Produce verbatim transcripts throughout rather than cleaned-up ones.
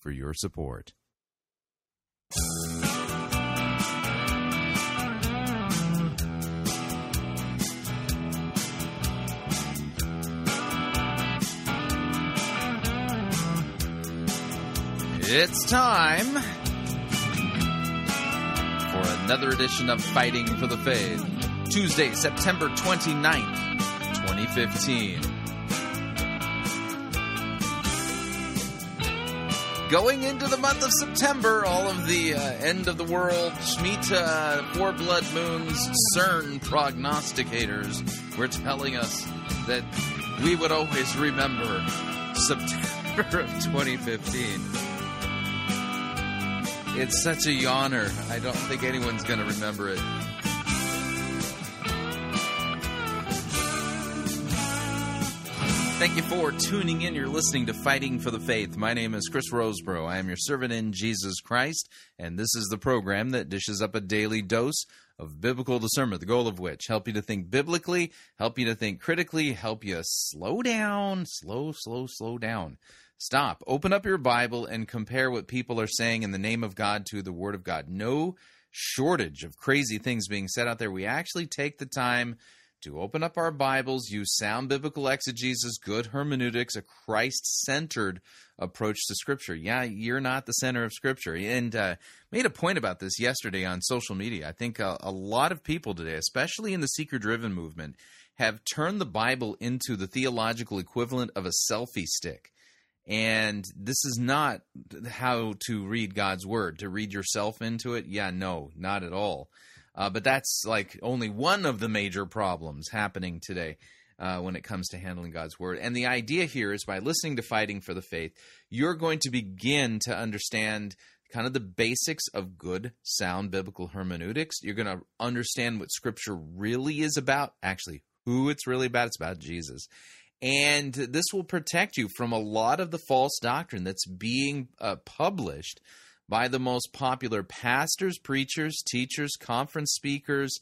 for your support. It's time for another edition of Fighting for the Faith, Tuesday, September twenty-ninth, twenty fifteen. Going into the month of September, all of the uh, end of the world, Shmita, four blood moons, CERN prognosticators were telling us that we would always remember September of twenty fifteen. It's such a yawner. I don't think anyone's going to remember it. Thank you for tuning in. You're listening to Fighting for the Faith. My name is Chris Roseborough. I am your servant in Jesus Christ, and this is the program that dishes up a daily dose of biblical discernment, the goal of which, help you to think biblically, help you to think critically, help you slow down, slow, slow, slow down. Stop. Open up your Bible and compare what people are saying in the name of God to the Word of God. No shortage of crazy things being said out there. We actually take the time to open up our Bibles, use sound biblical exegesis, good hermeneutics, a Christ-centered approach to Scripture. Yeah, you're not the center of Scripture. And uh, made a point about this yesterday on social media. I think a, a lot of people today, especially in the seeker-driven movement, have turned the Bible into the theological equivalent of a selfie stick. And this is not how to read God's Word. To read yourself into it? Yeah, no, not at all. Uh, but that's like only one of the major problems happening today uh, when it comes to handling God's Word. And the idea here is by listening to Fighting for the Faith, you're going to begin to understand kind of the basics of good, sound biblical hermeneutics. You're going to understand what Scripture really is about, actually who it's really about. It's about Jesus. And this will protect you from a lot of the false doctrine that's being uh, published by the most popular pastors, preachers, teachers, conference speakers,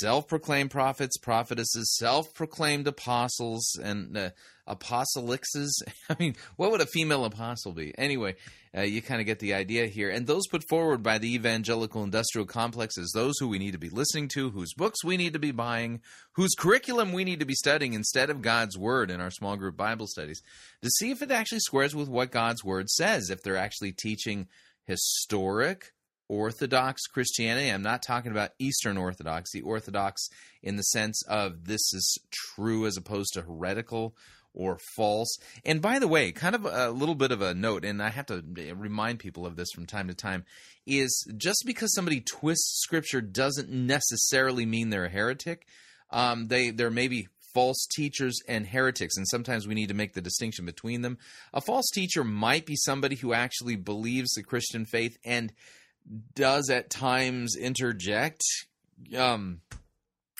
self-proclaimed prophets, prophetesses, self-proclaimed apostles, and uh, apostolixes. I mean, what would a female apostle be? Anyway, uh, you kind of get the idea here. And those put forward by the evangelical industrial complex as those who we need to be listening to, whose books we need to be buying, whose curriculum we need to be studying instead of God's Word in our small group Bible studies, to see if it actually squares with what God's Word says, if they're actually teaching historic Orthodox Christianity. I'm not talking about Eastern Orthodoxy, Orthodox in the sense of this is true as opposed to heretical or false. And by the way, kind of a little bit of a note, and I have to remind people of this from time to time, is just because somebody twists Scripture doesn't necessarily mean they're a heretic. Um, they, there may be false teachers and heretics, and sometimes we need to make the distinction between them. A false teacher might be somebody who actually believes the Christian faith and does at times interject um,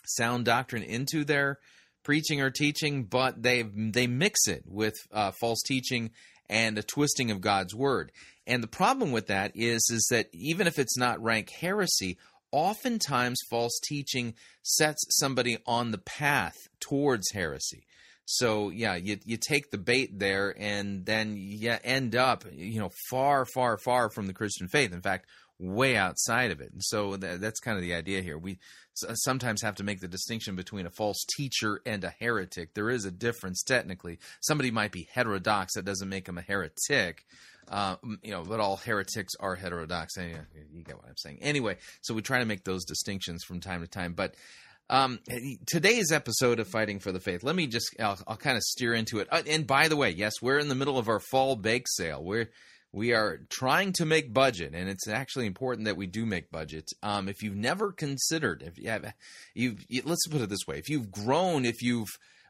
sound doctrine into their preaching or teaching, but they they mix it with uh, false teaching and a twisting of God's Word. And the problem with that is, is that even if it's not rank heresy, oftentimes false teaching sets somebody on the path towards heresy. So, yeah, you you take the bait there, and then you end up, you know, far, far, far from the Christian faith. In fact, way outside of it. And so that, that's kind of the idea here. We sometimes have to make the distinction between a false teacher and a heretic. There is a difference technically. Somebody might be heterodox. That doesn't make them a heretic. Uh, you know, but all heretics are heterodox. You get what I'm saying. Anyway, so we try to make those distinctions from time to time. But um, today's episode of Fighting for the Faith, let me just, I'll, I'll kind of steer into it. Uh, and by the way, yes, we're in the middle of our fall bake sale. We're We are trying to make budget, and it's actually important that we do make budget. Um, if you've never considered, if you have, you've, you, let's put it this way: if you've grown, if you've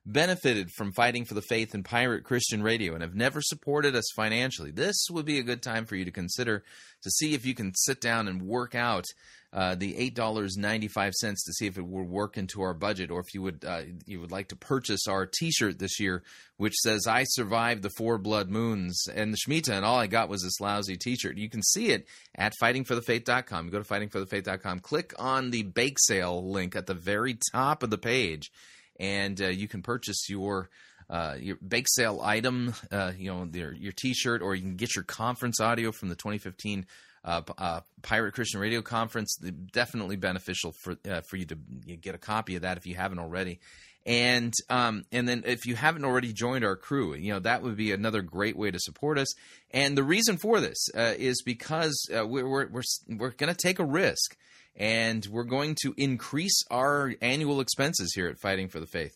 benefited from Fighting for the Faith and Pirate Christian Radio and have never supported us financially, this would be a good time for you to consider to see if you can sit down and work out uh, the eight dollars and ninety-five cents to see if it will work into our budget, or if you would uh, you would like to purchase our T-shirt this year, which says, "I survived the four blood moons and the Shemitah, and all I got was this lousy T-shirt." You can see it at fighting for the faith dot com. You go to fighting for the faith dot com, click on the bake sale link at the very top of the page, and uh, you can purchase your uh, your bake sale item, uh, you know, your, your T-shirt, or you can get your conference audio from the twenty fifteen uh, uh, Pirate Christian Radio Conference. Definitely beneficial for uh, for you to get a copy of that if you haven't already. And um, and then if you haven't already joined our crew, you know, that would be another great way to support us. And the reason for this uh, is because uh, we're we're we're, we're going to take a risk. And we're going to increase our annual expenses here at Fighting for the Faith.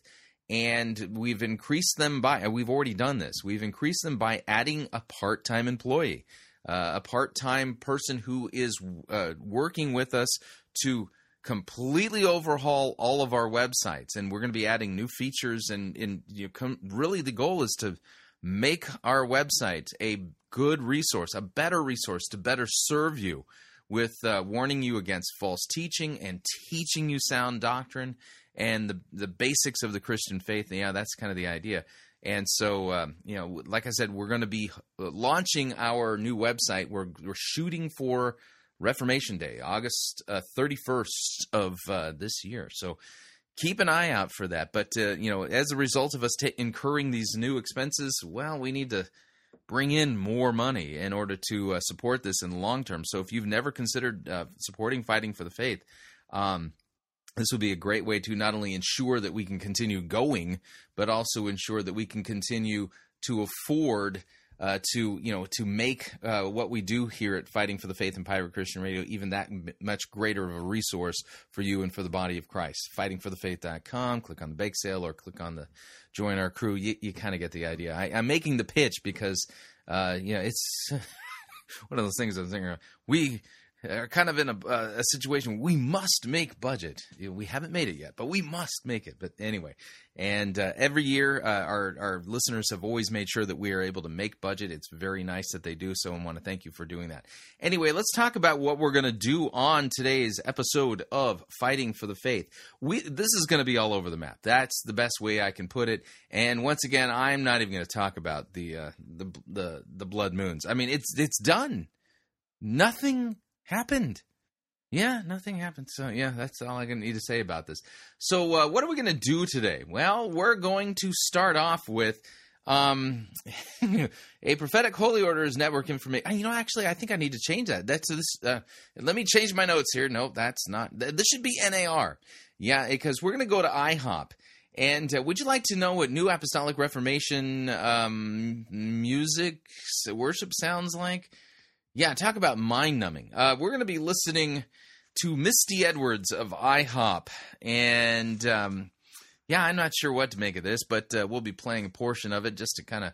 And we've increased them by, we've already done this, we've increased them by adding a part-time employee, uh, a part-time person who is uh, working with us to completely overhaul all of our websites. And we're going to be adding new features. And, and you know, com- really the goal is to make our website a good resource, a better resource to better serve you, with uh, warning you against false teaching and teaching you sound doctrine and the the basics of the Christian faith. Yeah, that's kind of the idea. And so, um, you know, like I said, we're going to be launching our new website. We're we're shooting for Reformation Day, August uh, thirty-first of uh, this year. So keep an eye out for that. But, uh, you know, as a result of us t- incurring these new expenses, well, we need to bring in more money in order to uh, support this in the long term. So if you've never considered uh, supporting Fighting for the Faith, um, this would be a great way to not only ensure that we can continue going, but also ensure that we can continue to afford uh, to, you know, to make uh, what we do here at Fighting for the Faith and Pirate Christian Radio even that m- much greater of a resource for you and for the body of Christ. fighting for the faith dot com, click on the bake sale or click on the join our crew. You, you kind of get the idea. I, I'm making the pitch because, uh, you know, it's one of those things I'm thinking, we are kind of in a, uh, a situation where we must make budget. We haven't made it yet, but we must make it. But anyway, and uh, every year uh, our, our listeners have always made sure that we are able to make budget. It's very nice that they do so, and want to thank you for doing that. Anyway, let's talk about what we're going to do on today's episode of Fighting for the Faith. We This is going to be all over the map. That's the best way I can put it. And once again, I'm not even going to talk about the, uh, the the the blood moons. I mean, it's it's done. Nothing happened. Yeah, nothing happened. So, yeah, that's all I need to say about this. So, uh, what are we going to do today? Well, we're going to start off with um, a prophetic holy orders network information. You know, actually, I think I need to change that. That's this. Uh, let me change my notes here. No, that's not. This should be N A R. Yeah, because we're going to go to I HOP. And uh, would you like to know what New Apostolic Reformation um, music worship sounds like? Yeah, talk about mind-numbing. Uh, we're going to be listening to Misty Edwards of I HOP. And, um, yeah, I'm not sure what to make of this, but uh, we'll be playing a portion of it just to kind of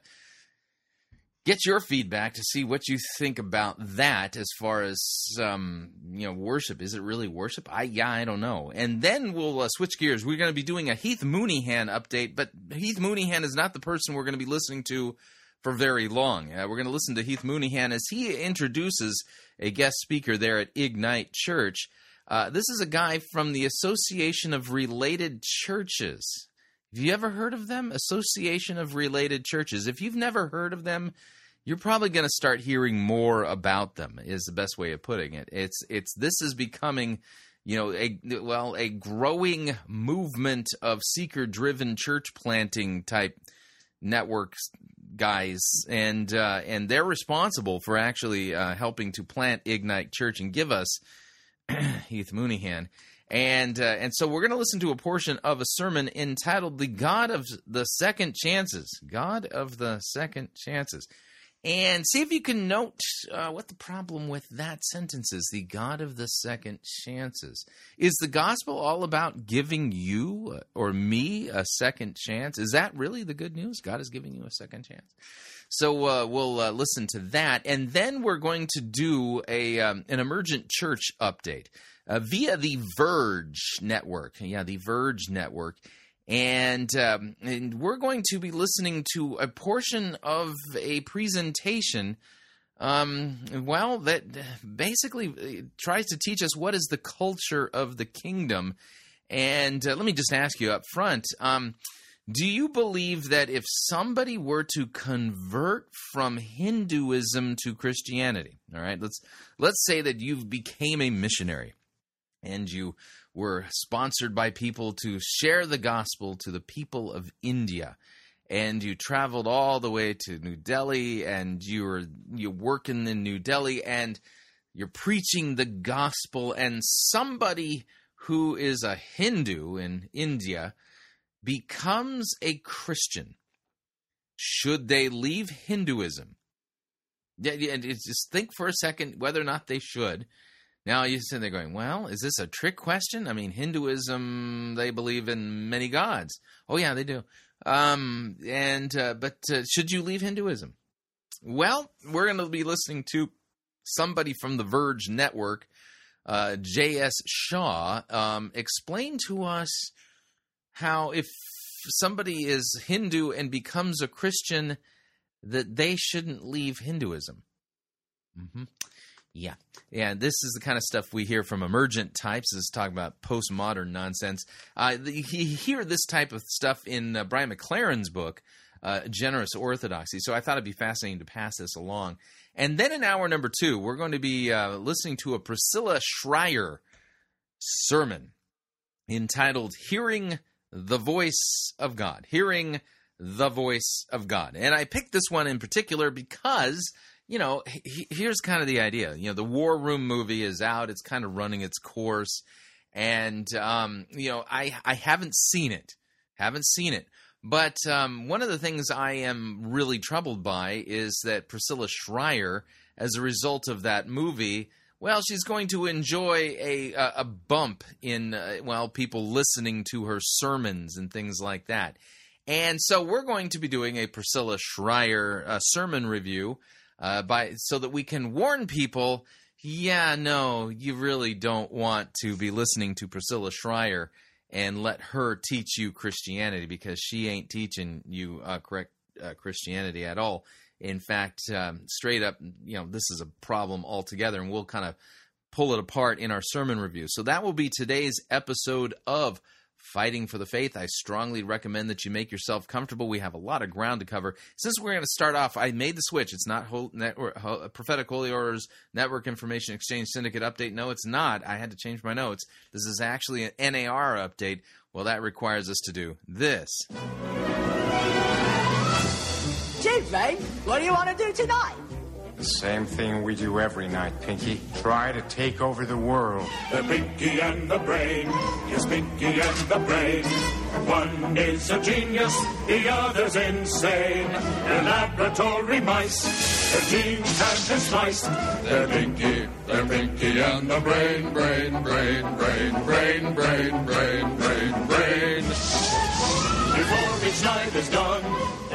get your feedback to see what you think about that as far as, um, you know, worship. Is it really worship? I Yeah, I don't know. And then we'll uh, switch gears. We're going to be doing a Heath Mooneyhan update, but Heath Mooneyhan is not the person we're going to be listening to for very long. Uh, we're going to listen to Heath Mooneyhan as he introduces a guest speaker there at Ignite Church. Uh, this is a guy from the Association of Related Churches. Have you ever heard of them? Association of Related Churches. If you've never heard of them, you're probably going to start hearing more about them, is the best way of putting it. It's it's this is becoming, you know, a well, a growing movement of seeker-driven church planting type networks guys, and uh, and they're responsible for actually uh, helping to plant Ignite Church and give us Heath Mooneyhan. And uh, and so we're going to listen to a portion of a sermon entitled "The God of the Second Chances," God of the Second Chances, and see if you can note uh, what the problem with that sentence is. The God of the Second Chances. Is the gospel all about giving you or me a second chance? Is that really the good news? God is giving you a second chance. So uh, we'll uh, listen to that, and then we're going to do a um, an emergent church update uh, via the Verge Network. Yeah, the Verge Network. And, um, and we're going to be listening to a portion of a presentation, um, well, that basically tries to teach us what is the culture of the kingdom. And uh, let me just ask you up front, um, do you believe that if somebody were to convert from Hinduism to Christianity, all right, let's let's say that you became a missionary and you were sponsored by people to share the gospel to the people of India, and you traveled all the way to New Delhi, and you were you working in New Delhi, and you're preaching the gospel, and somebody who is a Hindu in India becomes a Christian. Should they leave Hinduism? And just think for a second whether or not they should. Now you sit there going, well, is this a trick question? I mean, Hinduism, they believe in many gods. Oh yeah, they do. Um, and uh, but uh, should you leave Hinduism? Well, we're going to be listening to somebody from the Verge Network, uh, J S. Shaw, um, explain to us how if somebody is Hindu and becomes a Christian, that they shouldn't leave Hinduism. Mm-hmm. Yeah, yeah. This is the kind of stuff we hear from emergent types. This is talking about postmodern nonsense. Uh, you hear this type of stuff in uh, Brian McLaren's book, uh, Generous Orthodoxy. So I thought it'd be fascinating to pass this along. And then in hour number two, we're going to be uh, listening to a Priscilla Shirer sermon entitled Hearing the Voice of God, Hearing the Voice of God. And I picked this one in particular because, you know, he, here's kind of the idea. You know, the War Room movie is out. It's kind of running its course. And, um, you know, I, I haven't seen it. Haven't seen it. But um, one of the things I am really troubled by is that Priscilla Shirer, as a result of that movie, well, she's going to enjoy a a bump in, uh, well, people listening to her sermons and things like that. And so we're going to be doing a Priscilla Shirer uh, sermon review uh, by so that we can warn people, yeah, no, you really don't want to be listening to Priscilla Shirer and let her teach you Christianity, because she ain't teaching you uh, correct uh, Christianity at all. In fact, um, straight up, you know, this is a problem altogether, and we'll kind of pull it apart in our sermon review. So that will be today's episode of Fighting for the Faith. I strongly recommend that you make yourself comfortable. We have a lot of ground to cover. Since we're going to start off, I made the switch. It's not whole network, whole, Prophetic Holy Orders, Network Information Exchange Syndicate update. No, it's not. I had to change my notes. This is actually an N A R update. Well, that requires us to do this. Ray, what do you want to do tonight? The same thing we do every night, Pinky. Try to take over the world. The Pinky and the Brain. Yes, Pinky and the Brain. One is a genius, the other's insane. They're laboratory mice. Their genes have been sliced. They're Pinky, they're Pinky and the Brain, Brain, Brain, Brain, Brain, Brain, Brain, Brain, Brain. Before each night is done,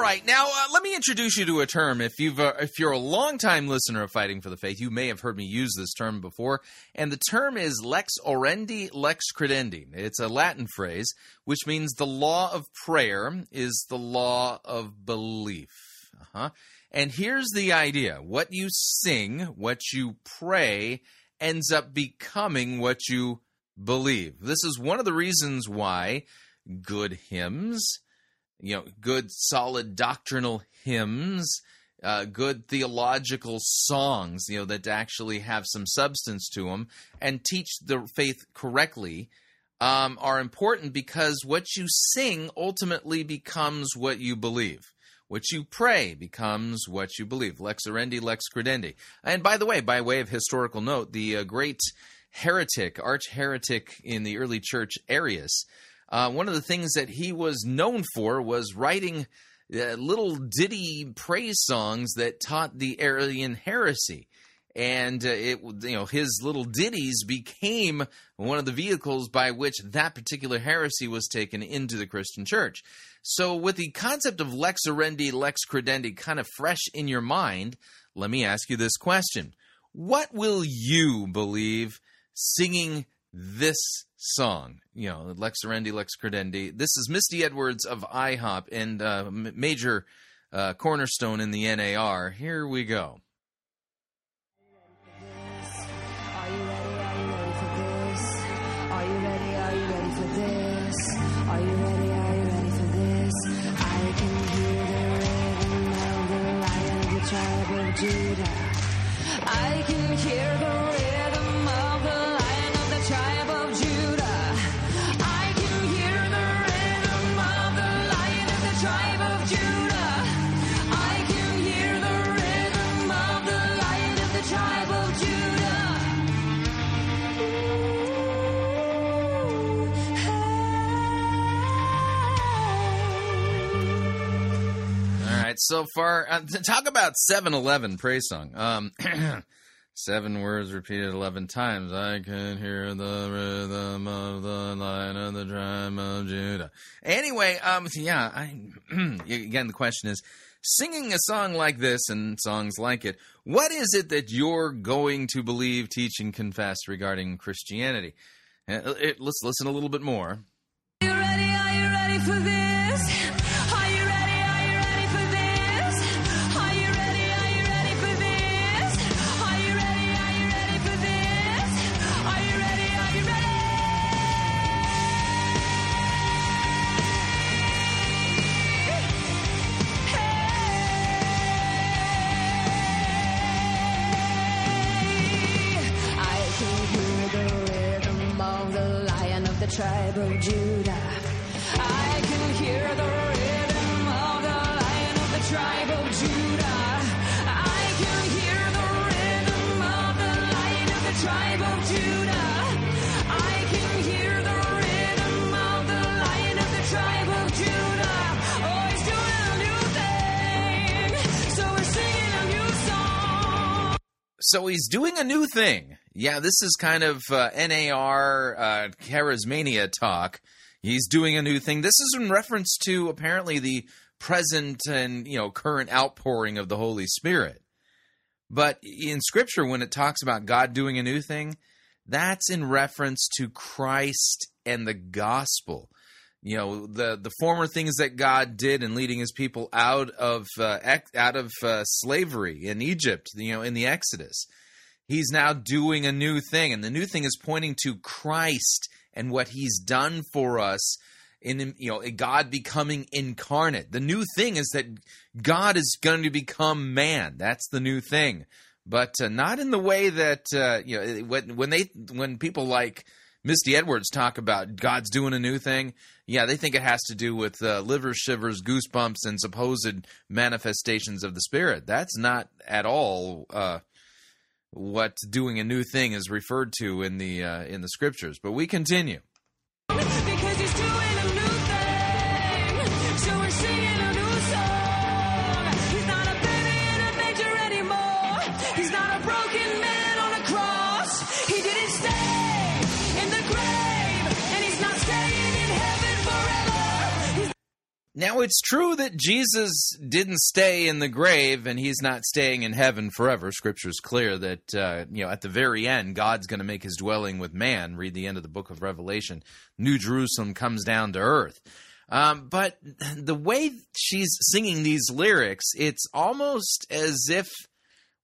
Right. Now, uh, let me introduce you to a term. If you've, uh, if you're a longtime listener of Fighting for the Faith, you may have heard me use this term before, and the term is Lex Orendi Lex Credendi. It's a Latin phrase, which means the law of prayer is the law of belief. Uh-huh. And here's the idea. What you sing, what you pray, ends up becoming what you believe. This is one of the reasons why good hymns, you know, good, solid doctrinal hymns, uh, good theological songs, you know, that actually have some substance to them and teach the faith correctly, um, are important, because what you sing ultimately becomes what you believe. What you pray becomes what you believe. Lex Orendi, Lex Credendi. And by the way, by way of historical note, the uh, great heretic, arch-heretic in the early church, Arius, Uh, one of the things that he was known for was writing uh, little ditty praise songs that taught the Arian heresy. And uh, it, you know, his little ditties became one of the vehicles by which that particular heresy was taken into the Christian church. So with the concept of Lex Orendi, Lex Credendi kind of fresh in your mind, let me ask you this question. What will you believe singing this song? You know, Lex Orendi, Lex Credendi. This is Misty Edwards of I hop and uh, major uh, cornerstone in the N A R. Here we go. Judah. I can hear the rhythm of the Lion of the tribe of Judah. I can hear the rhythm of the Lion of the tribe of Judah. I can hear the rhythm of the Lion of the tribe of Judah. Ooh, hey. All right, so far, uh, talk about seven eleven praise song. Um, seven words repeated eleven times. I can hear the rhythm of the Lion of the tribe of Judah. Anyway, um, yeah, I, again, the question is, singing a song like this and songs like it, what is it that you're going to believe, teach, and confess regarding Christianity? Uh, it, let's listen a little bit more. Are you ready? Are you ready for this? Tribe of Judah. I can hear the rhythm of the Lion of the tribe of Judah. I can hear the rhythm of the Lion of the tribe of Judah. I can hear the rhythm of the Lion of the tribe of Judah. Oh, he's doing a new thing. So we're singing a new song. So he's doing a new thing. Yeah, this is kind of uh, N A R uh, charismania talk. He's doing a new thing. This is in reference to apparently the present and, you know, current outpouring of the Holy Spirit. But in Scripture, when it talks about God doing a new thing, that's in reference to Christ and the gospel. You know, the the former things that God did in leading His people out of uh, ex- out of uh, slavery in Egypt, you know, in the Exodus. He's now doing a new thing, and the new thing is pointing to Christ and what He's done for us in, you know, God becoming incarnate. The new thing is that God is going to become man. That's the new thing, but uh, not in the way that uh, you know when, when they when people like Misty Edwards talk about God's doing a new thing. Yeah, they think it has to do with uh, liver shivers, goosebumps, and supposed manifestations of the Spirit. That's not at all. Uh, what doing a new thing is referred to in the uh, in the Scriptures. But we continue. Because He's doing a new thing, so we're singing a new song. He's not a baby in a manger anymore. He's not a broken man on a cross. He didn't stay in the grave, and He's not staying in heaven forever. He's... Now, it's true that Jesus didn't stay in the grave and He's not staying in heaven forever. Scripture's clear that, uh, you know, at the very end, God's going to make His dwelling with man. Read the end of the book of Revelation. New Jerusalem comes down to earth. Um, but the way she's singing these lyrics, it's almost as if,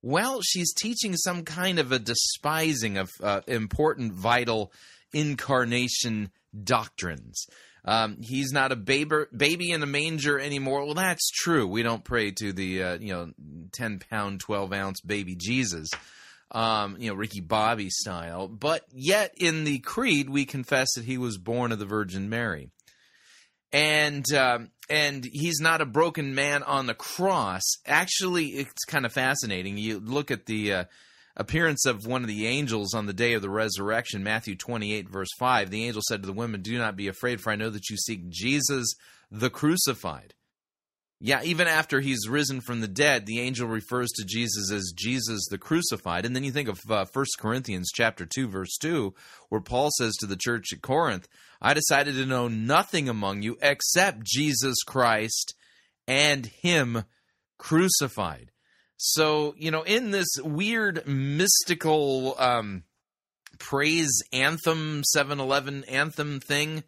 well, she's teaching some kind of a despising of uh, important, vital incarnation doctrines. Um, he's not a baby, baby in a manger anymore. Well, that's true. We don't pray to the, uh, you know, ten pound, twelve ounce baby Jesus, um, you know, Ricky Bobby style. But yet in the creed, we confess that He was born of the Virgin Mary. And, um, and He's not a broken man on the cross. Actually, it's kind of fascinating. You look at the, uh, appearance of one of the angels on the day of the resurrection, Matthew twenty-eight, verse five, the angel said to the women, "Do not be afraid, for I know that you seek Jesus the crucified." Yeah, even after he's risen from the dead, the angel refers to Jesus as Jesus the crucified. And then you think of uh, First Corinthians chapter two, verse two, where Paul says to the church at Corinth, "I decided to know nothing among you except Jesus Christ and him crucified." So, you know, in this weird mystical um, praise anthem, seven eleven anthem thing,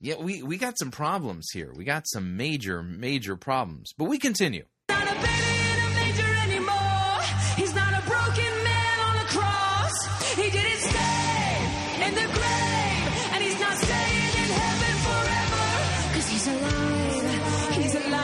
yeah, we, we got some problems here. We got some major, major problems. But we continue. He's not a baby in a manger anymore. He's not a broken man on a cross. He didn't stay in the grave. And he's not staying in heaven forever. Because he's alive. He's alive. He's alive.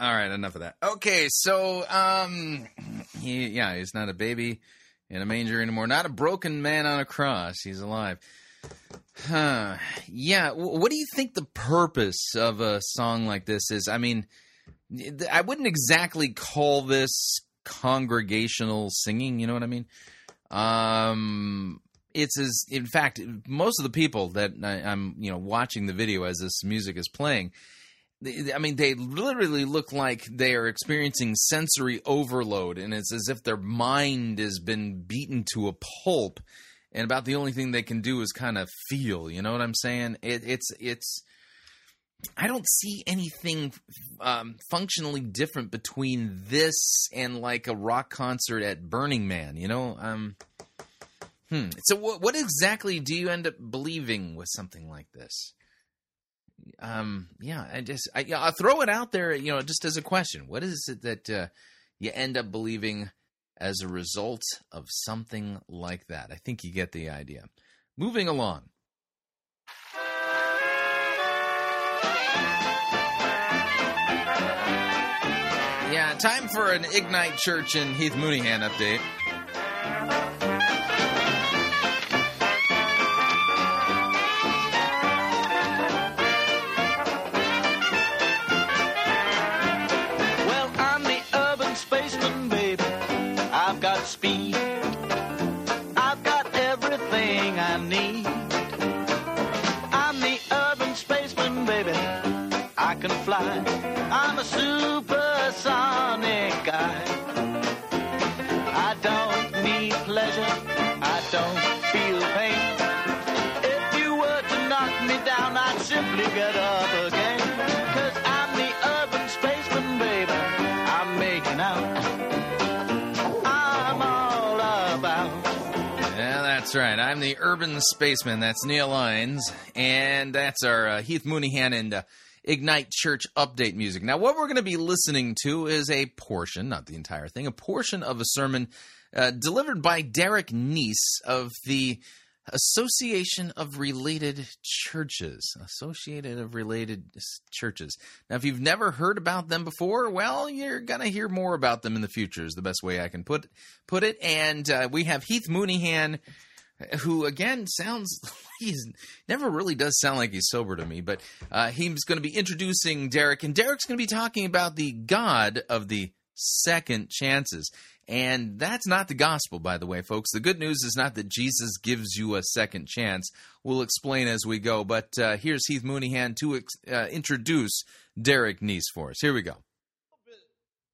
All right, enough of that. Okay, so, um, he, yeah, he's not a baby in a manger anymore. Not a broken man on a cross. He's alive. Huh. Yeah, w- what do you think the purpose of a song like this is? I mean, I wouldn't exactly call this congregational singing, you know what I mean? Um... It's as, in fact, most of the people that I, I'm, you know, watching the video as this music is playing, I mean, they literally look like they are experiencing sensory overload, and it's as if their mind has been beaten to a pulp, and about the only thing they can do is kind of feel, you know what I'm saying? It, it's, it's, I don't see anything um, functionally different between this and like a rock concert at Burning Man, you know? Um... Hmm. So what, what exactly do you end up believing with something like this? Um, yeah, I just I, I'll throw it out there, you know, just as a question. What is it that uh, you end up believing as a result of something like that? I think you get the idea. Moving along. Yeah, time for an Ignite Church and Heath Mooneyhan update. Speed. I've got everything I need. I'm the urban spaceman, baby. I can fly. I'm a supersonic guy. I don't need pleasure. I don't feel pain. If you were to knock me down, I'd simply get up again. 'Cause I'm the urban spaceman, baby. I'm making out. That's right. I'm the urban spaceman. That's Neil Lyons. And that's our uh, Heath Mooneyhan and uh, Ignite Church update music. Now, what we're going to be listening to is a portion, not the entire thing, a portion of a sermon uh, delivered by Derek Neese of the Association of Related Churches. Associated of Related Churches. Now, if you've never heard about them before, well, you're going to hear more about them in the future is the best way I can put, put it. And uh, we have Heath Mooneyhan, who, again, sounds, he's never really does sound like he's sober to me, but uh, he's going to be introducing Derek, and Derek's going to be talking about the God of the second chances. And that's not the gospel, by the way, folks. The good news is not that Jesus gives you a second chance. We'll explain as we go, but uh, here's Heath Mooneyhan to ex- uh, introduce Derek Neese for us. Here we go.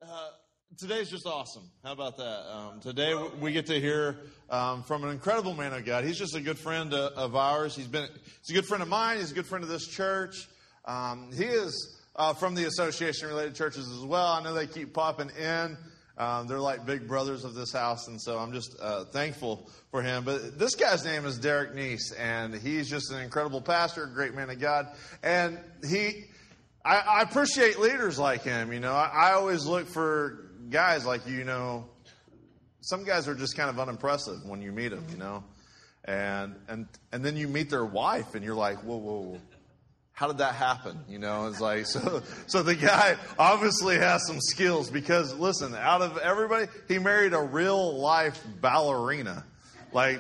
Uh, Today's just awesome. How about that? Um, today we get to hear um, from an incredible man of God. He's just a good friend uh, of ours. He's been he's a good friend of mine. He's a good friend of this church. Um, he is uh, from the Association of Related Churches as well. I know they keep popping in. Um, they're like big brothers of this house, and so I'm just uh, thankful for him. But this guy's name is Derek Neese, and he's just an incredible pastor, a great man of God, and he I, I appreciate leaders like him. You know, I, I always look for guys like, you know, some guys are just kind of unimpressive when you meet them, you know, and and and then you meet their wife and you're like, whoa, whoa, whoa. how did that happen? You know, it's like, so, so the guy obviously has some skills because, listen, out of everybody, he married a real-life ballerina. Like,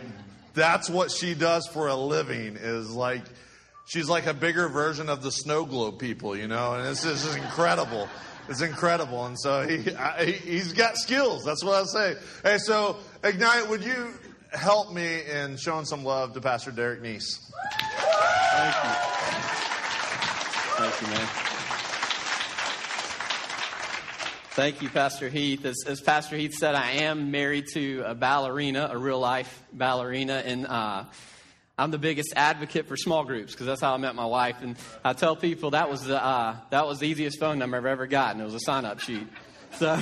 that's what she does for a living is, like, she's like a bigger version of the snow globe people, you know, and it's just incredible. It's incredible. And so he, I, he's got skills. That's what I say. Hey, so, Ignite, would you help me in showing some love to Pastor Derek Neese? Thank you. Thank you, man. Thank you, Pastor Heath. As, as Pastor Heath said, I am married to a ballerina, a real-life ballerina, and uh, I'm the biggest advocate for small groups because that's how I met my wife. And I tell people that was the uh, that was the easiest phone number I've ever gotten. It was a sign-up sheet. So,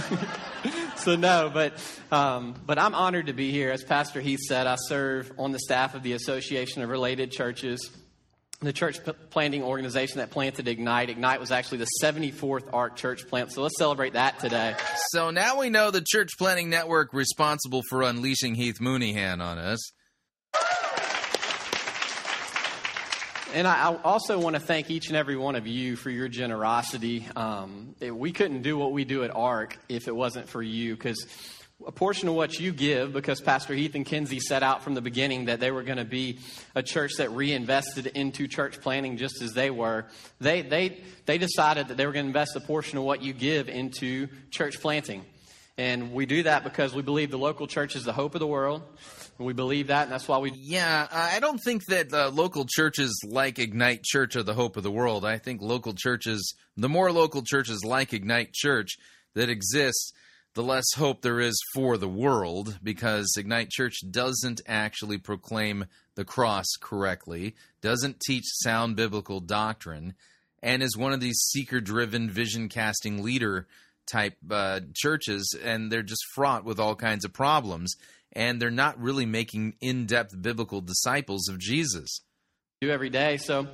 so no, but um, but I'm honored to be here. As Pastor Heath said, I serve on the staff of the Association of Related Churches, the church planting organization that planted Ignite. Ignite was actually the seventy-fourth A R C church plant, so let's celebrate that today. So now we know the church planting network responsible for unleashing Heath Mooneyhan on us. And I, I also want to thank each and every one of you for your generosity. Um, we couldn't do what we do at A R C if it wasn't for you, because a portion of what you give, because Pastor Heath and Kenzie set out from the beginning that they were going to be a church that reinvested into church planting just as they were. They they they decided that they were going to invest a portion of what you give into church planting. And we do that because we believe the local church is the hope of the world. We believe that, and that's why we... Yeah, I don't think that uh, local churches like Ignite Church are the hope of the world. I think local churches, the more local churches like Ignite Church that exists, the less hope there is for the world, because Ignite Church doesn't actually proclaim the cross correctly, doesn't teach sound biblical doctrine, and is one of these seeker-driven, vision-casting leader-type uh, churches, and they're just fraught with all kinds of problems, and they're not really making in-depth biblical disciples of Jesus. Do every day, so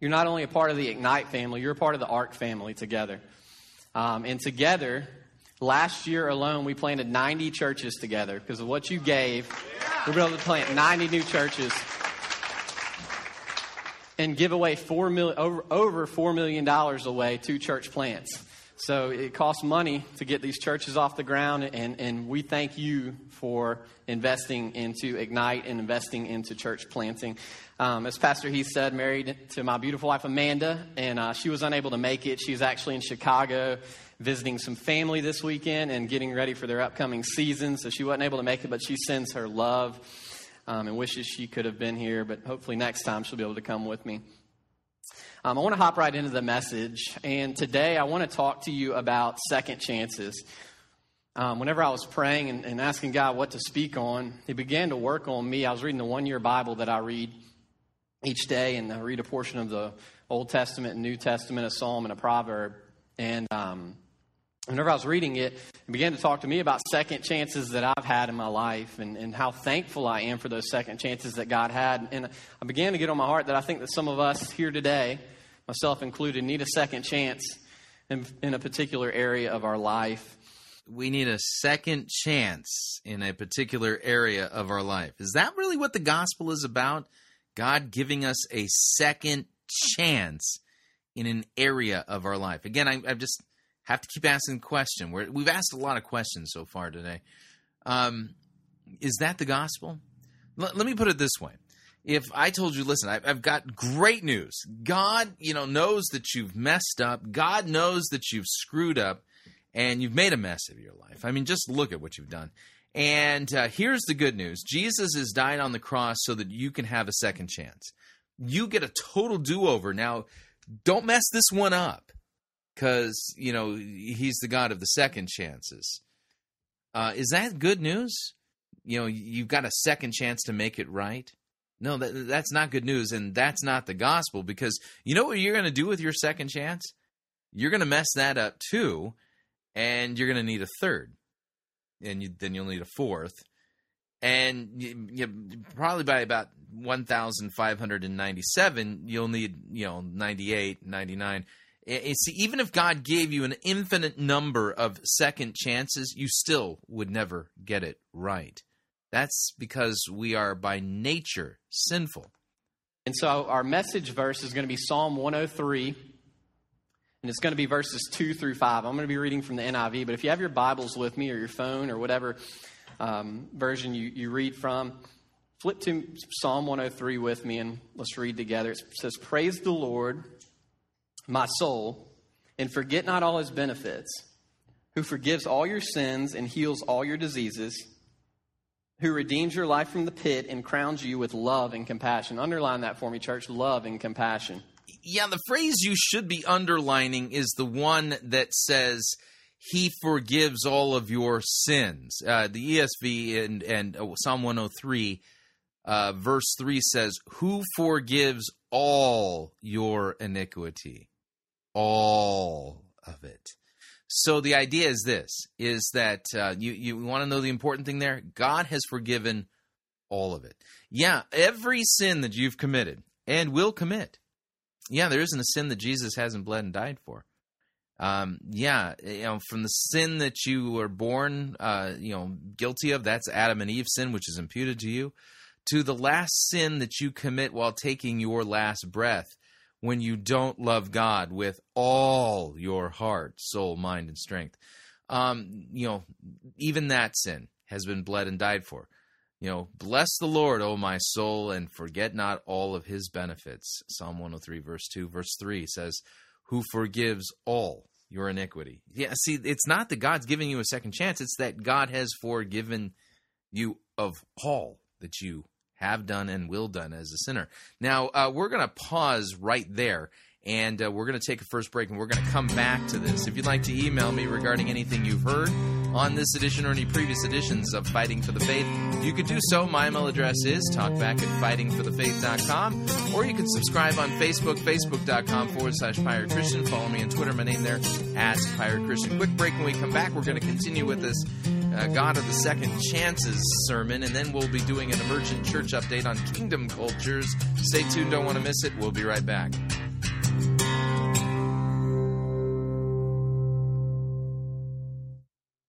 you're not only a part of the Ignite family, you're a part of the A R C family together. Um, and together... Last year alone, we planted ninety churches together because of what you gave. We were able to plant ninety new churches and give away four million, over, over four million dollars away to church plants. So it costs money to get these churches off the ground, and, and we thank you for investing into Ignite and investing into church planting. Um, as Pastor Heath said, married to my beautiful wife, Amanda, and uh, she was unable to make it. She's actually in Chicago visiting some family this weekend and getting ready for their upcoming season. So she wasn't able to make it, but she sends her love um, and wishes she could have been here. But hopefully next time she'll be able to come with me. Um, I want to hop right into the message. And today I want to talk to you about second chances. Um, whenever I was praying and, and asking God what to speak on, he began to work on me. I was reading the one-year Bible that I read each day, and I read a portion of the Old Testament and New Testament, a psalm and a proverb. And um Whenever I was reading it, it began to talk to me about second chances that I've had in my life, and, and how thankful I am for those second chances that God had. And I began to get on my heart that I think that some of us here today, myself included, need a second chance in, in a particular area of our life. We need a second chance in a particular area of our life. Is that really what the gospel is about? God giving us a second chance in an area of our life. Again, I, I've just... have to keep asking the question. We're, we've asked a lot of questions so far today. Um, is that the gospel? L- let me put it this way. If I told you, listen, I've, I've got great news. God, you know, knows that you've messed up. God knows that you've screwed up, and you've made a mess of your life. I mean, just look at what you've done. And uh, here's the good news. Jesus has died on the cross so that you can have a second chance. You get a total do-over. Now, don't mess this one up, because, you know, he's the God of the second chances. Uh, is that good news? You know, you've got a second chance to make it right? No, that, that's not good news, and that's not the gospel, because you know what you're going to do with your second chance? You're going to mess that up too, and you're going to need a third, and you, then you'll need a fourth. And you, you, probably by about one thousand five hundred ninety-seven, you'll need, you know, ninety-eight, ninety-nine. See, even if God gave you an infinite number of second chances, you still would never get it right. That's because we are by nature sinful. And so our message verse is going to be Psalm one oh three, and it's going to be verses two through five. I'm going to be reading from the N I V, but if you have your Bibles with me or your phone or whatever um, version you, you read from, flip to Psalm one oh three with me, and let's read together. It says, "Praise the Lord, my soul, and forget not all his benefits, who forgives all your sins and heals all your diseases, who redeems your life from the pit and crowns you with love and compassion." Underline that for me, church, love and compassion. Yeah, the phrase you should be underlining is the one that says, he forgives all of your sins. Uh, the E S V and, and oh, Psalm one oh three, uh, verse three says, who forgives all your iniquity, all of it. So the idea is this, is that uh, you, you want to know the important thing there? God has forgiven all of it. Yeah, every sin that you've committed and will commit. Yeah, there isn't a sin that Jesus hasn't bled and died for. Um, yeah, you know, from the sin that you were born uh, you know, guilty of, that's Adam and Eve's sin, which is imputed to you, to the last sin that you commit while taking your last breath, when you don't love God with all your heart, soul, mind, and strength. Um, you know, even that sin has been bled and died for. You know, bless the Lord, O my soul, and forget not all of his benefits. Psalm one oh three, verse two, verse three says, who forgives all your iniquity. Yeah, see, it's not that God's giving you a second chance. It's that God has forgiven you of all that you have done and will done as a sinner. Now, uh, we're going to pause right there, and uh, we're going to take a first break, and we're going to come back to this. If you'd like to email me regarding anything you've heard on this edition or any previous editions of Fighting for the Faith, you could do so. My email address is talkback at fighting for the faith dot com, or you can subscribe on Facebook, facebook.com forward slash Pirate Christian. Follow me on Twitter, my name there, at Pirate Christian. Quick break. When we come back, we're going to continue with this Uh, God of the Second Chances sermon, and then we'll be doing an emergent church update on kingdom cultures. Stay tuned, don't want to miss it. We'll be right back.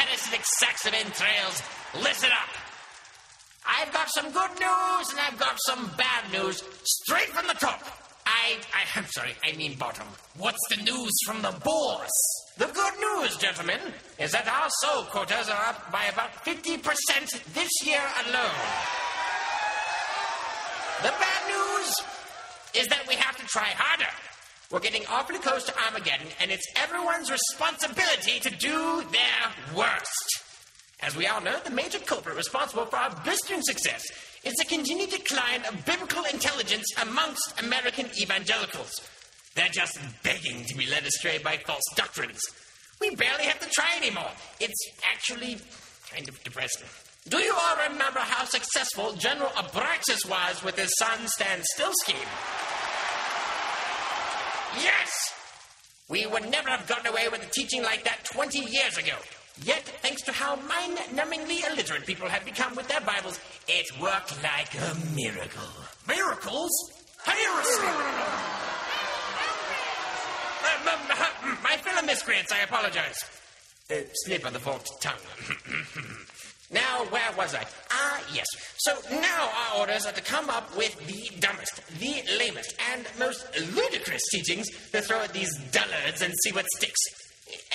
Parasitic sacks of entrails, listen up. I've got some good news and I've got some bad news, straight from the top. I, I, I'm sorry, I mean bottom. What's the news from the bourse? The good news, gentlemen, is that our soul quotas are up by about fifty percent this year alone. The bad news is that we have to try harder. We're getting awfully close to Armageddon, and it's everyone's responsibility to do their worst. As we all know, the major culprit responsible for our blistering success is the continued decline of biblical intelligence amongst American evangelicals. They're just begging to be led astray by false doctrines. We barely have to try anymore. It's actually kind of depressing. Do you all remember how successful General Abraxas was with his sun stand still scheme? Yes! We would never have gotten away with a teaching like that twenty years ago. Yet, thanks to how mind-numbingly illiterate people have become with their Bibles, it worked like a miracle. Miracles? Heresy! My fellow miscreants, I apologize. Uh, slip of the forked tongue. Now, where was I? Ah, yes. So now our orders are to come up with the dumbest, the lamest, and most ludicrous teachings to throw at these dullards and see what sticks.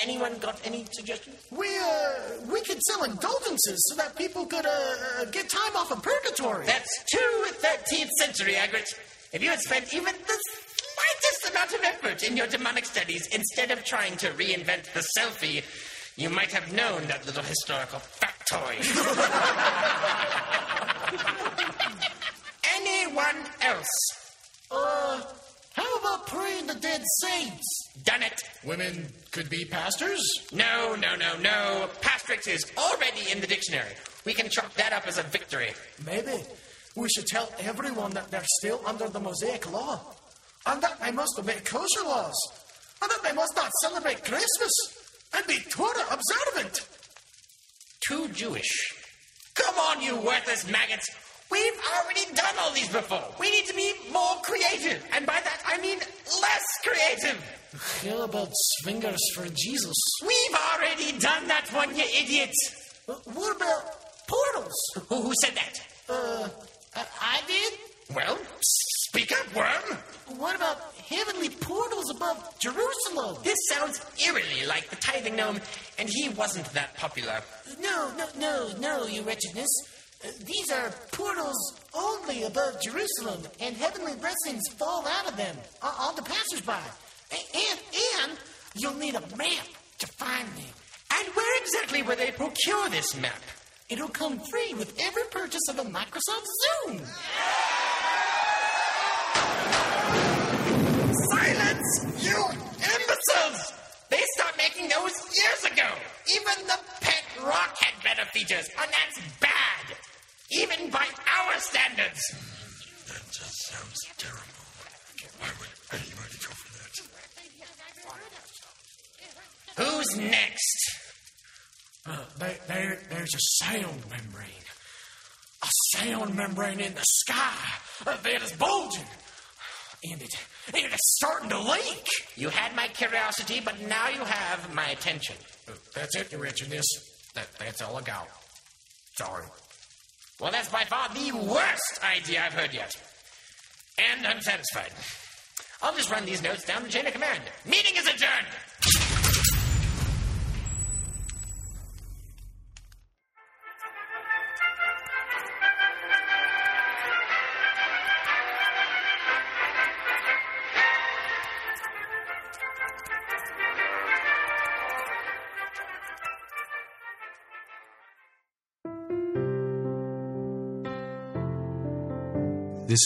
Anyone got any suggestions? We, uh, we could sell indulgences so that people could, uh, get time off of purgatory. That's true with thirteenth century, Egbert. If you had spent even the slightest amount of effort in your demonic studies instead of trying to reinvent the selfie, you might have known that little historical factoid. Anyone else? Uh, how about praying the dead saints? Done it. Women could be pastors? No, no, no, no. Pastrix is already in the dictionary. We can chalk that up as a victory. Maybe. We should tell everyone that they're still under the Mosaic law. And that they must obey kosher laws. And that they must not celebrate Christmas. And be Torah observant. Too Jewish. Come on, you worthless maggots. We've already done all these before. We need to be more creative. And by that, I mean less creative. How about swingers for Jesus? We've already done that one, you idiots. Uh, what about portals? Who, who said that? Uh, I did. Well, speak up, worm. What about heavenly portals above Jerusalem? This sounds eerily like the tithing gnome, and he wasn't that popular. No, no, no, no, you wretchedness. Uh, these are portals only above Jerusalem, and heavenly blessings fall out of them uh, on the passersby. And, and you'll need a map to find them. And where exactly will they procure this map? It'll come free with every purchase of a Microsoft Zoom. Silence, you imbeciles! They stopped making those years ago. Even the pet rock had better features, and that's bad. Even by our standards. That just sounds terrible. Why would anybody go for that? Who's next? Uh, there, there, there's a sound membrane. A sound membrane in the sky uh, that is bulging. And it, and it is starting to leak. You had my curiosity, but now you have my attention. Uh, that's it, your wretchedness. That, that's all I got. Sorry. Well, that's by far the worst idea I've heard yet. And I'm satisfied. I'll just run these notes down the chain of command. Meeting is adjourned. This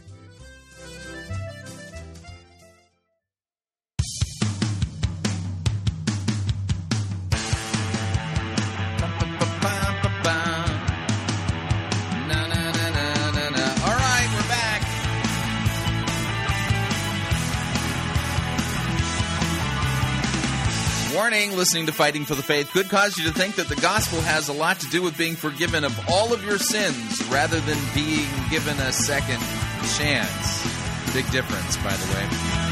morning, listening to Fighting for the Faith could cause you to think that the gospel has a lot to do with being forgiven of all of your sins rather than being given a second chance. Big difference, by the way.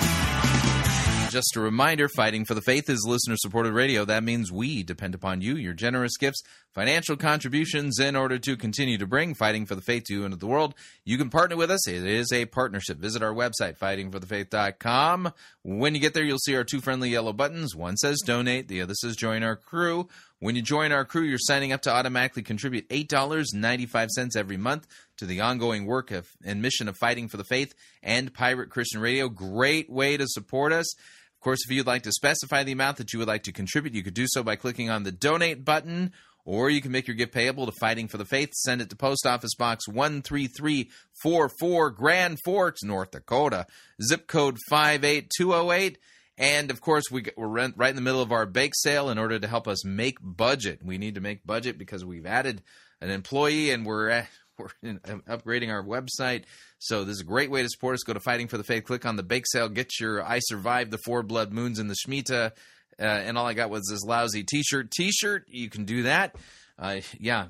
Just a reminder, Fighting for the Faith is listener-supported radio. That means we depend upon you, your generous gifts, financial contributions in order to continue to bring Fighting for the Faith to you and to the world. You can partner with us. It is a partnership. Visit our website, fighting for the faith dot com. When you get there, you'll see our two friendly yellow buttons. One says donate, the other says join our crew. When you join our crew, you're signing up to automatically contribute eight dollars and ninety-five cents every month to the ongoing work of, and mission of Fighting for the Faith and Pirate Christian Radio. Great way to support us. Of course, if you'd like to specify the amount that you would like to contribute, you could do so by clicking on the donate button, or you can make your gift payable to Fighting for the Faith. Send it to Post Office Box one three three four four, Grand Forks, North Dakota, zip code five eight two oh eight. And, of course, we, we're right in the middle of our bake sale. In order to help us make budget, we need to make budget because we've added an employee and we're at, we're in, upgrading our website. So this is a great way to support us. Go to Fighting for the Faith. Click on the bake sale. Get your I Survived the Four Blood Moons and the Shmita. Uh, and all I got was this lousy T-shirt. T-shirt, you can do that. Uh, yeah,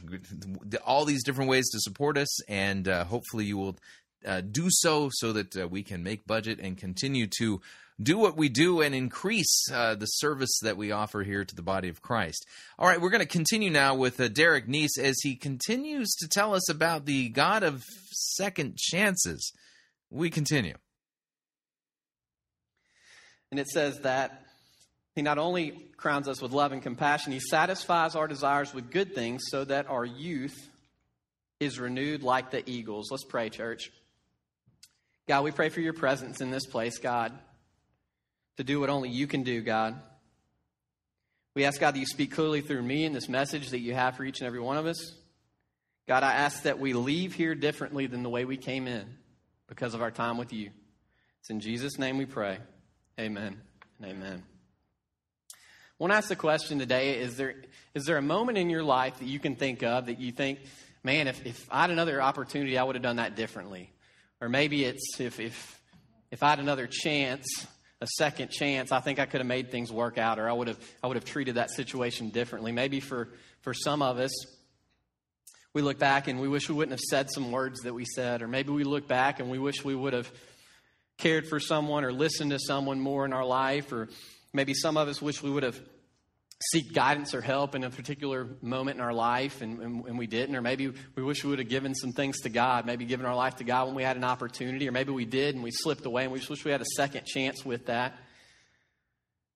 all these different ways to support us. And uh, hopefully you will uh, do so so that uh, we can make budget and continue to do what we do and increase uh, the service that we offer here to the body of Christ. All right, we're going to continue now with uh, Derek Neese as he continues to tell us about the God of second chances. We continue. And it says that he not only crowns us with love and compassion, he satisfies our desires with good things so that our youth is renewed like the eagles. Let's pray, church. God, we pray for your presence in this place, God, to do what only you can do, God. We ask, God, that you speak clearly through me in this message that you have for each and every one of us. God, I ask that we leave here differently than the way we came in because of our time with you. It's in Jesus' name we pray. Amen and amen. I want to ask the question today, is there is there a moment in your life that you can think of that you think, man, if, if I had another opportunity, I would have done that differently? Or maybe it's if if if I had another chance, a second chance, I think I could have made things work out, or I would have I would have treated that situation differently. Maybe for, for some of us, we look back and we wish we wouldn't have said some words that we said, or maybe we look back and we wish we would have cared for someone or listened to someone more in our life, or maybe some of us wish we would have seek guidance or help in a particular moment in our life, and, and, and we didn't, or maybe we wish we would have given some things to God, maybe given our life to God when we had an opportunity, or maybe we did and we slipped away and we just wish we had a second chance with that.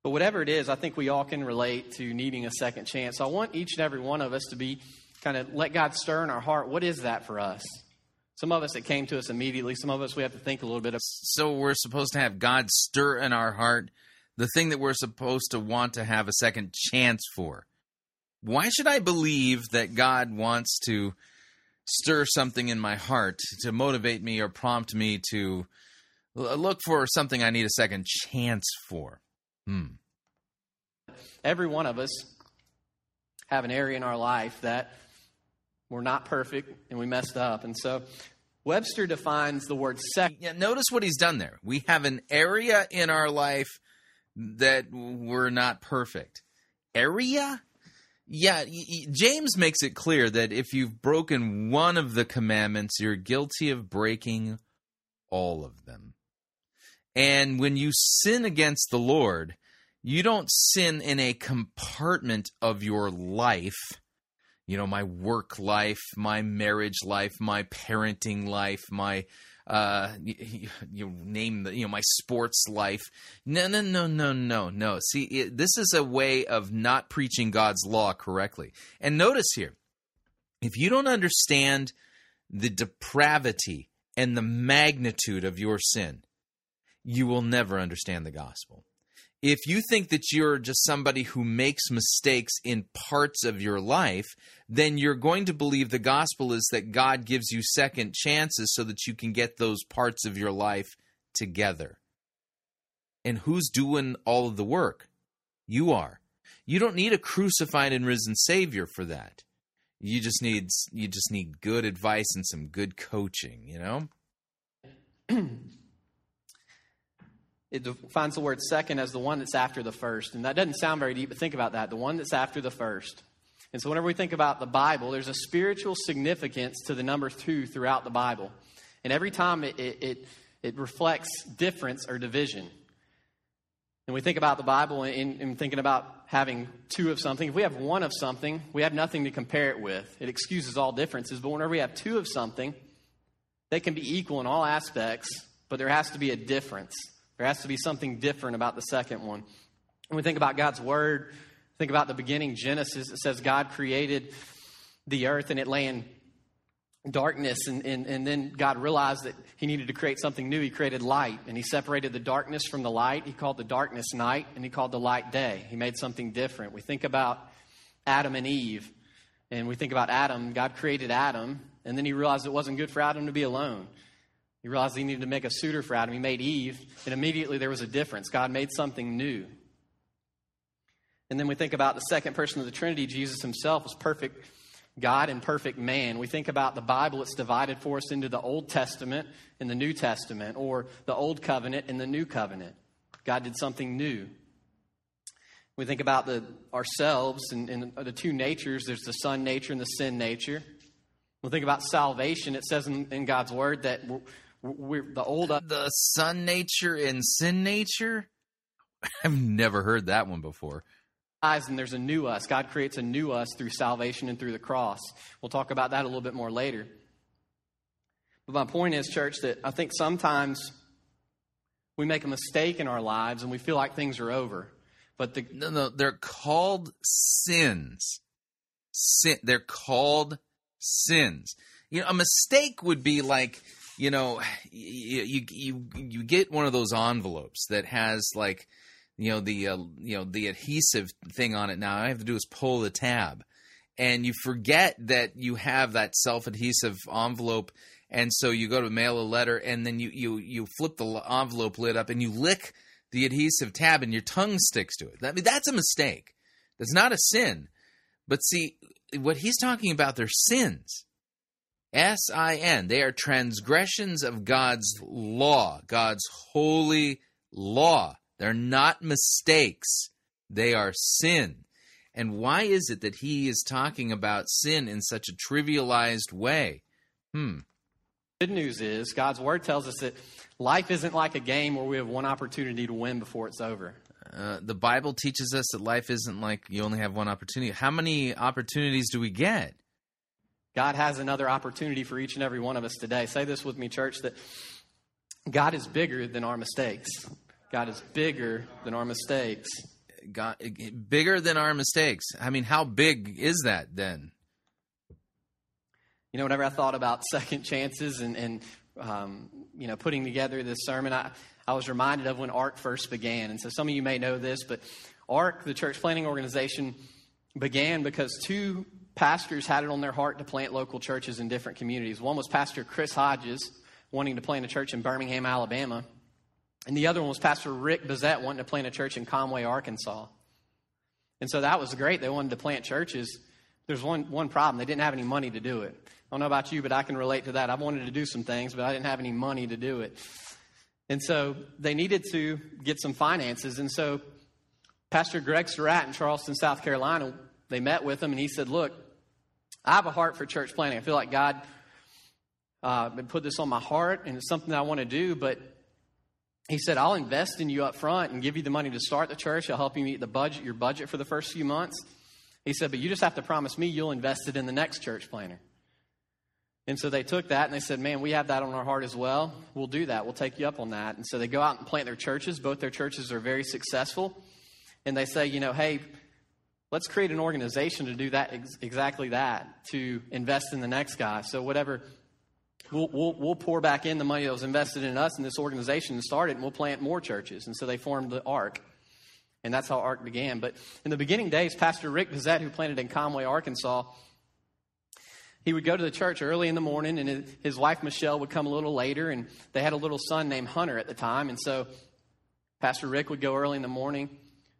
But whatever it is, I think we all can relate to needing a second chance. So I want each and every one of us to be kind of let God stir in our heart. What is that for us? Some of us, it came to us immediately. Some of us, we have to think a little bit. Of- so we're supposed to have God stir in our heart the thing that we're supposed to want to have a second chance for. Why should I believe that God wants to stir something in my heart to motivate me or prompt me to look for something I need a second chance for? Hmm. Every one of us have an area in our life that we're not perfect and we messed up. And so Webster defines the word second. Yeah, notice what he's done there. We have an area in our life that we're not perfect. Area? Yeah, James makes it clear that if you've broken one of the commandments, you're guilty of breaking all of them. And when you sin against the Lord, you don't sin in a compartment of your life. You know, my work life, my marriage life, my parenting life, my Uh, you, you name the, you know, my sports life. No, no, no, no, no, no. See, it, this is a way of not preaching God's law correctly. And notice here, if you don't understand the depravity and the magnitude of your sin, you will never understand the gospel. If you think that you're just somebody who makes mistakes in parts of your life, then you're going to believe the gospel is that God gives you second chances so that you can get those parts of your life together. And who's doing all of the work? You are. You don't need a crucified and risen Savior for that. You just need you just need good advice and some good coaching, you know? It defines the word second as the one that's after the first. And that doesn't sound very deep, but think about that. The one that's after the first. And so whenever we think about the Bible, there's a spiritual significance to the number two throughout the Bible. And every time it it, it, it reflects difference or division. And we think about the Bible and, and thinking about having two of something. If we have one of something, we have nothing to compare it with. It excuses all differences. But whenever we have two of something, they can be equal in all aspects, but there has to be a difference. There has to be something different about the second one. When we think about God's word, think about the beginning, Genesis. It says God created the earth and it lay in darkness. And, and, and then God realized that he needed to create something new. He created light, and he separated the darkness from the light. He called the darkness night, and he called the light day. He made something different. We think about Adam and Eve, and we think about Adam. God created Adam, and then he realized it wasn't good for Adam to be alone. He realized he needed to make a suitor for Adam. He made Eve, and immediately there was a difference. God made something new. And then we think about the second person of the Trinity. Jesus himself was perfect God and perfect man. We think about the Bible. It's divided for us into the Old Testament and the New Testament, or the Old Covenant and the New Covenant. God did something new. We think about the ourselves and, and the two natures. There's the son nature and the sin nature. We think about salvation. It says in, in God's word that we're, We're the old, the son nature and sin nature. I've never heard that one before. And there's a new us. God creates a new us through salvation and through the cross. We'll talk about that a little bit more later. But my point is, church, that I think sometimes we make a mistake in our lives and we feel like things are over. But the no, no, they're called sins. Sin. They're called sins. You know, a mistake would be like, you know, you, you you you get one of those envelopes that has like, you know, the uh, you know the adhesive thing on it. Now all I have to do is pull the tab, and you forget that you have that self-adhesive envelope, and so you go to mail a letter, and then you you you flip the envelope lid up, and you lick the adhesive tab, and your tongue sticks to it. I mean, that's a mistake. That's not a sin. But see, what he's talking about, they're sins. S I N. They are transgressions of God's law, God's holy law. They're not mistakes. They are sin. And why is it that he is talking about sin in such a trivialized way? Hmm. The good news is God's word tells us that life isn't like a game where we have one opportunity to win before it's over. Uh, the Bible teaches us that life isn't like you only have one opportunity. How many opportunities do we get? God has another opportunity for each and every one of us today. Say this with me, church, that God is bigger than our mistakes. God is bigger than our mistakes. God, bigger than our mistakes. I mean, how big is that then? You know, whenever I thought about second chances and, and um, you know, putting together this sermon, I, I was reminded of when A R C first began. And so some of you may know this, but A R C, the church planting organization, began because two pastors had it on their heart to plant local churches in different communities. One was Pastor Chris Hodges wanting to plant a church in Birmingham, Alabama. And the other one was Pastor Rick Bazette wanting to plant a church in Conway, Arkansas. And so that was great. They wanted to plant churches. There's one, one problem. They didn't have any money to do it. I don't know about you, but I can relate to that. I wanted to do some things, but I didn't have any money to do it. And so they needed to get some finances. And so Pastor Greg Surratt in Charleston, South Carolina, they met with him, and he said, look, I have a heart for church planting. I feel like God uh, put this on my heart, and it's something that I want to do. But he said, I'll invest in you up front and give you the money to start the church. I'll help you meet the budget, your budget for the first few months. He said, but you just have to promise me you'll invest it in the next church planter. And so they took that, and they said, man, we have that on our heart as well. We'll do that. We'll take you up on that. And so they go out and plant their churches. Both their churches are very successful. And they say, you know, hey, let's create an organization to do that, ex- exactly that, to invest in the next guy. So whatever, we'll, we'll, we'll pour back in the money that was invested in us and this organization and started, and we'll plant more churches. And so they formed the A R C, and that's how A R C began. But in the beginning days, Pastor Rick Bazette, who planted in Conway, Arkansas, he would go to the church early in the morning, and his wife Michelle would come a little later, and they had a little son named Hunter at the time. And so Pastor Rick would go early in the morning.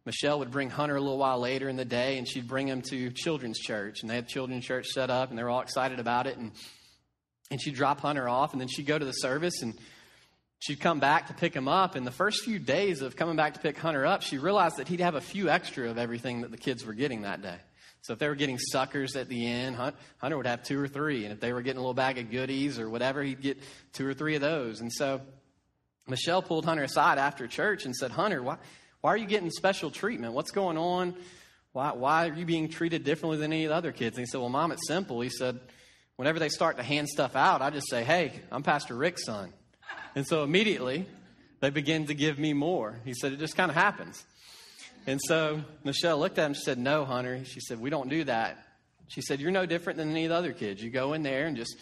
Michelle would bring Hunter a little while later in the day, and she'd bring him to children's church. And they had children's church set up, and they were all excited about it. And, and she'd drop Hunter off, and then she'd go to the service, and she'd come back to pick him up, and the first few days of coming back to pick Hunter up, she realized that he'd have a few extra of everything that the kids were getting that day. So if they were getting suckers at the end, Hunter would have two or three. And if they were getting a little bag of goodies or whatever, he'd get two or three of those. And so Michelle pulled Hunter aside after church and said, Hunter, why, why are you getting special treatment? What's going on? Why, why are you being treated differently than any of the other kids? And he said, well, Mom, it's simple. He said, whenever they start to hand stuff out, I just say, hey, I'm Pastor Rick's son. And so immediately they begin to give me more. He said, it just kind of happens. And so Michelle looked at him and she said, no, Hunter. She said, we don't do that. She said, you're no different than any of the other kids. You go in there and just,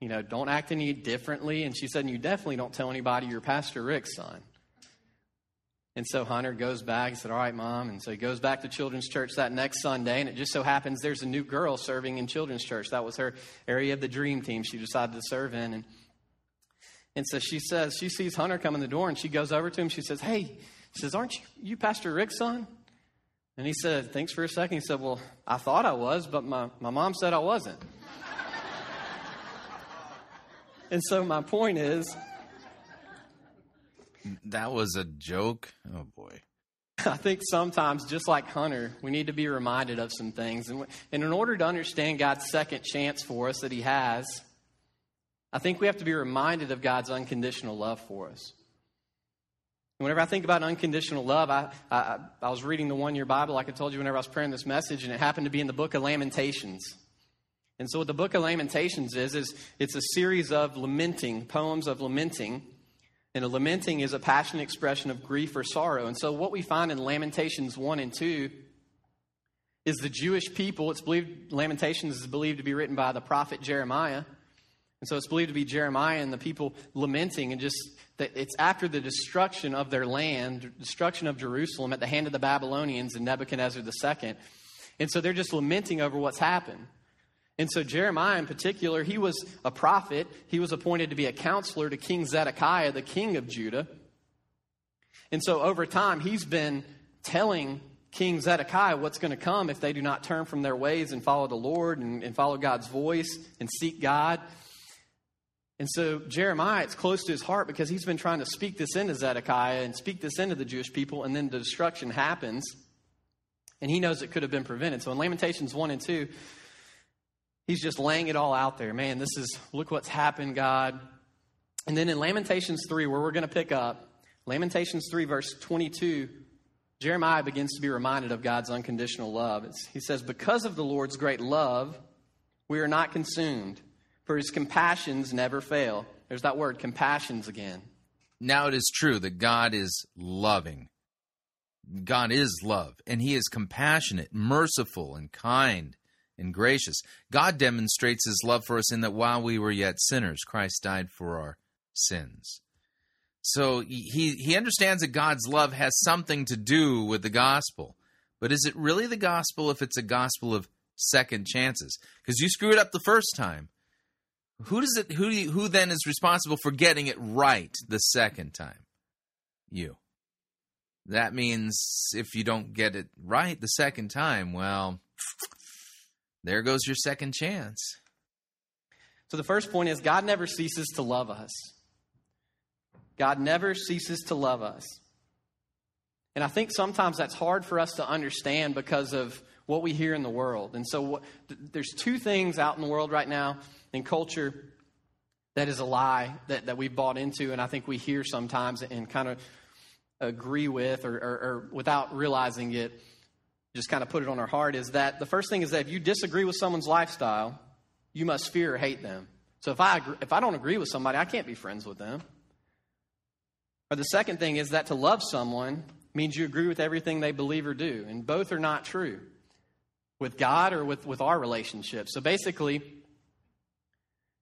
you know, don't act any differently. And she said, and you definitely don't tell anybody you're Pastor Rick's son. And so Hunter goes back and said, all right, Mom. And so he goes back to children's church that next Sunday. And it just so happens there's a new girl serving in children's church. That was her area of the dream team she decided to serve in. And, and so she says, she sees Hunter come in the door and she goes over to him. She says, hey, He says, aren't you, you Pastor Rick's son? And he said, thanks for a second. He said, well, I thought I was, but my, my mom said I wasn't. And so my point is. That was a joke. Oh, boy. I think sometimes, just like Hunter, we need to be reminded of some things. And, and in order to understand God's second chance for us that he has, I think we have to be reminded of God's unconditional love for us. Whenever I think about unconditional love, I, I I was reading the one-year Bible, like I told you whenever I was preparing this message, and it happened to be in the book of Lamentations. And so what the book of Lamentations is, is it's a series of lamenting, poems of lamenting. And a lamenting is a passionate expression of grief or sorrow. And so what we find in Lamentations one and two is the Jewish people, it's believed, Lamentations is believed to be written by the prophet Jeremiah. And so it's believed to be Jeremiah and the people lamenting, and just that it's after the destruction of their land, destruction of Jerusalem at the hand of the Babylonians and Nebuchadnezzar the second. And so they're just lamenting over what's happened. And so Jeremiah in particular, he was a prophet. He was appointed to be a counselor to King Zedekiah, the king of Judah. And so over time, he's been telling King Zedekiah what's going to come if they do not turn from their ways and follow the Lord and, and follow God's voice and seek God. And so Jeremiah, it's close to his heart because he's been trying to speak this into Zedekiah and speak this into the Jewish people, and then the destruction happens, and he knows it could have been prevented. So in Lamentations one and two, he's just laying it all out there. Man, this is, look what's happened, God. And then in Lamentations three, where we're going to pick up, Lamentations three, verse twenty-two, Jeremiah begins to be reminded of God's unconditional love. It's, he says, because of the Lord's great love, we are not consumed, for his compassions never fail. There's that word, compassions, again. Now it is true that God is loving. God is love, and he is compassionate, merciful, and kind, and gracious. God demonstrates his love for us in that while we were yet sinners, Christ died for our sins. So he, he understands that God's love has something to do with the gospel. But is it really the gospel if it's a gospel of second chances? Because you screwed up the first time. Who does it? Who do you, who then is responsible for getting it right the second time? You. That means if you don't get it right the second time, well, there goes your second chance. So the first point is God never ceases to love us. God never ceases to love us. And I think sometimes that's hard for us to understand because of what we hear in the world. And so what, th- there's two things out in the world right now in culture that is a lie that, that we've bought into, and I think we hear sometimes and kind of agree with or, or, or without realizing it, just kind of put it on our heart, is that the first thing is that if you disagree with someone's lifestyle, you must fear or hate them. So if I agree, if I don't agree with somebody, I can't be friends with them. Or the second thing is that to love someone means you agree with everything they believe or do, and both are not true. With God or with, with our relationship. So basically,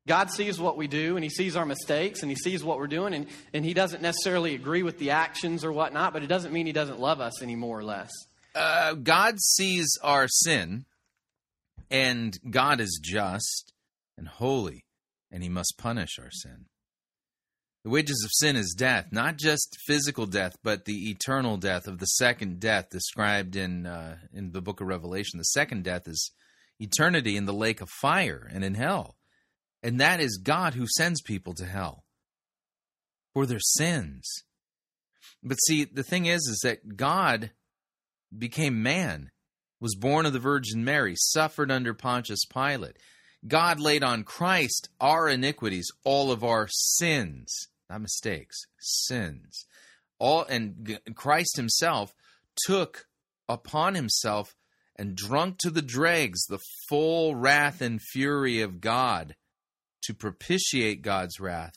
God sees what we do, and he sees our mistakes, and he sees what we're doing, and, and he doesn't necessarily agree with the actions or whatnot, but it doesn't mean he doesn't love us any more or less. Uh, God sees our sin, and God is just and holy, and he must punish our sin. The wages of sin is death, not just physical death, but the eternal death of the second death described in uh, in the book of Revelation. The second death is eternity in the lake of fire and in hell. And that is God who sends people to hell. for their sins. But see, the thing is, is that God became man, was born of the Virgin Mary, suffered under Pontius Pilate. God laid on Christ our iniquities, all of our sins, not mistakes, sins. All, and Christ himself took upon himself and drunk to the dregs the full wrath and fury of God to propitiate God's wrath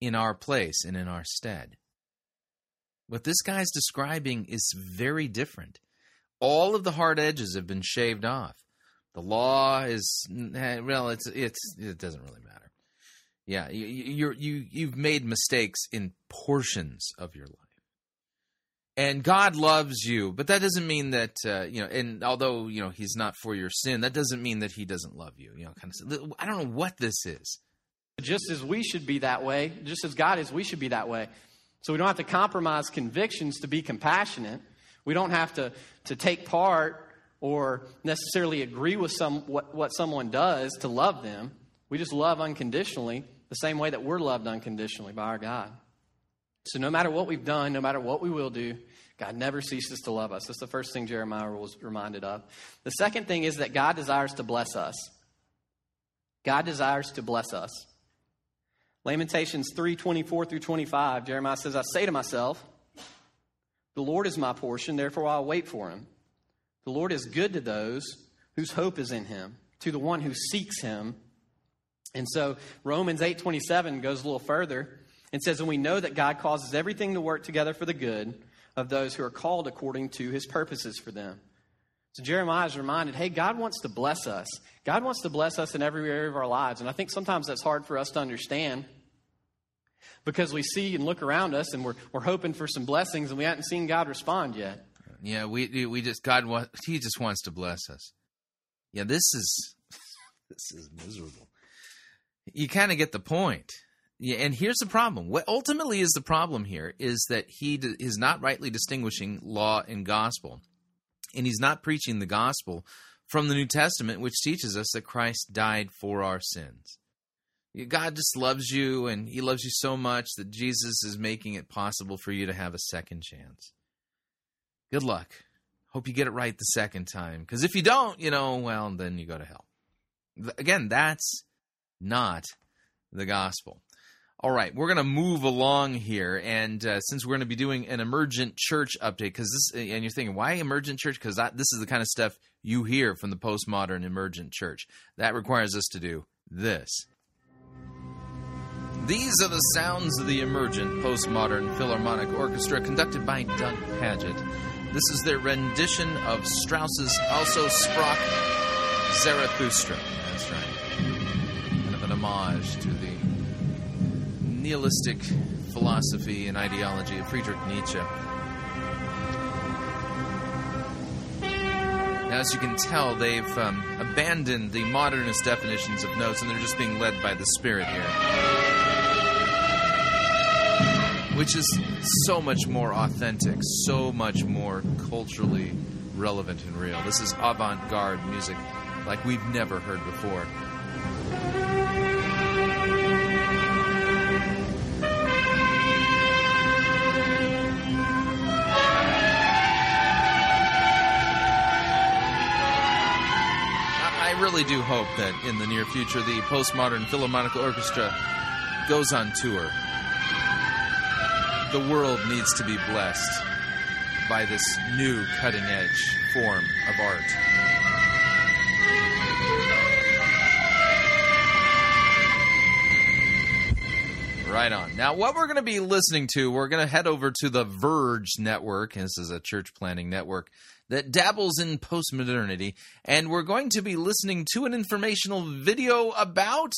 in our place and in our stead. What this guy's describing is very different. All of the hard edges have been shaved off. The law is, well, it's it's it doesn't really matter. Yeah, you, you're, you, you've made mistakes in portions of your life. And God loves you, but that doesn't mean that, uh, you know, and although, you know, he's not for your sin, that doesn't mean that he doesn't love you. You know, kind of, I don't know what this is. Just as we should be that way, just as God is, we should be that way. So we don't have to compromise convictions to be compassionate. We don't have to, to take part or necessarily agree with some what, what someone does to love them. We just love unconditionally the same way that we're loved unconditionally by our God. So no matter what we've done, no matter what we will do, God never ceases to love us. That's the first thing Jeremiah was reminded of. The second thing is that God desires to bless us. God desires to bless us. Lamentations three twenty-four through twenty-five, Jeremiah says, I say to myself, the Lord is my portion, therefore I'll wait for him. The Lord is good to those whose hope is in him, to the one who seeks him. And so Romans eight twenty-seven goes a little further. It says, and we know that God causes everything to work together for the good of those who are called according to his purposes for them. So Jeremiah is reminded, hey, God wants to bless us. God wants to bless us in every area of our lives. And I think sometimes that's hard for us to understand because we see and look around us and we're we're hoping for some blessings and we haven't seen God respond yet. Yeah, we we just, God, he just wants to bless us. Yeah, this is, this is miserable. You kind of get the point. Yeah, and here's the problem. What ultimately is the problem here is that he d- is not rightly distinguishing law and gospel. And he's not preaching the gospel from the New Testament, which teaches us that Christ died for our sins. God just loves you, and he loves you so much that Jesus is making it possible for you to have a second chance. Good luck. Hope you get it right the second time. Because if you don't, you know, well, then you go to hell. Again, that's not the gospel. All right, we're going to move along here, and uh, since we're going to be doing an Emergent Church update, because this, and you're thinking, why Emergent Church? Because this is the kind of stuff you hear from the postmodern Emergent Church. That requires us to do this. These are the sounds of the Emergent Postmodern Philharmonic Orchestra, conducted by Doug Padgett. This is their rendition of Strauss's Also Sprach Zarathustra. That's right. Kind of an homage to the nihilistic philosophy and ideology of Friedrich Nietzsche. Now, as you can tell, they've um, abandoned the modernist definitions of notes, and they're just being led by the Spirit here, which is so much more authentic, so much more culturally relevant and real. This is avant-garde music like we've never heard before. I really do hope that in the near future the Postmodern Philharmonic Orchestra goes on tour. The world needs to be blessed by this new cutting-edge form of art. Right on. Now, what we're going to be listening to, we're going to head over to the Verge Network. This is a church planning network that dabbles in postmodernity, and we're going to be listening to an informational video about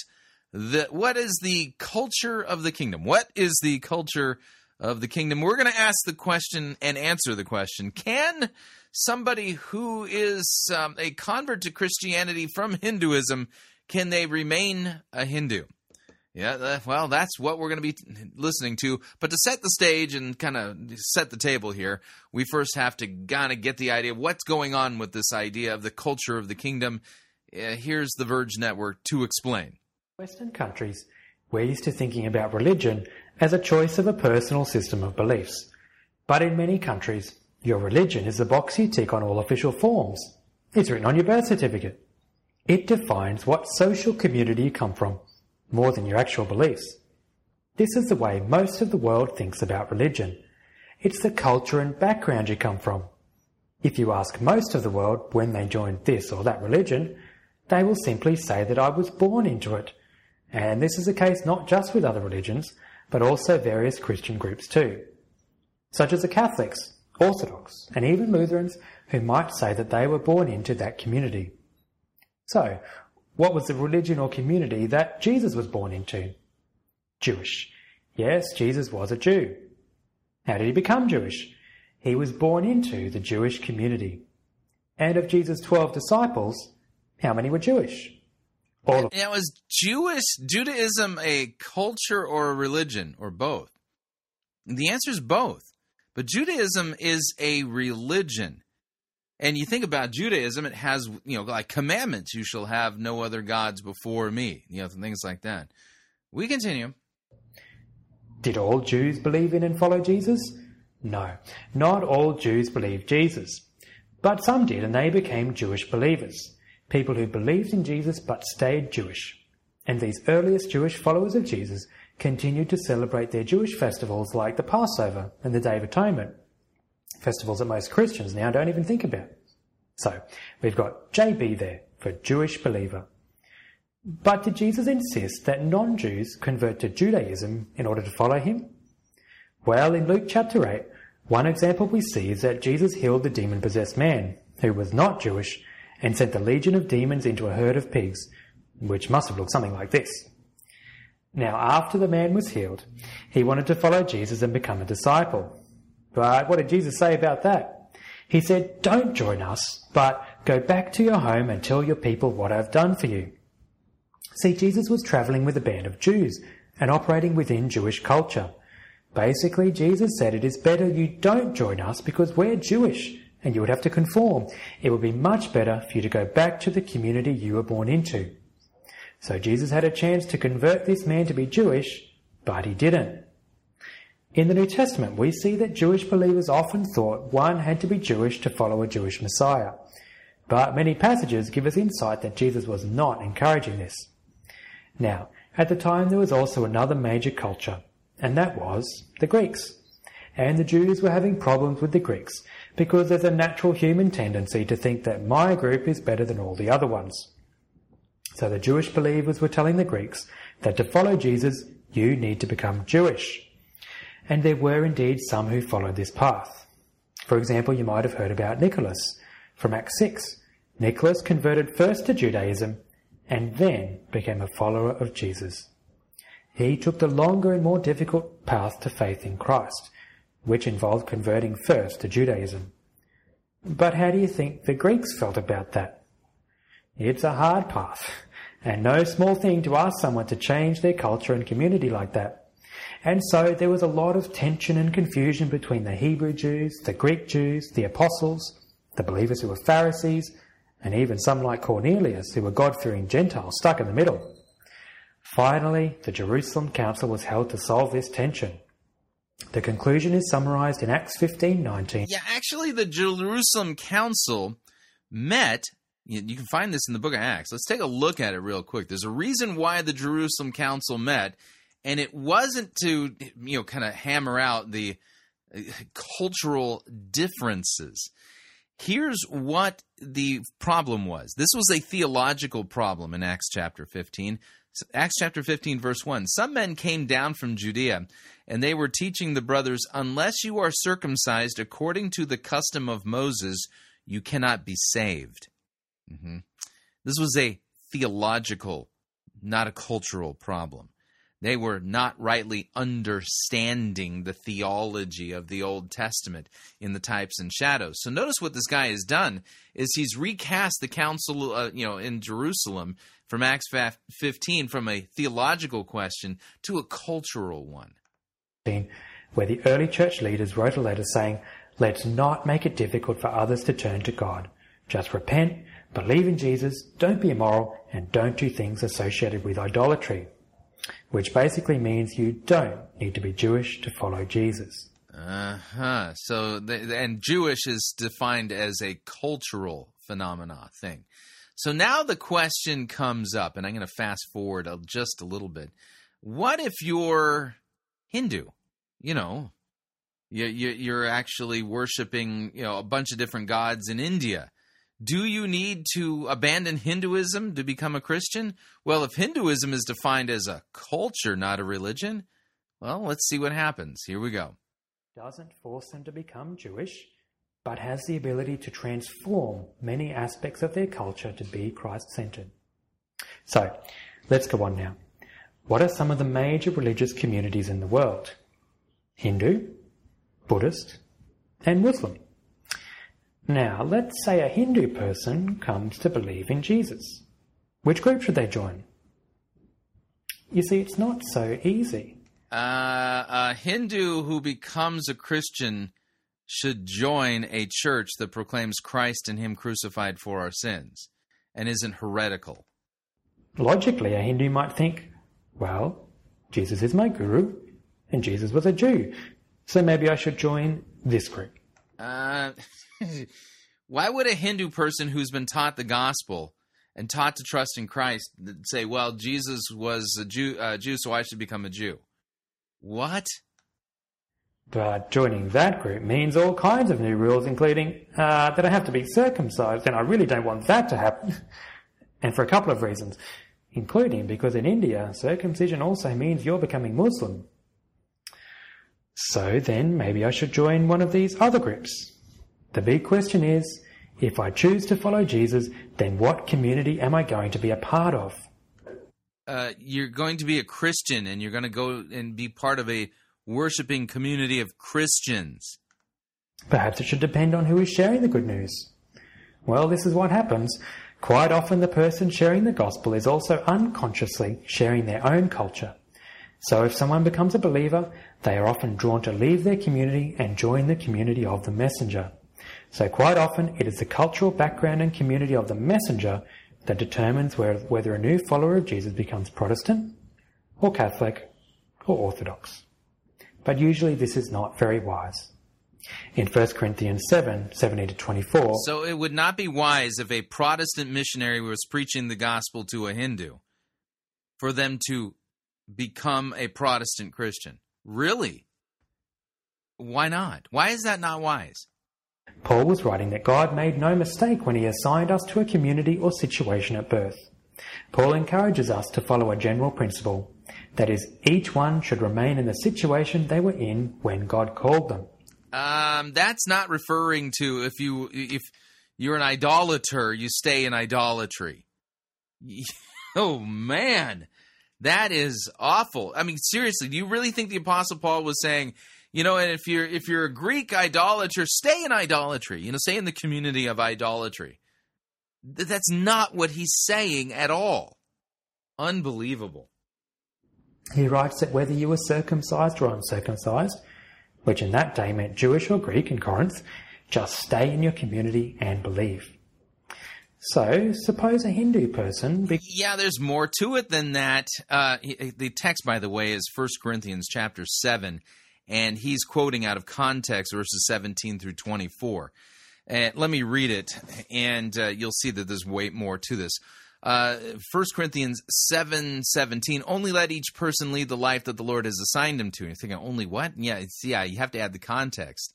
the, what is the culture of the kingdom? What is the culture of the kingdom? We're going to ask the question and answer the question, can somebody who is um, a convert to Christianity from Hinduism, can they remain a Hindu? Yeah, well, that's what we're going to be listening to. But to set the stage and kind of set the table here, we first have to kind of get the idea of what's going on with this idea of the culture of the kingdom. Uh, here's the Verge Network to explain. Western countries ways to thinking about religion as a choice of a personal system of beliefs. But in many countries, your religion is the box you tick on all official forms. It's written on your birth certificate. It defines what social community you come from, more than your actual beliefs. This is the way most of the world thinks about religion. It's the culture and background you come from. If you ask most of the world when they joined this or that religion, they will simply say that I was born into it. And this is the case not just with other religions, but also various Christian groups too, such as the Catholics, Orthodox, and even Lutherans, who might say that they were born into that community. So, what was the religion or community that Jesus was born into? Jewish. Yes, Jesus was a Jew. How did he become Jewish? He was born into the Jewish community. And of Jesus' twelve disciples, how many were Jewish? All of them. Now, is Jewish Judaism a culture or a religion, or both? The answer is both. But Judaism is a religion. And you think about Judaism, it has, you know, like commandments. You shall have no other gods before me, you know, things like that. We continue. Did all Jews believe in and follow Jesus? No, not all Jews believed Jesus. But some did, and they became Jewish believers, people who believed in Jesus but stayed Jewish. And these earliest Jewish followers of Jesus continued to celebrate their Jewish festivals like the Passover and the Day of Atonement, festivals that most Christians now don't even think about. So, we've got J B there for Jewish believer. But did Jesus insist that non-Jews convert to Judaism in order to follow him? Well, in Luke chapter eight, one example we see is that Jesus healed the demon-possessed man, who was not Jewish, and sent the legion of demons into a herd of pigs, which must have looked something like this. Now, after the man was healed, he wanted to follow Jesus and become a disciple. But what did Jesus say about that? He said, "Don't join us, but go back to your home and tell your people what I've done for you." See, Jesus was traveling with a band of Jews and operating within Jewish culture. Basically, Jesus said, it is better you don't join us because we're Jewish and you would have to conform. It would be much better for you to go back to the community you were born into. So Jesus had a chance to convert this man to be Jewish, but he didn't. In the New Testament, we see that Jewish believers often thought one had to be Jewish to follow a Jewish Messiah. But many passages give us insight that Jesus was not encouraging this. Now, at the time there was also another major culture, and that was the Greeks. And the Jews were having problems with the Greeks because there's a natural human tendency to think that my group is better than all the other ones. So the Jewish believers were telling the Greeks that to follow Jesus, you need to become Jewish. And there were indeed some who followed this path. For example, you might have heard about Nicholas from Acts six. Nicholas converted first to Judaism and then became a follower of Jesus. He took the longer and more difficult path to faith in Christ, which involved converting first to Judaism. But how do you think the Greeks felt about that? It's a hard path, and no small thing to ask someone to change their culture and community like that. And so there was a lot of tension and confusion between the Hebrew Jews, the Greek Jews, the apostles, the believers who were Pharisees, and even some like Cornelius, who were God-fearing Gentiles stuck in the middle. Finally, the Jerusalem Council was held to solve this tension. The conclusion is summarized in Acts fifteen nineteen. Yeah, actually the Jerusalem Council met, you can find this in the book of Acts. Let's take a look at it real quick. There's a reason why the Jerusalem Council met, and it wasn't to, you know, kind of hammer out the cultural differences. Here's what the problem was. This was a theological problem in Acts chapter fifteen. Acts chapter fifteen, verse one. Some men came down from Judea, and they were teaching the brothers, "Unless you are circumcised according to the custom of Moses, you cannot be saved." Mm-hmm. This was a theological, not a cultural problem. They were not rightly understanding the theology of the Old Testament in the types and shadows. So notice what this guy has done is he's recast the council, uh, you know, in Jerusalem from Acts fifteen from a theological question to a cultural one, where the early church leaders wrote a letter saying, "Let's not make it difficult for others to turn to God. Just repent, believe in Jesus, don't be immoral, and don't do things associated with idolatry." which basically means you don't need to be Jewish to follow Jesus. Uh-huh. So, the, and Jewish is defined as a cultural phenomena thing. So now the question comes up, and I'm going to fast forward just a little bit. What if you're Hindu? You know, you, you, you're actually worshiping, you know, a bunch of different gods in India. Do you need to abandon Hinduism to become a Christian? Well, if Hinduism is defined as a culture, not a religion, well, let's see what happens. Here we go. Doesn't force them to become Jewish, but has the ability to transform many aspects of their culture to be Christ-centered. So, let's go on now. What are some of the major religious communities in the world? Hindu, Buddhist, and Muslim. Now, let's say a Hindu person comes to believe in Jesus. Which group should they join? You see, it's not so easy. Uh, a Hindu who becomes a Christian should join a church that proclaims Christ and Him crucified for our sins and isn't heretical. Logically, a Hindu might think, well, Jesus is my guru and Jesus was a Jew, so maybe I should join this group. Uh... Why would a Hindu person who's been taught the gospel and taught to trust in Christ say, well, Jesus was a Jew, uh, Jew, so I should become a Jew? What? But joining that group means all kinds of new rules, including uh, that I have to be circumcised, and I really don't want that to happen. And for a couple of reasons, including because in India, circumcision also means you're becoming Muslim. So then maybe I should join one of these other groups. The big question is, if I choose to follow Jesus, then what community am I going to be a part of? Uh, you're going to be a Christian, and you're going to go and be part of a worshiping community of Christians. Perhaps it should depend on who is sharing the good news. Well, this is what happens. Quite often the person sharing the gospel is also unconsciously sharing their own culture. So if someone becomes a believer, they are often drawn to leave their community and join the community of the messenger. So quite often it is the cultural background and community of the messenger that determines where, whether a new follower of Jesus becomes Protestant or Catholic or Orthodox. But usually this is not very wise. In First Corinthians seven, seventeen to twenty-four... So it would not be wise if a Protestant missionary was preaching the gospel to a Hindu for them to become a Protestant Christian. Really? Why not? Why is that not wise? Paul was writing that God made no mistake when He assigned us to a community or situation at birth. Paul encourages us to follow a general principle, that is, each one should remain in the situation they were in when God called them. Um, that's not referring to if you if you're an idolater, you stay in idolatry. Oh man, that is awful. I mean, seriously, do you really think the Apostle Paul was saying, you know, and if you're if you're a Greek idolater, stay in idolatry. You know, stay in the community of idolatry. Th- that's not what he's saying at all. Unbelievable. He writes that whether you were circumcised or uncircumcised, which in that day meant Jewish or Greek in Corinth, just stay in your community and believe. So, suppose a Hindu person... Be- yeah, there's more to it than that. Uh, the text, by the way, is First Corinthians chapter seven. And he's quoting out of context verses seventeen through twenty-four. Uh, let me read it, and uh, you'll see that there's way more to this. Uh, First Corinthians seven seventeen, only let each person lead the life that the Lord has assigned him to. And you're thinking, only what? Yeah, it's, yeah, you have to add the context.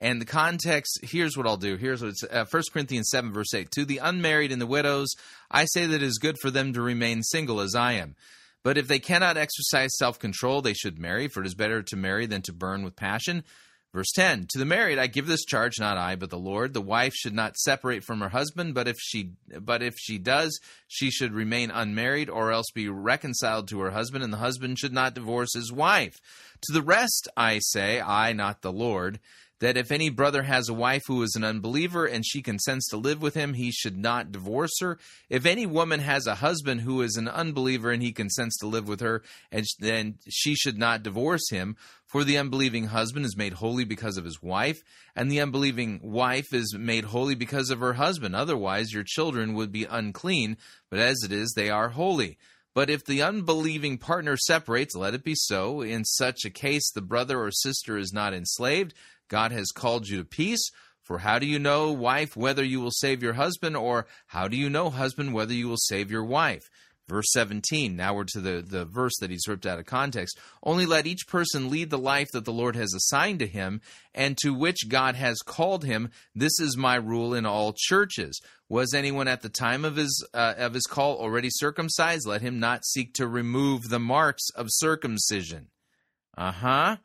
And the context, here's what I'll do. Here's what it's, uh, First Corinthians seven verse eight. To the unmarried and the widows, I say that it is good for them to remain single as I am. But if they cannot exercise self-control, they should marry, for it is better to marry than to burn with passion. Verse ten, to the married I give this charge, not I, but the Lord. The wife should not separate from her husband, but if she but if she does, she should remain unmarried or else be reconciled to her husband, and the husband should not divorce his wife. To the rest I say, I, not the Lord, that if any brother has a wife who is an unbeliever and she consents to live with him, he should not divorce her. If any woman has a husband who is an unbeliever and he consents to live with her, and then she should not divorce him. For the unbelieving husband is made holy because of his wife, and the unbelieving wife is made holy because of her husband. Otherwise, your children would be unclean, but as it is, they are holy. But if the unbelieving partner separates, let it be so. In such a case, the brother or sister is not enslaved. God has called you to peace. For how do you know, wife, whether you will save your husband? Or how do you know, husband, whether you will save your wife? Verse seventeen, now we're to the, the verse that he's ripped out of context. Only let each person lead the life that the Lord has assigned to him and to which God has called him. This is my rule in all churches. Was anyone at the time of his uh, of his call already circumcised? Let him not seek to remove the marks of circumcision. Uh-huh.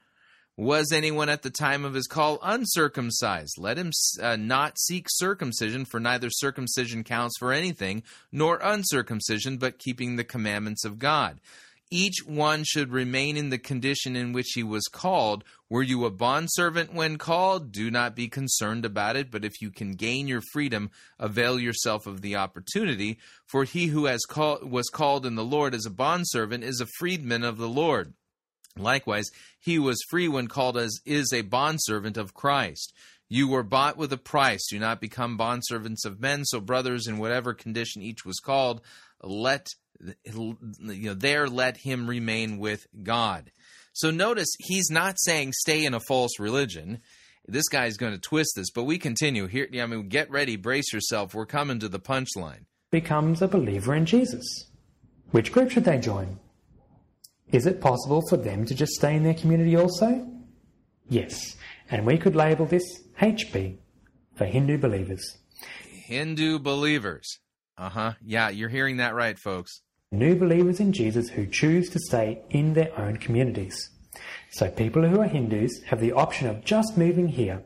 Was anyone at the time of his call uncircumcised? Let him uh, not seek circumcision, for neither circumcision counts for anything, nor uncircumcision, but keeping the commandments of God. Each one should remain in the condition in which he was called. Were you a bondservant when called? Do not be concerned about it, but if you can gain your freedom, avail yourself of the opportunity. For he who has call- was called in the Lord as a bondservant is a freedman of the Lord. Likewise, he was free when called as is a bondservant of Christ. You were bought with a price. Do not become bondservants of men. So, brothers, in whatever condition each was called, let you know, there let him remain with God. So notice he's not saying stay in a false religion. This guy's going to twist this, but we continue here. I mean, get ready, brace yourself. We're coming to the punchline. Becomes a believer in Jesus. Which group should they join? Is it possible for them to just stay in their community also? Yes, and we could label this H B, for Hindu believers. Hindu believers. Uh-huh. Yeah, you're hearing that right, folks. New believers in Jesus who choose to stay in their own communities. So people who are Hindus have the option of just moving here,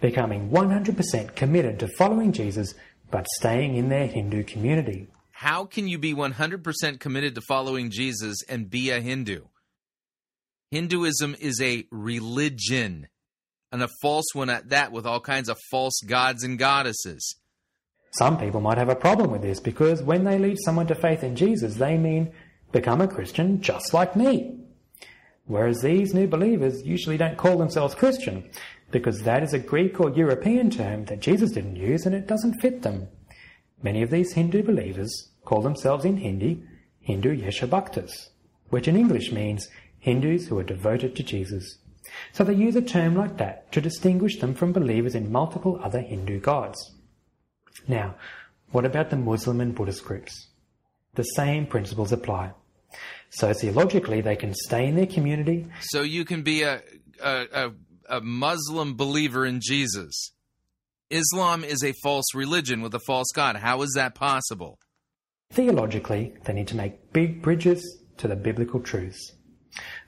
becoming one hundred percent committed to following Jesus, but staying in their Hindu community. How can you be one hundred percent committed to following Jesus and be a Hindu? Hinduism is a religion, and a false one at that, with all kinds of false gods and goddesses. Some people might have a problem with this because when they lead someone to faith in Jesus, they mean, become a Christian just like me. Whereas these new believers usually don't call themselves Christian because that is a Greek or European term that Jesus didn't use and it doesn't fit them. Many of these Hindu believers call themselves in Hindi, Hindu Yeshabhaktas, which in English means Hindus who are devoted to Jesus. So they use a term like that to distinguish them from believers in multiple other Hindu gods. Now, what about the Muslim and Buddhist groups? The same principles apply. Sociologically, they can stay in their community. So you can be a, a, a, a Muslim believer in Jesus. Islam is a false religion with a false god. How is that possible? Theologically, they need to make big bridges to the biblical truths.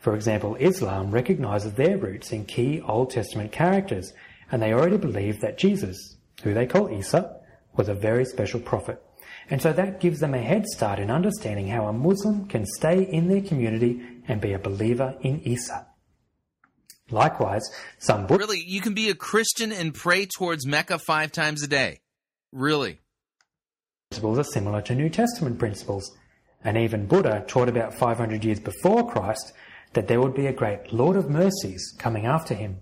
For example, Islam recognizes their roots in key Old Testament characters, and they already believe that Jesus, who they call Isa, was a very special prophet. And so that gives them a head start in understanding how a Muslim can stay in their community and be a believer in Isa. Likewise, some... Bo- really, you can be a Christian and pray towards Mecca five times a day. Really. Principles are similar to New Testament principles. And even Buddha taught about five hundred years before Christ that there would be a great Lord of mercies coming after him.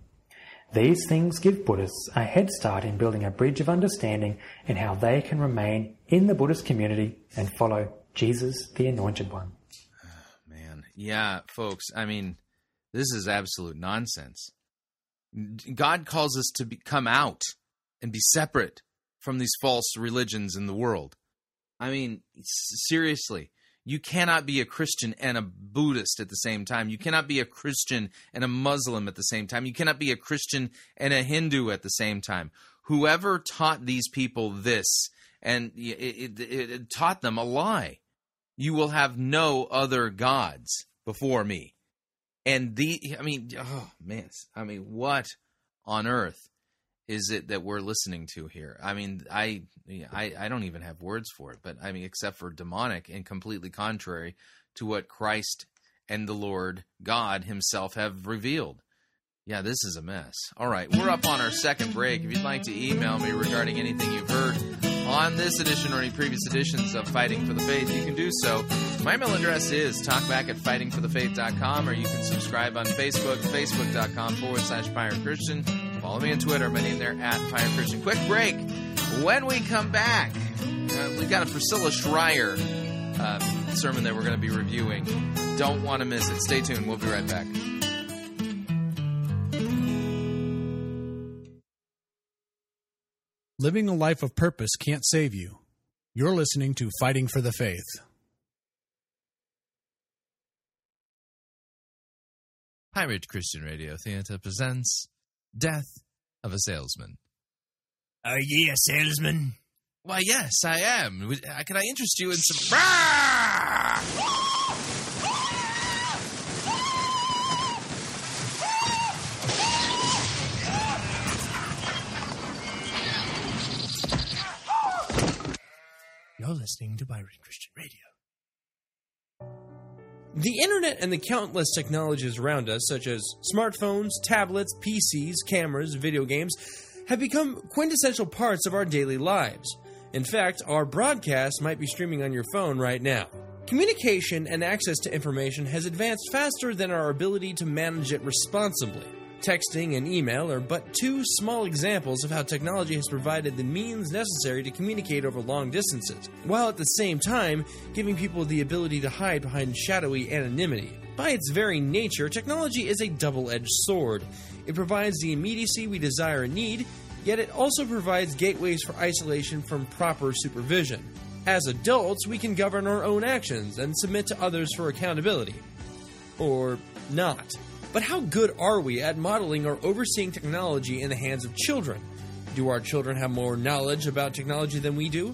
These things give Buddhists a head start in building a bridge of understanding in how they can remain in the Buddhist community and follow Jesus, the Anointed One. Oh, man. Yeah, folks, I mean... this is absolute nonsense. God calls us to be, come out and be separate from these false religions in the world. I mean, seriously, you cannot be a Christian and a Buddhist at the same time. You cannot be a Christian and a Muslim at the same time. You cannot be a Christian and a Hindu at the same time. Whoever taught these people this and it, it, it taught them a lie. You will have no other gods before me. And the, I mean, oh man, I mean, what on earth is it that we're listening to here? I mean, I, I, I don't even have words for it, but I mean, except for demonic and completely contrary to what Christ and the Lord God himself have revealed. Yeah, this is a mess. All right, we're up on our second break. If you'd like to email me regarding anything you've heard on this edition or any previous editions of Fighting for the Faith, you can do so. My email address is talkback at fighting for the faith dot com, or you can subscribe on Facebook, facebook.com forward slash Pirate Christian. Follow me on Twitter. My name there, at Pirate Christian. Quick break. When we come back, uh, we got a Priscilla Shirer uh, sermon that we're going to be reviewing. Don't want to miss it. Stay tuned. We'll be right back. Living a life of purpose can't save you. You're listening to Fighting for the Faith. Pirate Christian Radio Theater presents Death of a Salesman. Are ye a salesman? Why, yes, I am. Can I interest you in some... You're listening to Pirate Christian Radio. The internet and the countless technologies around us, such as smartphones, tablets, P Cs, cameras, video games, have become quintessential parts of our daily lives. In fact, our broadcast might be streaming on your phone right now. Communication and access to information has advanced faster than our ability to manage it responsibly. Texting and email are but two small examples of how technology has provided the means necessary to communicate over long distances, while at the same time giving people the ability to hide behind shadowy anonymity. By its very nature, technology is a double-edged sword. It provides the immediacy we desire and need, yet it also provides gateways for isolation from proper supervision. As adults, we can govern our own actions and submit to others for accountability. Or not. But how good are we at modeling or overseeing technology in the hands of children? Do our children have more knowledge about technology than we do?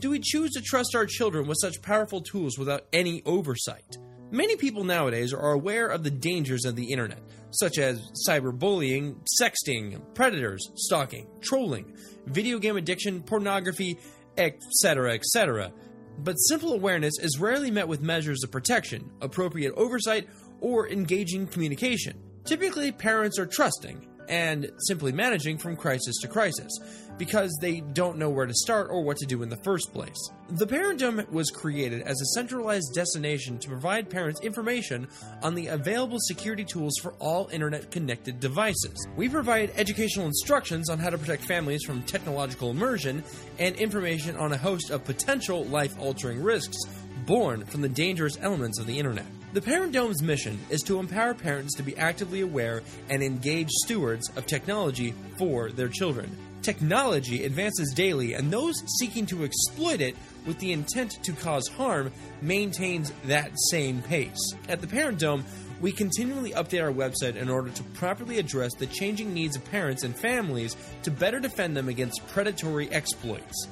Do we choose to trust our children with such powerful tools without any oversight? Many people nowadays are aware of the dangers of the internet, such as cyberbullying, sexting, predators, stalking, trolling, video game addiction, pornography, et cetera, et cetera. But simple awareness is rarely met with measures of protection, appropriate oversight, or engaging communication. Typically, parents are trusting and simply managing from crisis to crisis because they don't know where to start or what to do in the first place. The Parentdom was created as a centralized destination to provide parents information on the available security tools for all internet-connected devices. We provide educational instructions on how to protect families from technological immersion and information on a host of potential life-altering risks born from the dangerous elements of the internet. The Parentdom's mission is to empower parents to be actively aware and engaged stewards of technology for their children. Technology advances daily, and those seeking to exploit it with the intent to cause harm maintains that same pace. At the Parentdom, we continually update our website in order to properly address the changing needs of parents and families to better defend them against predatory exploits.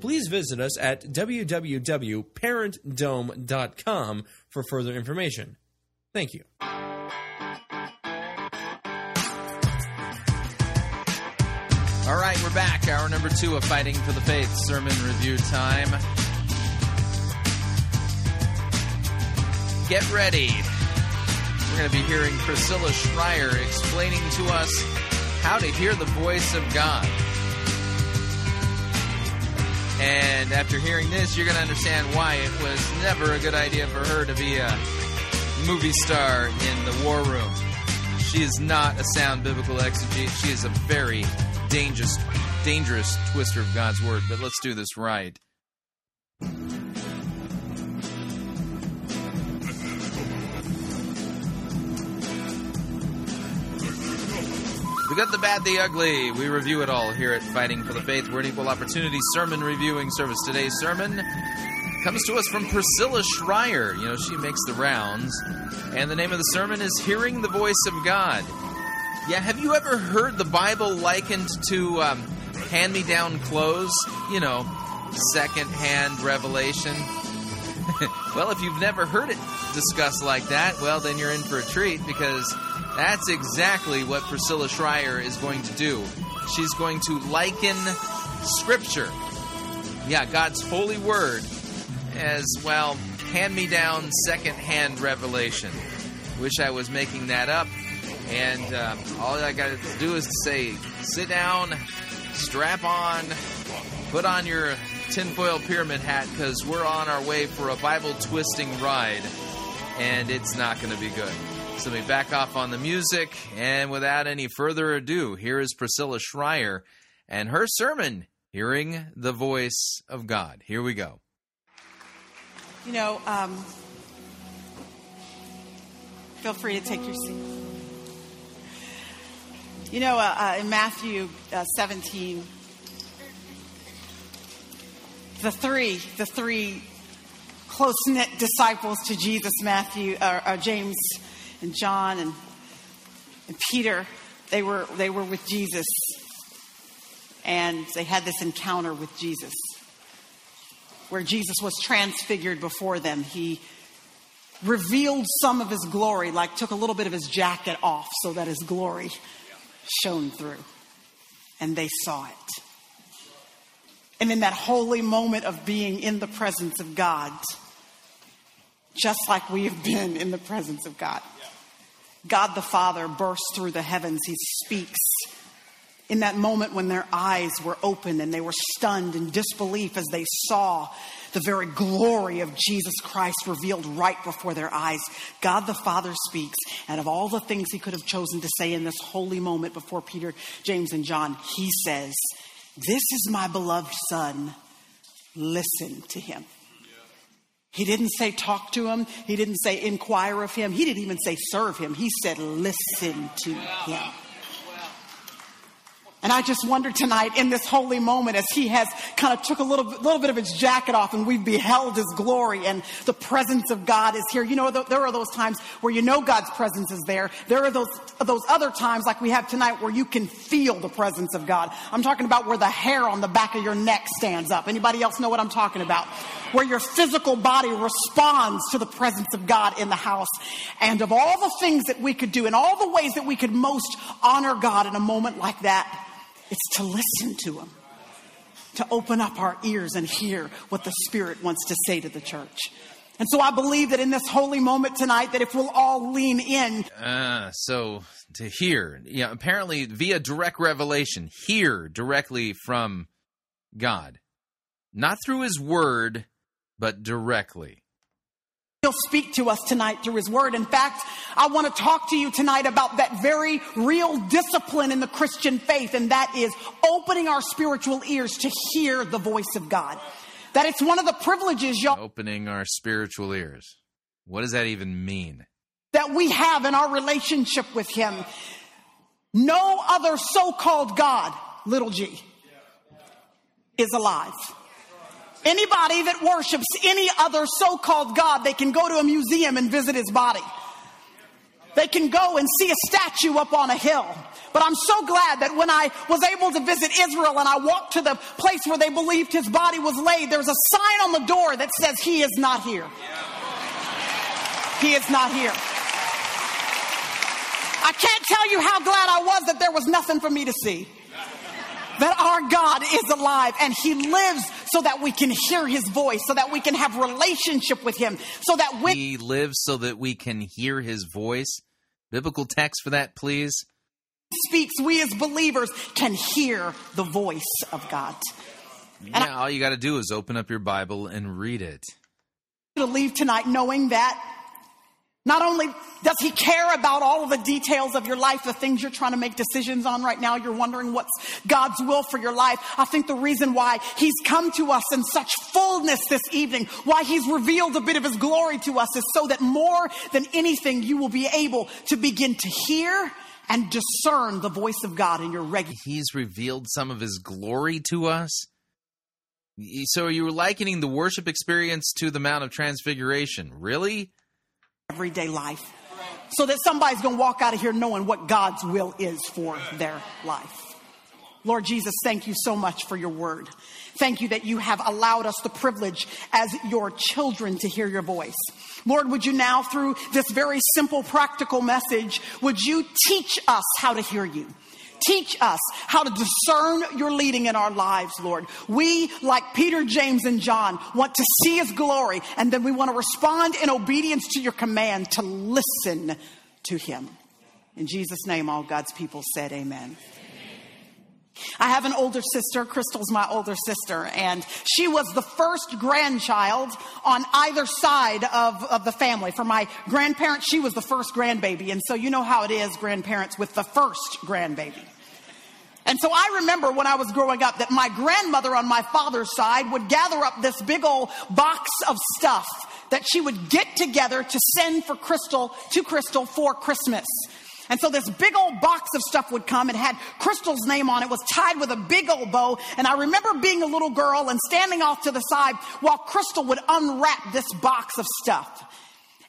Please visit us at w w w dot parentdome dot com for further information. Thank you. All right, we're back. Hour number two of Fighting for the Faith sermon review time. Get ready. We're going to be hearing Priscilla Shirer explaining to us how to hear the voice of God. And after hearing this, you're going to understand why it was never a good idea for her to be a movie star in the War Room. She is not a sound biblical exegete. She is a very dangerous, dangerous twister of God's word. But let's do this right. We got the bad, the ugly. We review it all here at Fighting for the Faith. We're an equal opportunity sermon reviewing service. Today's sermon comes to us from Priscilla Shirer. You know, she makes the rounds. And the name of the sermon is Hearing the Voice of God. Yeah, have you ever heard the Bible likened to um, hand-me-down clothes? You know, second-hand revelation. Well, if you've never heard it discussed like that, well, then you're in for a treat because... that's exactly what Priscilla Shirer is going to do. She's going to liken Scripture, yeah, God's holy word, as, well, hand-me-down, second-hand revelation. Wish I was making that up. And uh, all I got to do is to say, sit down, strap on, put on your tinfoil pyramid hat, because we're on our way for a Bible-twisting ride, and it's not going to be good. So we back off on the music, and without any further ado, here is Priscilla Shirer and her sermon, Hearing the Voice of God. Here we go. You know, um, feel free to take your seat. You know, uh, uh, in Matthew uh, seventeen, the three, the three close-knit disciples to Jesus, Matthew, uh, uh, James, and John, and, and Peter, they were they were with Jesus, and they had this encounter with Jesus, where Jesus was transfigured before them. He revealed some of his glory, like took a little bit of his jacket off so that his glory shone through. And they saw it. And in that holy moment of being in the presence of God, just like we have been in the presence of God, God the Father bursts through the heavens. He speaks. In that moment when their eyes were opened and they were stunned in disbelief as they saw the very glory of Jesus Christ revealed right before their eyes, God the Father speaks. And of all the things he could have chosen to say in this holy moment before Peter, James, and John, he says, "This is my beloved Son. Listen to him." He didn't say talk to him. He didn't say inquire of him. He didn't even say serve him. He said listen to him. And I just wonder tonight in this holy moment as he has kind of took a little, little bit of his jacket off and we've beheld his glory and the presence of God is here. You know, there are those times where you know God's presence is there. There are those, those other times like we have tonight where you can feel the presence of God. I'm talking about where the hair on the back of your neck stands up. Anybody else know what I'm talking about? Where your physical body responds to the presence of God in the house. And of all the things that we could do and all the ways that we could most honor God in a moment like that, it's to listen to him, to open up our ears and hear what the Spirit wants to say to the church. And so I believe that in this holy moment tonight, that if we'll all lean in. Uh, so to hear, yeah, apparently via direct revelation, hear directly from God, not through his word, but directly. He'll speak to us tonight through his word. In fact, I want to talk to you tonight about that very real discipline in the Christian faith, and that is opening our spiritual ears to hear the voice of God. That it's one of the privileges, y'all. Opening our spiritual ears. What does that even mean? That we have in our relationship with him. No other so-called God, little g, is alive. Anybody that worships any other so-called God, they can go to a museum and visit his body. They can go and see a statue up on a hill. But I'm so glad that when I was able to visit Israel and I walked to the place where they believed his body was laid, there's a sign on the door that says, "He is not here." He is not here. I can't tell you how glad I was that there was nothing for me to see. That our God is alive and he lives so that we can hear his voice, so that we can have relationship with him, so that we... He lives so that we can hear his voice. Biblical text for that, please. Speaks, we as believers can hear the voice of God. And yeah, I, all you got to do is open up your Bible and read it. To leave tonight knowing that not only does he care about all of the details of your life, the things you're trying to make decisions on right now, you're wondering what's God's will for your life. I think the reason why he's come to us in such fullness this evening, why he's revealed a bit of his glory to us, is so that more than anything, you will be able to begin to hear and discern the voice of God in your regular. He's revealed some of his glory to us. So you were likening the worship experience to the Mount of Transfiguration. Really? Everyday life, so that somebody's going to walk out of here knowing what God's will is for their life. Lord Jesus, thank you so much for your word. Thank you that you have allowed us the privilege as your children to hear your voice. Lord, would you now, through this very simple, practical message, would you teach us how to hear you? Teach us how to discern your leading in our lives, Lord. We, like Peter, James, and John, want to see his glory, and then we want to respond in obedience to your command to listen to him. In Jesus' name, all God's people said amen. I have an older sister. Crystal's my older sister, and she was the first grandchild on either side of, of the family. For my grandparents, she was the first grandbaby, and so you know how it is, grandparents, with the first grandbaby. And so I remember when I was growing up that my grandmother on my father's side would gather up this big old box of stuff that she would get together to send for Crystal to Crystal for Christmas. And so this big old box of stuff would come. It had Crystal's name on it. It was tied with a big old bow. And I remember being a little girl and standing off to the side while Crystal would unwrap this box of stuff.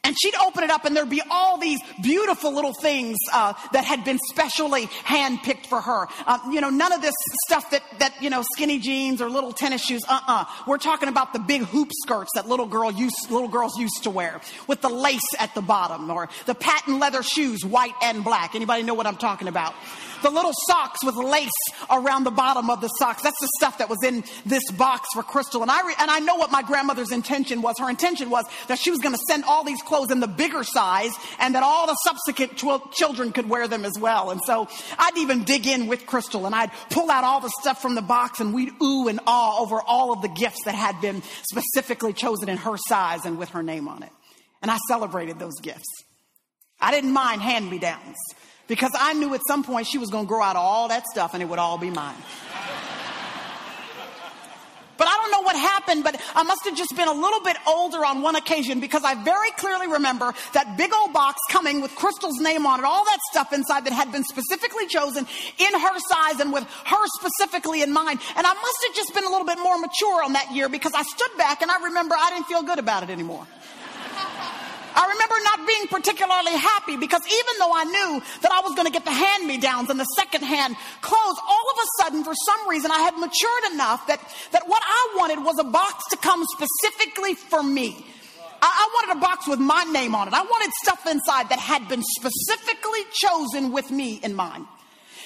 And she'd open it up and there'd be all these beautiful little things uh, that had been specially handpicked for her. Uh, you know, none of this stuff that, that, you know, skinny jeans or little tennis shoes. Uh-uh. We're talking about the big hoop skirts that little girl used, little girls used to wear with the lace at the bottom, or the patent leather shoes, white and black. Anybody know what I'm talking about? The little socks with lace around the bottom of the socks. That's the stuff that was in this box for Crystal. And I, re- and I know what my grandmother's intention was. Her intention was that she was going to send all these clothes in the bigger size, and that all the subsequent tw- children could wear them as well. And so I'd even dig in with Crystal, and I'd pull out all the stuff from the box, and we'd ooh and ah over all of the gifts that had been specifically chosen in her size and with her name on it. And I celebrated those gifts. I didn't mind hand-me-downs, because I knew at some point she was going to grow out all that stuff, and it would all be mine. But I don't know what happened, but I must have just been a little bit older on one occasion, because I very clearly remember that big old box coming with Crystal's name on it, all that stuff inside that had been specifically chosen in her size and with her specifically in mind. And I must have just been a little bit more mature on that year, because I stood back and I remember I didn't feel good about it anymore. I remember not being particularly happy, because even though I knew that I was going to get the hand-me-downs and the second-hand clothes, all of a sudden, for some reason, I had matured enough that, that what I wanted was a box to come specifically for me. I, I wanted a box with my name on it. I wanted stuff inside that had been specifically chosen with me in mind.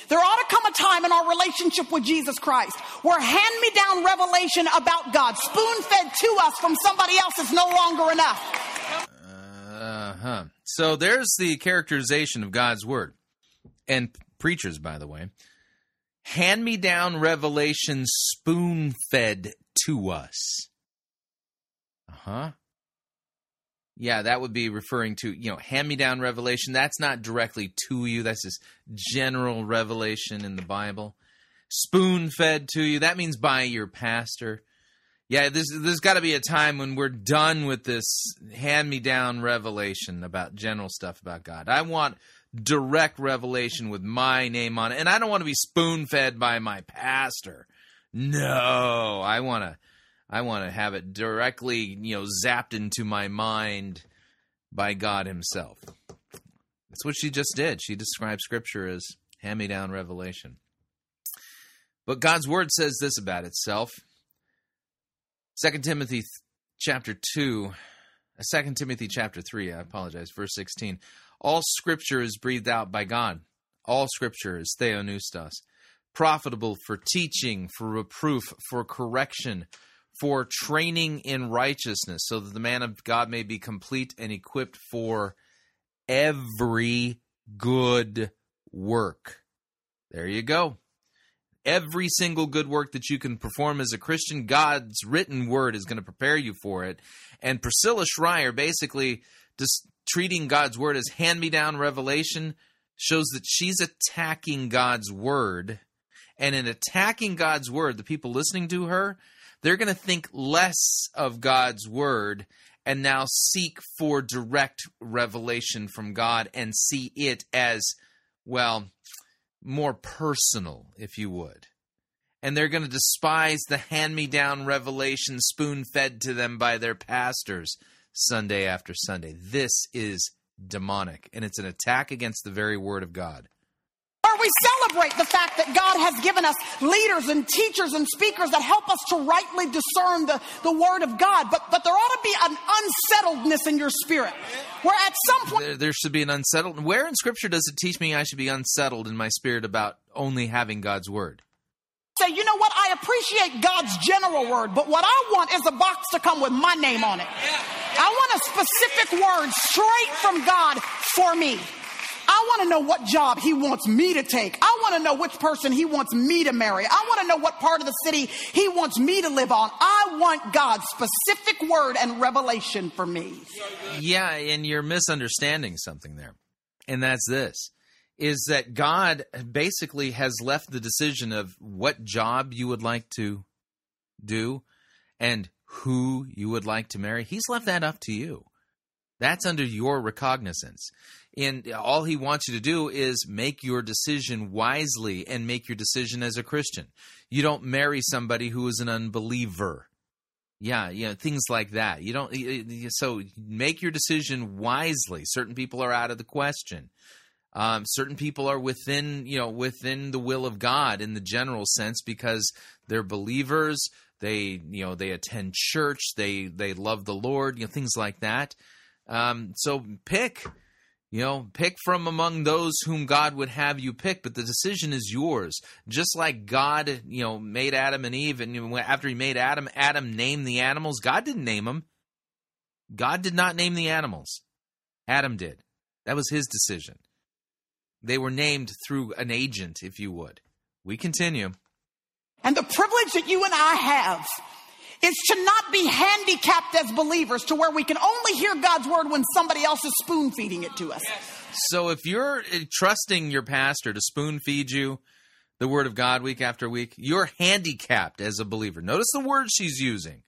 There ought to come a time in our relationship with Jesus Christ where hand-me-down revelation about God, spoon-fed to us from somebody else, is no longer enough. Uh-huh. So there's the characterization of God's word. And preachers, by the way. Hand-me-down revelation spoon-fed to us. Uh-huh. Yeah, that would be referring to, you know, hand-me-down revelation. That's not directly to you. That's just general revelation in the Bible. Spoon-fed to you. That means by your pastor. Yeah, there's, there's got to be a time when we're done with this hand-me-down revelation about general stuff about God. I want direct revelation with my name on it, and I don't want to be spoon-fed by my pastor. No, I want to, I want to have it directly, you know, zapped into my mind by God Himself. That's what she just did. She described Scripture as hand-me-down revelation. But God's Word says this about itself. Second Timothy chapter two, Second Timothy chapter three, I apologize, verse sixteen. All Scripture is breathed out by God. All Scripture is theonoustos, profitable for teaching, for reproof, for correction, for training in righteousness, so that the man of God may be complete and equipped for every good work. There you go. Every single good work that you can perform as a Christian, God's written word is going to prepare you for it. And Priscilla Shirer basically just treating God's word as hand-me-down revelation shows that she's attacking God's word. And in attacking God's word, the people listening to her, they're going to think less of God's word and now seek for direct revelation from God and see it as, well, more personal, if you would. And they're going to despise the hand-me-down revelation spoon-fed to them by their pastors Sunday after Sunday. This is demonic, and it's an attack against the very word of God. We celebrate the fact that God has given us leaders and teachers and speakers that help us to rightly discern the, the word of God. But but there ought to be an unsettledness in your spirit, where at some point... There, there should be an unsettled... Where in Scripture does it teach me I should be unsettled in my spirit about only having God's word? Say, you know what? I appreciate God's general word, but what I want is a box to come with my name on it. I want a specific word straight from God for me. I want to know what job He wants me to take. I want to know which person He wants me to marry. I want to know what part of the city He wants me to live on. I want God's specific word and revelation for me. Yeah, and you're misunderstanding something there. And that's this. is that God basically has left the decision of what job you would like to do and who you would like to marry. He's left that up to you. That's under your recognizance. And all he wants you to do is make your decision wisely and make your decision as a Christian. You don't marry somebody who is an unbeliever. Yeah, you know, things like that. You don't. So make your decision wisely. Certain people are out of the question. Um, certain people are within, you know, within the will of God in the general sense because they're believers. They, you know, they attend church. They they love the Lord. You know, things like that. Um, so pick, you know, pick from among those whom God would have you pick, but the decision is yours. Just like God, you know, made Adam and Eve, and after he made Adam, Adam named the animals. God didn't name them. God did not name the animals. Adam did. That was his decision. They were named through an agent, if you would. We continue. And the privilege that you and I have is to not be handicapped as believers to where we can only hear God's word when somebody else is spoon-feeding it to us. So if you're trusting your pastor to spoon-feed you the word of God week after week, you're handicapped as a believer. Notice the word she's using.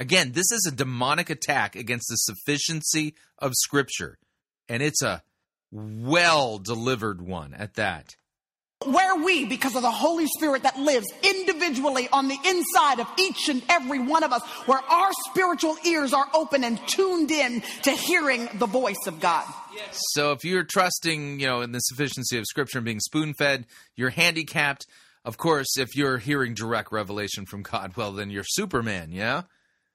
Again, this is a demonic attack against the sufficiency of Scripture, and it's a well-delivered one at that. Where we, because of the Holy Spirit that lives individually on the inside of each and every one of us, where our spiritual ears are open and tuned in to hearing the voice of God. So if you're trusting, you know, in the sufficiency of Scripture and being spoon-fed, you're handicapped. Of course, if you're hearing direct revelation from God, well, then you're Superman, yeah?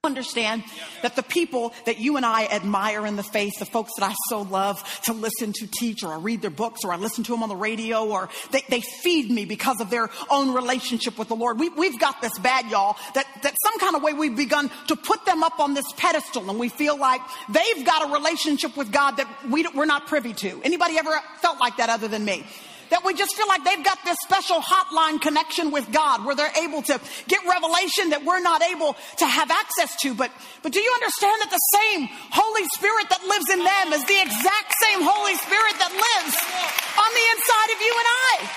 Understand that the people that you and I admire in the faith, the folks that I so love to listen to teach, or I read their books, or I listen to them on the radio, or they, they feed me because of their own relationship with the Lord. We, we've got this bad, y'all, that, that some kind of way we've begun to put them up on this pedestal, and we feel like they've got a relationship with God that we, we're not privy to. Anybody ever felt like that other than me? That we just feel like they've got this special hotline connection with God where they're able to get revelation that we're not able to have access to. But but do you understand that the same Holy Spirit that lives in them is the exact same Holy Spirit that lives on the inside of you and I?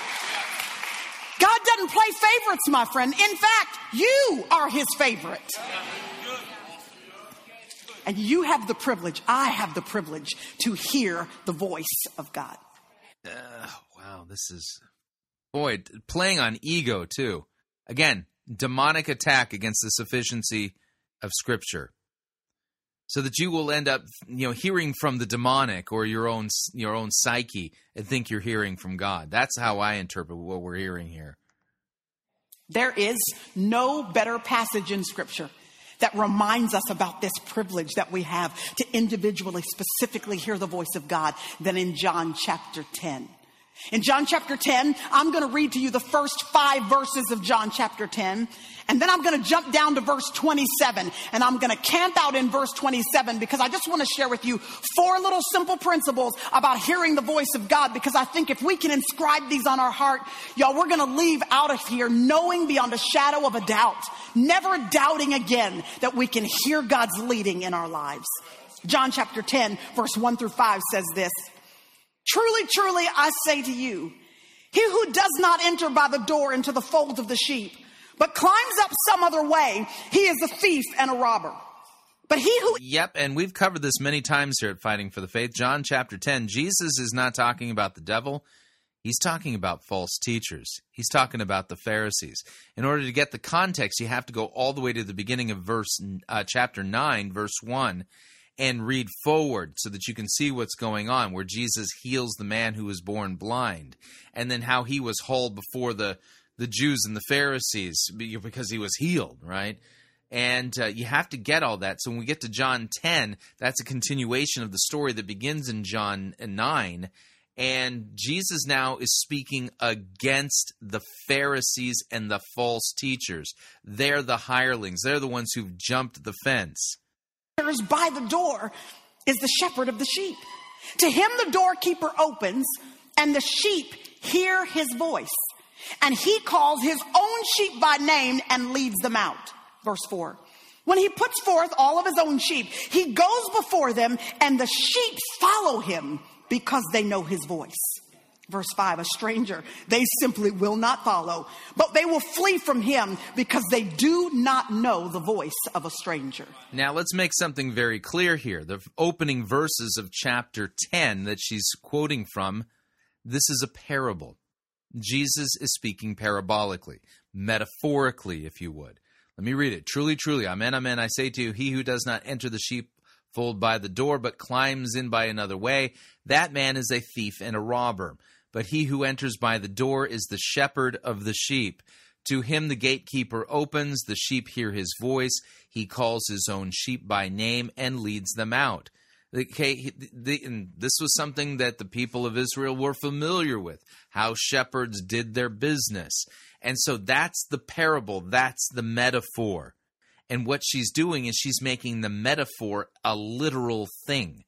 God doesn't play favorites, my friend. In fact, you are his favorite. And you have the privilege, I have the privilege to hear the voice of God. Uh, wow, this is, boy, playing on ego, too. Again, demonic attack against the sufficiency of Scripture. So that you will end up, you know, hearing from the demonic or your own your own psyche and think you're hearing from God. That's how I interpret what we're hearing here. There is no better passage in Scripture that reminds us about this privilege that we have to individually, specifically hear the voice of God than in John chapter ten. In John chapter ten, I'm going to read to you the first five verses of John chapter ten, and then I'm going to jump down to verse twenty-seven, and I'm going to camp out in verse twenty-seven because I just want to share with you four little simple principles about hearing the voice of God, because I think if we can inscribe these on our heart, y'all, we're going to leave out of here knowing beyond a shadow of a doubt, never doubting again that we can hear God's leading in our lives. John chapter ten, verse one through five says this. Truly, truly, I say to you, he who does not enter by the door into the fold of the sheep, but climbs up some other way, he is a thief and a robber. But he who... Yep, and we've covered this many times here at Fighting for the Faith. John chapter ten, Jesus is not talking about the devil. He's talking about false teachers. He's talking about the Pharisees. In order to get the context, you have to go all the way to the beginning of verse uh, chapter nine, verse one, and read forward so that you can see what's going on, where Jesus heals the man who was born blind, and then how he was hauled before the, the Jews and the Pharisees because he was healed, right? And uh, you have to get all that. So when we get to John ten, that's a continuation of the story that begins in John nine, and Jesus now is speaking against the Pharisees and the false teachers. They're the hirelings. They're the ones who've jumped the fence. By the door is the shepherd of the sheep. To him the doorkeeper opens, and the sheep hear his voice. And he calls his own sheep by name and leads them out. Verse four. When he puts forth all of his own sheep, he goes before them, and the sheep follow him because they know his voice. Verse five, a stranger they simply will not follow, but they will flee from him because they do not know the voice of a stranger. Now, let's make something very clear here. The opening verses of chapter ten that she's quoting from, this is a parable. Jesus is speaking parabolically, metaphorically, if you would. Let me read it. Truly, truly, amen, amen, I say to you, he who does not enter the sheepfold by the door but climbs in by another way, that man is a thief and a robber. But he who enters by the door is the shepherd of the sheep. To him the gatekeeper opens, the sheep hear his voice, he calls his own sheep by name and leads them out. Okay, and this was something that the people of Israel were familiar with, how shepherds did their business. And so that's the parable, that's the metaphor. And what she's doing is she's making the metaphor a literal thing.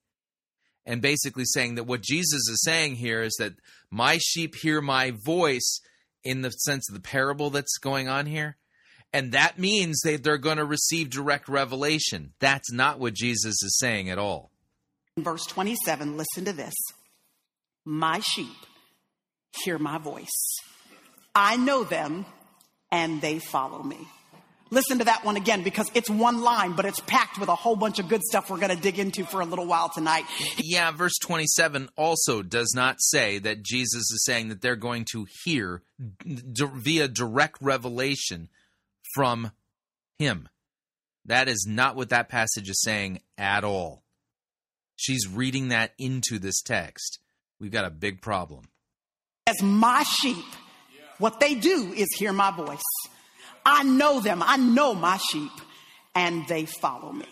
And basically saying that what Jesus is saying here is that my sheep hear my voice in the sense of the parable that's going on here. And that means that they're going to receive direct revelation. That's not what Jesus is saying at all. In verse twenty-seven, listen to this. My sheep hear my voice. I know them and they follow me. Listen to that one again, because it's one line, but it's packed with a whole bunch of good stuff we're going to dig into for a little while tonight. Yeah, verse twenty-seven also does not say that Jesus is saying that they're going to hear d- via direct revelation from him. That is not what that passage is saying at all. She's reading that into this text. We've got a big problem. As my sheep, what they do is hear my voice. I know them. I know my sheep, and they follow me.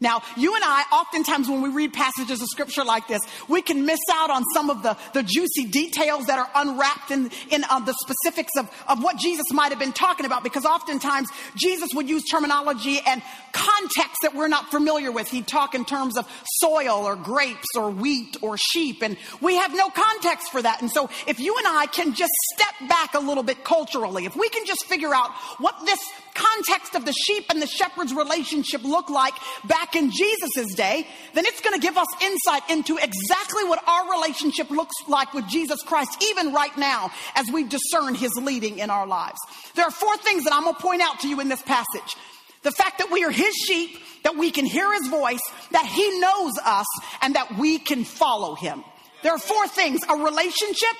Now, you and I, oftentimes when we read passages of scripture like this, we can miss out on some of the, the juicy details that are unwrapped in, in uh, the specifics of, of what Jesus might have been talking about, because oftentimes Jesus would use terminology and context that we're not familiar with. He'd talk in terms of soil or grapes or wheat or sheep, and we have no context for that. And so if you and I can just step back a little bit culturally, if we can just figure out what this context of the sheep and the shepherd's relationship looked like back in Jesus's day, then it's going to give us insight into exactly what our relationship looks like with Jesus Christ, even right now, as we discern his leading in our lives. There are four things that I'm going to point out to you in this passage. The fact that we are his sheep, that we can hear his voice, that he knows us, and that we can follow him. There are four things: a relationship,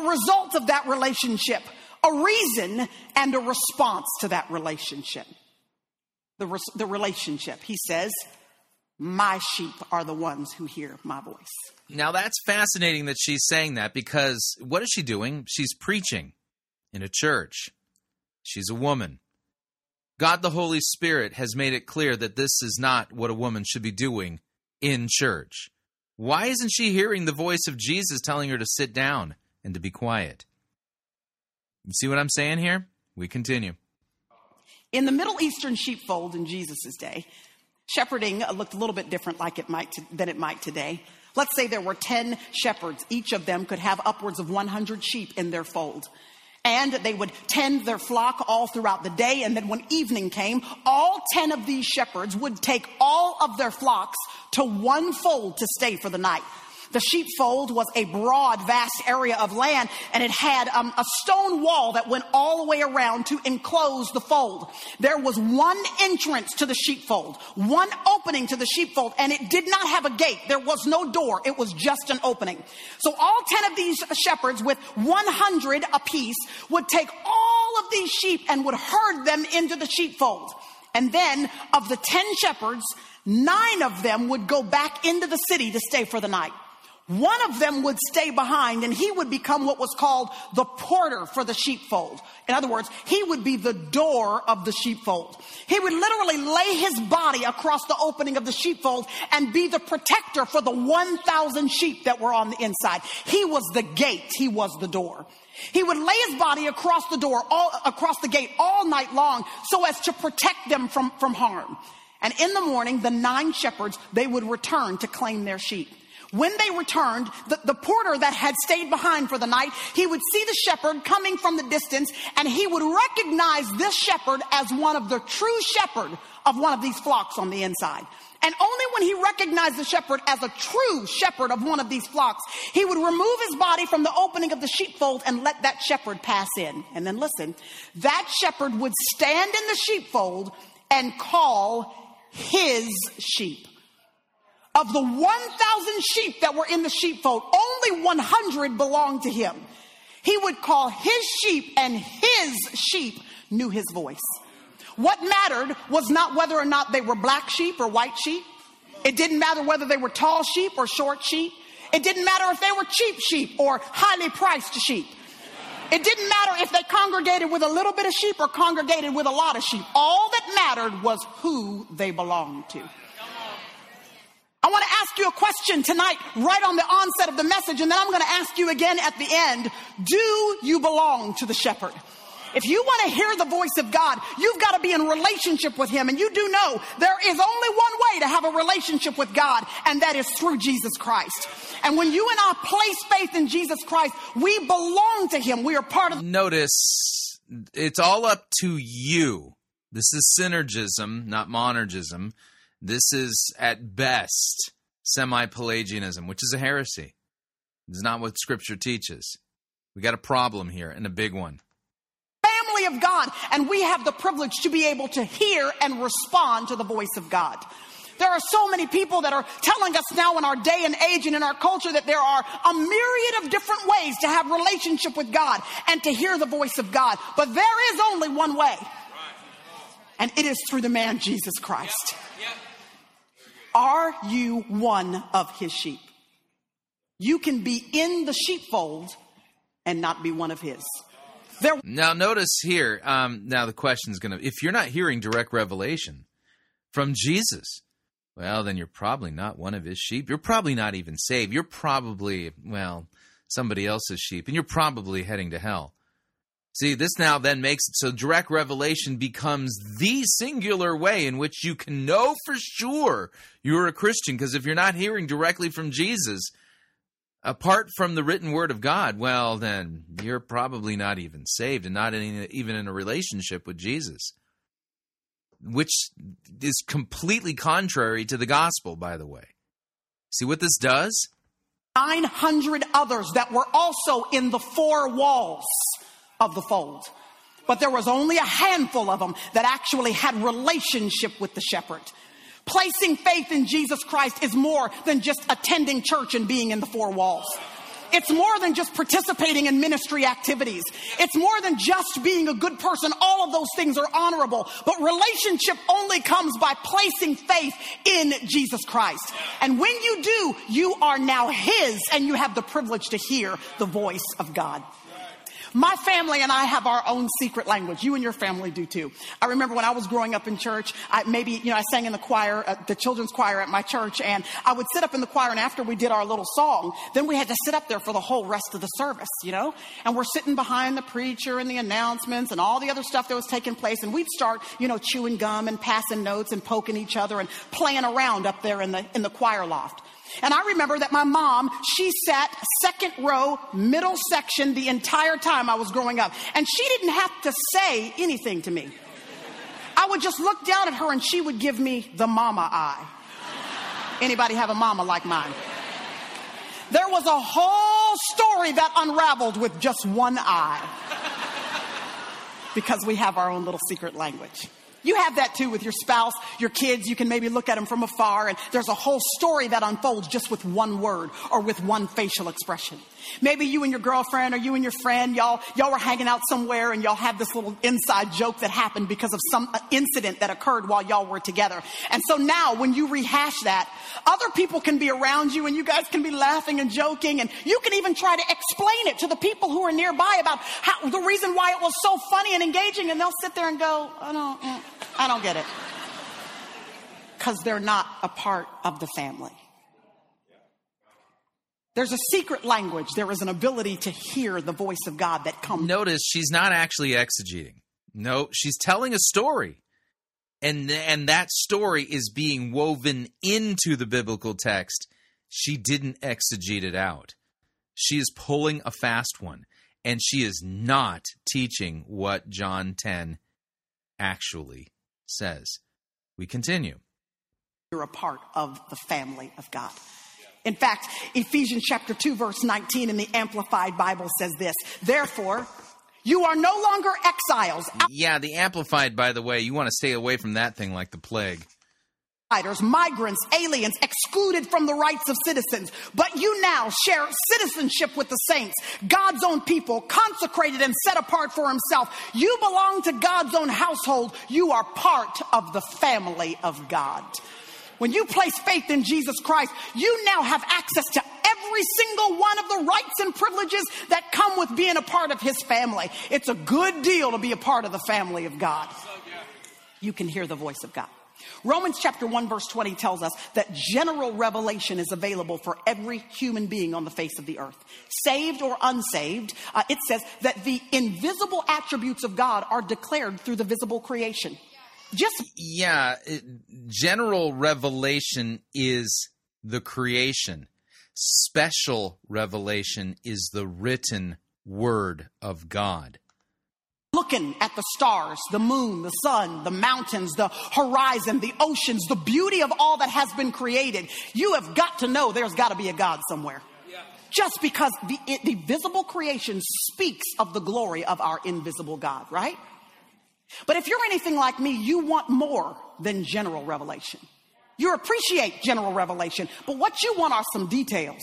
a result of that relationship, a reason, and a response to that relationship. The, re- the relationship. He says, my sheep are the ones who hear my voice. Now that's fascinating that she's saying that, because what is she doing? She's preaching in a church. She's a woman. God the Holy Spirit has made it clear that this is not what a woman should be doing in church. Why isn't she hearing the voice of Jesus telling her to sit down and to be quiet? You see what I'm saying here? We continue. In the Middle Eastern sheepfold in Jesus' day, shepherding looked a little bit different like it might to, than it might today. Let's say there were ten shepherds. Each of them could have upwards of one hundred sheep in their fold. And they would tend their flock all throughout the day. And then when evening came, all ten of these shepherds would take all of their flocks to one fold to stay for the night. The sheepfold was a broad, vast area of land, and it had um, a stone wall that went all the way around to enclose the fold. There was one entrance to the sheepfold, one opening to the sheepfold, and it did not have a gate. There was no door. It was just an opening. So all ten of these shepherds with one hundred apiece would take all of these sheep and would herd them into the sheepfold. And then of the ten shepherds, nine of them would go back into the city to stay for the night. One of them would stay behind, and he would become what was called the porter for the sheepfold. In other words, he would be the door of the sheepfold. He would literally lay his body across the opening of the sheepfold and be the protector for the one thousand sheep that were on the inside. He was the gate. He was the door. He would lay his body across the door, all across the gate all night long so as to protect them from, from harm. And in the morning, the nine shepherds, they would return to claim their sheep. When they returned, the, the porter that had stayed behind for the night, he would see the shepherd coming from the distance, and he would recognize this shepherd as one of the true shepherd of one of these flocks on the inside. And only when he recognized the shepherd as a true shepherd of one of these flocks, he would remove his body from the opening of the sheepfold and let that shepherd pass in. And then listen, that shepherd would stand in the sheepfold and call his sheep. Of the one thousand sheep that were in the sheepfold, only one hundred belonged to him. He would call his sheep, and his sheep knew his voice. What mattered was not whether or not they were black sheep or white sheep. It didn't matter whether they were tall sheep or short sheep. It didn't matter if they were cheap sheep or highly priced sheep. It didn't matter if they congregated with a little bit of sheep or congregated with a lot of sheep. All that mattered was who they belonged to. I want to ask you a question tonight, right on the onset of the message, and then I'm going to ask you again at the end. Do you belong to the shepherd? If you want to hear the voice of God, you've got to be in relationship with him. And you do know there is only one way to have a relationship with God, and that is through Jesus Christ. And when you and I place faith in Jesus Christ, we belong to him. We are part of... Notice, it's all up to you. This is synergism, not monergism. This is, at best, semi-Pelagianism, which is a heresy. It's not what Scripture teaches. We got a problem here, and a big one. Of God, and we have the privilege to be able to hear and respond to the voice of God. There are so many people that are telling us now in our day and age and in our culture that there are a myriad of different ways to have relationship with God and to hear the voice of God. But there is only one way, and it is through the man Jesus Christ. Yep. Yep. Are you one of his sheep? You can be in the sheepfold and not be one of his. There. Now, notice here, um, now the question is going to, if you're not hearing direct revelation from Jesus, well, then you're probably not one of his sheep. You're probably not even saved. You're probably, well, somebody else's sheep, and you're probably heading to hell. See, this now then makes it so direct revelation becomes the singular way in which you can know for sure you're a Christian, because if you're not hearing directly from Jesus, apart from the written word of God, well, then you're probably not even saved and not in, even in a relationship with Jesus, which is completely contrary to the gospel, by the way. See what this does? nine hundred others that were also in the four walls of the fold, but there was only a handful of them that actually had relationship with the shepherd. Placing faith in Jesus Christ is more than just attending church and being in the four walls. It's more than just participating in ministry activities. It's more than just being a good person. All of those things are honorable. But relationship only comes by placing faith in Jesus Christ. And when you do, you are now his, and you have the privilege to hear the voice of God. My family and I have our own secret language. You and your family do too. I remember when I was growing up in church, I maybe, you know, I sang in the choir, uh, the children's choir at my church, and I would sit up in the choir, and after we did our little song, then we had to sit up there for the whole rest of the service, you know? And we're sitting behind the preacher and the announcements and all the other stuff that was taking place, and we'd start, you know, chewing gum and passing notes and poking each other and playing around up there in the, in the choir loft. And I remember that my mom, she sat second row, middle section the entire time I was growing up. And she didn't have to say anything to me. I would just look down at her and she would give me the mama eye. Anybody have a mama like mine? There was a whole story that unraveled with just one eye. Because we have our own little secret language. You have that too with your spouse, your kids. You can maybe look at them from afar, and there's a whole story that unfolds just with one word or with one facial expression. Maybe you and your girlfriend or you and your friend, y'all, y'all were hanging out somewhere, and y'all had this little inside joke that happened because of some incident that occurred while y'all were together. And so now when you rehash that, other people can be around you, and you guys can be laughing and joking, and you can even try to explain it to the people who are nearby about how, the reason why it was so funny and engaging, and they'll sit there and go, I don't, I don't get it. Because they're not a part of the family. There's a secret language. There is an ability to hear the voice of God that comes. Notice she's not actually exegeting. No, she's telling a story. And, and that story is being woven into the biblical text. She didn't exegete it out. She is pulling a fast one. And she is not teaching what John ten actually says. We continue. you're a part of the family of God. In fact, Ephesians chapter two, verse nineteen in the Amplified Bible says this, therefore, you are no longer exiles. Yeah, the Amplified, by the way, you want to stay away from that thing like the plague. Outsiders, migrants, aliens, excluded from the rights of citizens. But you now share citizenship with the saints, God's own people, consecrated and set apart for himself. You belong to God's own household. You are part of the family of God. When you place faith in Jesus Christ, you now have access to every single one of the rights and privileges that come with being a part of his family. It's a good deal to be a part of the family of God. You can hear the voice of God. Romans chapter one, verse twenty tells us that general revelation is available for every human being on the face of the earth. Saved or unsaved, uh, it says that the invisible attributes of God are declared through the visible creation. Just yeah, it, general revelation is the creation. Special revelation is the written word of God. Looking at the stars, the moon, the sun, the mountains, the horizon, the oceans, the beauty of all that has been created, you have got to know there's got to be a God somewhere. Yeah. Just because the, it, the visible creation speaks of the glory of our invisible God, right? But if you're anything like me, you want more than general revelation. You appreciate general revelation, but what you want are some details.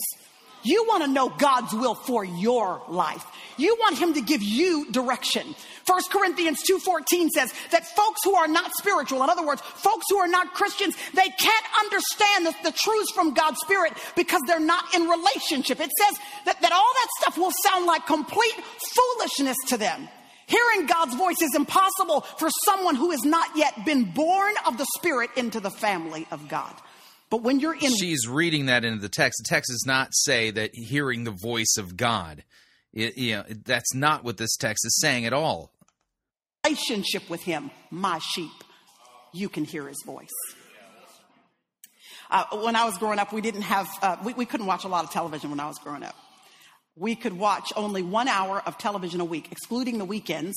You want to know God's will for your life. You want him to give you direction. First Corinthians two fourteen says that folks who are not spiritual, in other words, folks who are not Christians, they can't understand the, the truths from God's Spirit because they're not in relationship. It says that, that all that stuff will sound like complete foolishness to them. Hearing God's voice is impossible for someone who has not yet been born of the Spirit into the family of God. But when you're in... She's reading that into the text. The text does not say that hearing the voice of God. It, you know, that's not what this text is saying at all. Relationship with him, my sheep, you can hear his voice. Uh, when I was growing up, we didn't have... Uh, we, we couldn't watch a lot of television when I was growing up. We could watch only one hour of television a week, excluding the weekends.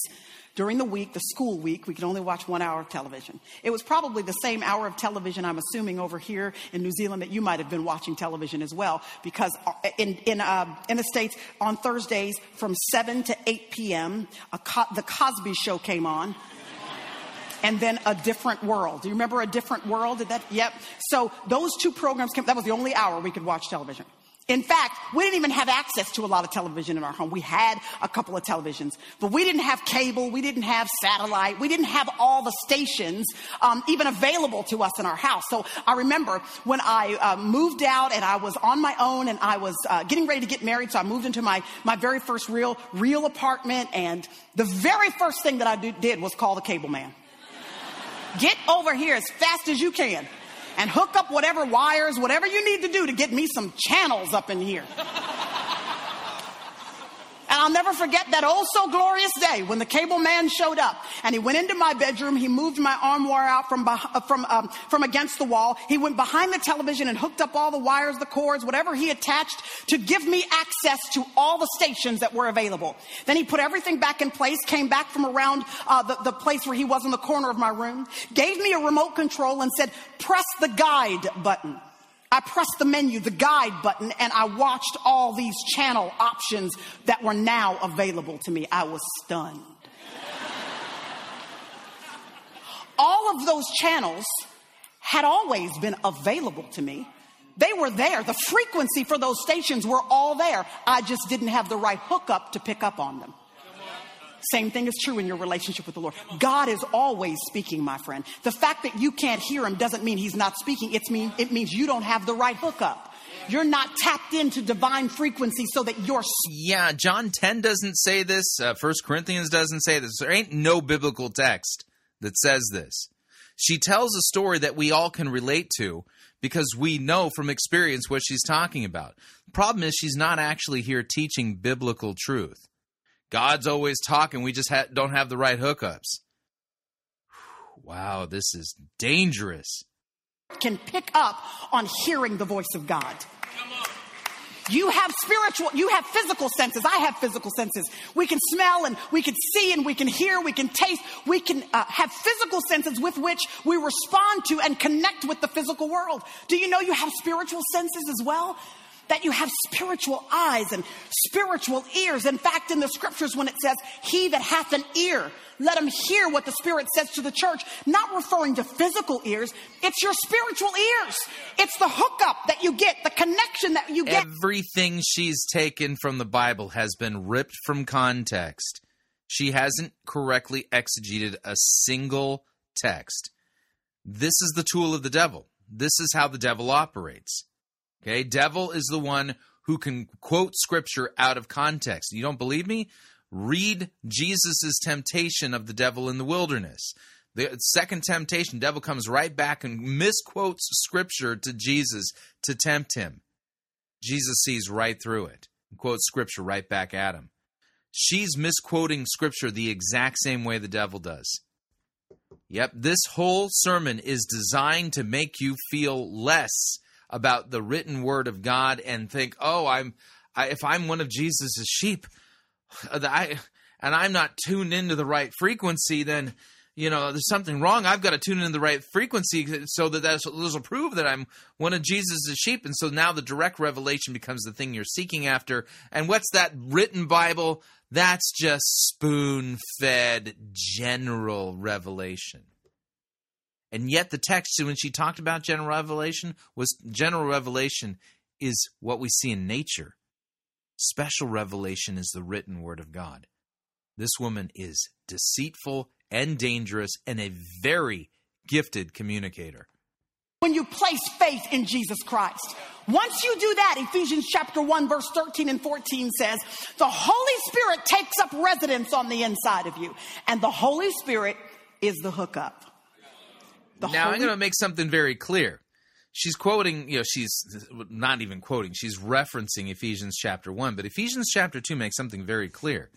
During the week, the school week, we could only watch one hour of television. It was probably the same hour of television, I'm assuming, over here in New Zealand that you might have been watching television as well, because in in, uh, in the States, on Thursdays from seven to eight p.m., a co- the Cosby Show came on. And then A Different World. Do you remember A Different World? Did that? Yep. So those two programs came. That was the only hour we could watch television. In fact, we didn't even have access to a lot of television in our home. We had a couple of televisions, but we didn't have cable. We didn't have satellite. We didn't have all the stations um, even available to us in our house. So I remember when I uh, moved out and I was on my own and I was uh, getting ready to get married. So I moved into my, my very first real, real apartment. And the very first thing that I do, did was call the cable man. Get over here as fast as you can. And hook up whatever wires, whatever you need to do to get me some channels up in here. And I'll never forget that oh so glorious day when the cable man showed up. And he went into my bedroom. He moved my armoire out from behind, from um, from against the wall. He went behind the television and hooked up all the wires, the cords, whatever he attached to give me access to all the stations that were available. Then he put everything back in place, came back from around uh, the, the place where he was in the corner of my room, gave me a remote control and said, press the guide button. I pressed the menu, the guide button, and I watched all these channel options that were now available to me. I was stunned. All of those channels had always been available to me. They were there. The frequency for those stations were all there. I just didn't have the right hookup to pick up on them. Same thing is true in your relationship with the Lord. God is always speaking, my friend. The fact that you can't hear him doesn't mean he's not speaking. It's mean, it means you don't have the right hookup. You're not tapped into divine frequency so that you're... Yeah, John ten doesn't say this. Uh, First Corinthians doesn't say this. There ain't no biblical text that says this. She tells a story that we all can relate to because we know from experience what she's talking about. The problem is she's not actually here teaching biblical truth. God's always talking. We just ha- don't have the right hookups. Wow, this is dangerous. Can pick up on hearing the voice of God. You have spiritual, you have physical senses. I have physical senses. We can smell and we can see and we can hear, we can taste. We can uh, have physical senses with which we respond to and connect with the physical world. Do you know you have spiritual senses as well? That you have spiritual eyes and spiritual ears. In fact, in the scriptures, when it says, he that hath an ear, let him hear what the Spirit says to the church. Not referring to physical ears. It's your spiritual ears. It's the hookup that you get, the connection that you get. Everything she's taken from the Bible has been ripped from context. She hasn't correctly exegeted a single text. This is the tool of the devil. This is how the devil operates. Okay, devil is the one who can quote scripture out of context. You don't believe me? Read Jesus's temptation of the devil in the wilderness. The second temptation, devil comes right back and misquotes scripture to Jesus to tempt him. Jesus sees right through it and quotes scripture right back at him. She's misquoting scripture the exact same way the devil does. Yep, this whole sermon is designed to make you feel less about the written word of God and think, oh, I'm, I, if I'm one of Jesus's sheep, I, and I'm not tuned into the right frequency, then, you know, there's something wrong. I've got to tune into the right frequency so that this will prove that I'm one of Jesus's sheep. And so now the direct revelation becomes the thing you're seeking after. And what's that written Bible? That's just spoon-fed general revelation. And yet the text, when she talked about general revelation, was general revelation is what we see in nature. Special revelation is the written word of God. This woman is deceitful and dangerous and a very gifted communicator. When you place faith in Jesus Christ, once you do that, Ephesians chapter one, verse thirteen and fourteen says, the Holy Spirit takes up residence on the inside of you, and the Holy Spirit is the hookup. The now, Holy- I'm going to make something very clear. She's quoting, you know, she's not even quoting. She's referencing Ephesians chapter one. But Ephesians chapter two makes something very clear.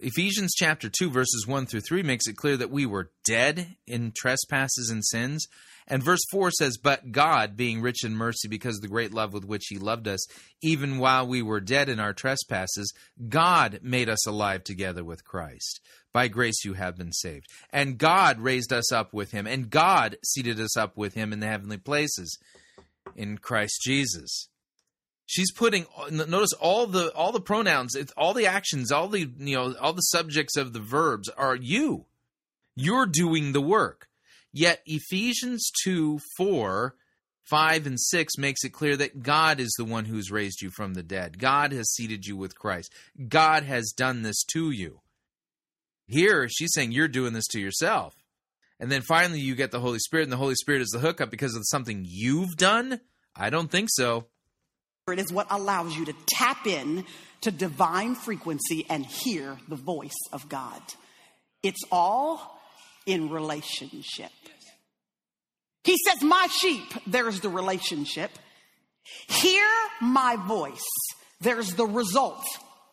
Ephesians chapter two, verses one through three makes it clear that we were dead in trespasses and sins. And verse four says, but God, being rich in mercy because of the great love with which he loved us, even while we were dead in our trespasses, God made us alive together with Christ. By grace you have been saved. And God raised us up with him, and God seated us up with him in the heavenly places in Christ Jesus. She's putting, notice all the all the pronouns, all the actions, all the, you know, all the subjects of the verbs are you. You're doing the work. Yet Ephesians two, four, five, and six makes it clear that God is the one who's raised you from the dead. God has seated you with Christ. God has done this to you. Here, she's saying you're doing this to yourself. And then finally you get the Holy Spirit, and the Holy Spirit is the hookup because of something you've done? I don't think so. It is what allows you to tap in to divine frequency and hear the voice of God. It's all in relationship. He says, my sheep, there's the relationship. Hear my voice, there's the result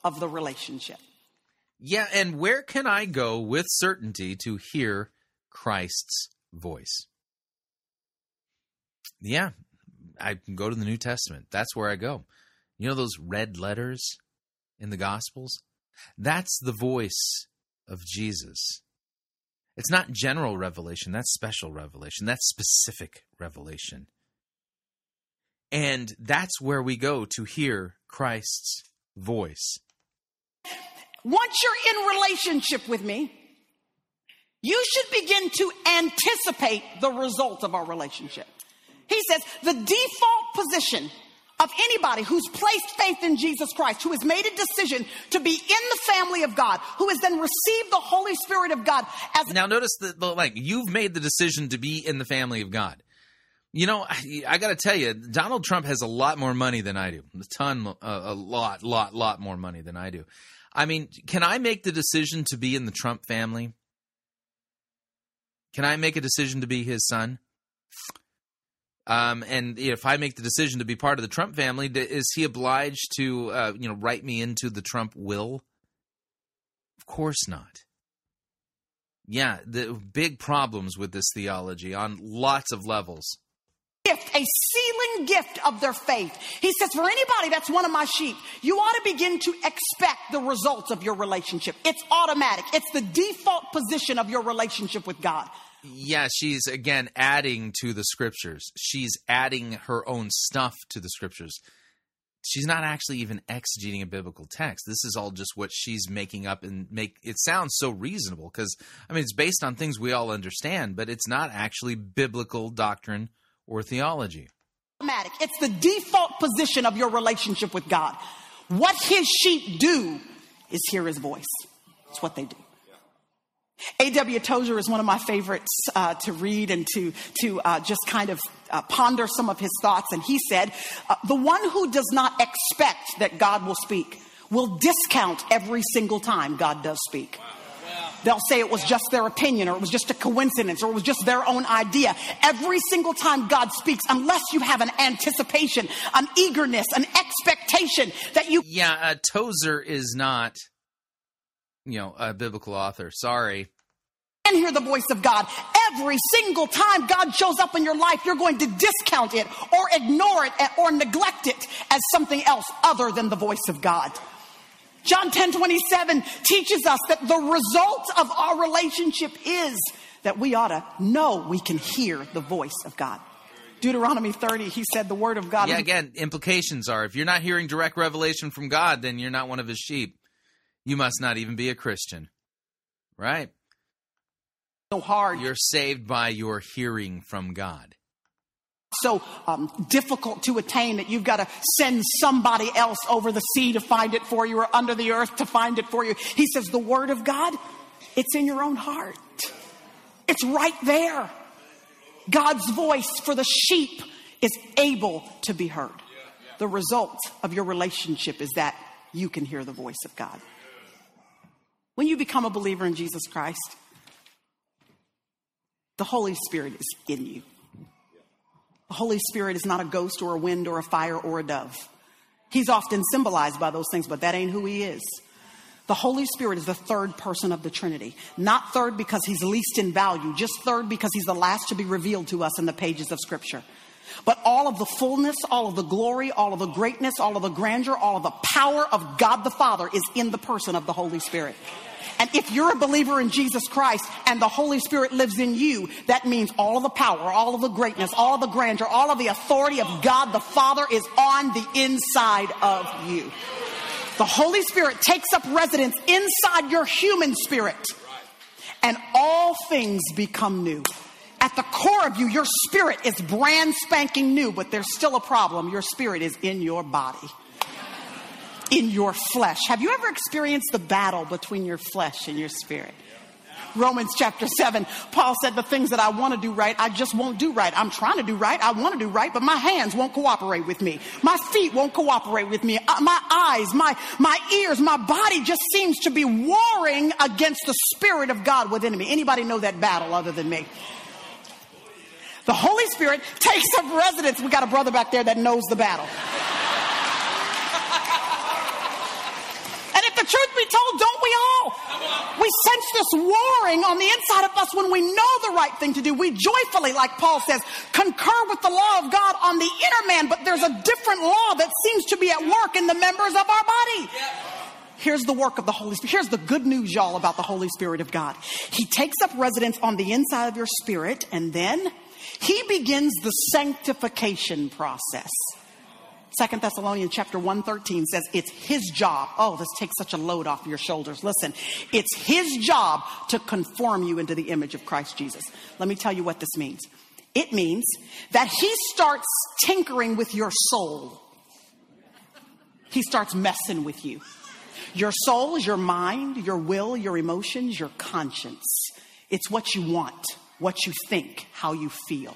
of the relationship. Yeah, and where can I go with certainty to hear Christ's voice? Yeah. I can go to the New Testament. That's where I go. You know those red letters in the Gospels? That's the voice of Jesus. It's not general revelation. That's special revelation. That's specific revelation. And that's where we go to hear Christ's voice. Once you're in relationship with me, you should begin to anticipate the result of our relationship. He says the default position of anybody who's placed faith in Jesus Christ, who has made a decision to be in the family of God, who has then received the Holy Spirit of God. As now notice that, like, you've made the decision to be in the family of God. You know, I, I got to tell you, Donald Trump has a lot more money than I do. A ton, a, a lot, lot, lot more money than I do. I mean, can I make the decision to be in the Trump family? Can I make a decision to be his son? Um, and if I make the decision to be part of the Trump family, is he obliged to, uh, you know, write me into the Trump will? Of course not. Yeah, the big problems with this theology on lots of levels. gift, a sealing gift of their faith. He says, for anybody that's one of my sheep, you ought to begin to expect the results of your relationship. It's automatic. It's the default position of your relationship with God. Yeah, she's, again, adding to the scriptures. She's adding her own stuff to the scriptures. She's not actually even exegeting a biblical text. This is all just what she's making up and make it sounds so reasonable because, I mean, it's based on things we all understand, but it's not actually biblical doctrine or theology. It's the default position of your relationship with God. What his sheep do is hear his voice. It's what they do. A W Tozer is one of my favorites uh, to read and to, to uh, just kind of uh, ponder some of his thoughts. And he said, uh, the one who does not expect that God will speak will discount every single time God does speak. Wow. Yeah. They'll say it was yeah. just their opinion, or it was just a coincidence, or it was just their own idea. Every single time God speaks, unless you have an anticipation, an eagerness, an expectation that you... Yeah, uh, Tozer is not... you know, a biblical author. Sorry. And hear the voice of God. Every single time God shows up in your life, you're going to discount it or ignore it or neglect it as something else other than the voice of God. John ten twenty-seven teaches us that the result of our relationship is that we ought to know we can hear the voice of God. Deuteronomy thirty, he said the word of God. Yeah, again, implications are if you're not hearing direct revelation from God, then you're not one of his sheep. You must not even be a Christian, right? So hard. You're saved by your hearing from God. So um, difficult to attain that you've got to send somebody else over the sea to find it for you or under the earth to find it for you. He says the word of God, it's in your own heart. It's right there. God's voice for the sheep is able to be heard. The result of your relationship is that you can hear the voice of God. When you become a believer in Jesus Christ, the Holy Spirit is in you. The Holy Spirit is not a ghost or a wind or a fire or a dove. He's often symbolized by those things, but that ain't who he is. The Holy Spirit is the third person of the Trinity. Not third because he's least in value, just third because he's the last to be revealed to us in the pages of Scripture. But all of the fullness, all of the glory, all of the greatness, all of the grandeur, all of the power of God the Father is in the person of the Holy Spirit. And if you're a believer in Jesus Christ and the Holy Spirit lives in you, that means all of the power, all of the greatness, all of the grandeur, all of the authority of God the Father is on the inside of you. The Holy Spirit takes up residence inside your human spirit, and all things become new. At the core of you, your spirit is brand spanking new, but there's still a problem. Your spirit is in your body, in your flesh. Have you ever experienced the battle between your flesh and your spirit? Romans chapter seven, Paul said, the things that I want to do right, I just won't do right. I'm trying to do right. I want to do right, but my hands won't cooperate with me. My feet won't cooperate with me. My eyes, my, my ears, my body just seems to be warring against the Spirit of God within me. Anybody know that battle other than me? The Holy Spirit takes up residence. We got a brother back there that knows the battle. And if the truth be told, don't we all? We sense this warring on the inside of us when we know the right thing to do. We joyfully, like Paul says, concur with the law of God on the inner man, but there's a different law that seems to be at work in the members of our body. Here's the work of the Holy Spirit. Here's the good news, y'all, about the Holy Spirit of God. He takes up residence on the inside of your spirit, and then he begins the sanctification process. Second Thessalonians chapter one thirteen says it's his job. Oh, this takes such a load off your shoulders. Listen, it's his job to conform you into the image of Christ Jesus. Let me tell you what this means. It means that he starts tinkering with your soul. He starts messing with you. Your soul is your mind, your will, your emotions, your conscience. It's what you want, what you think, how you feel.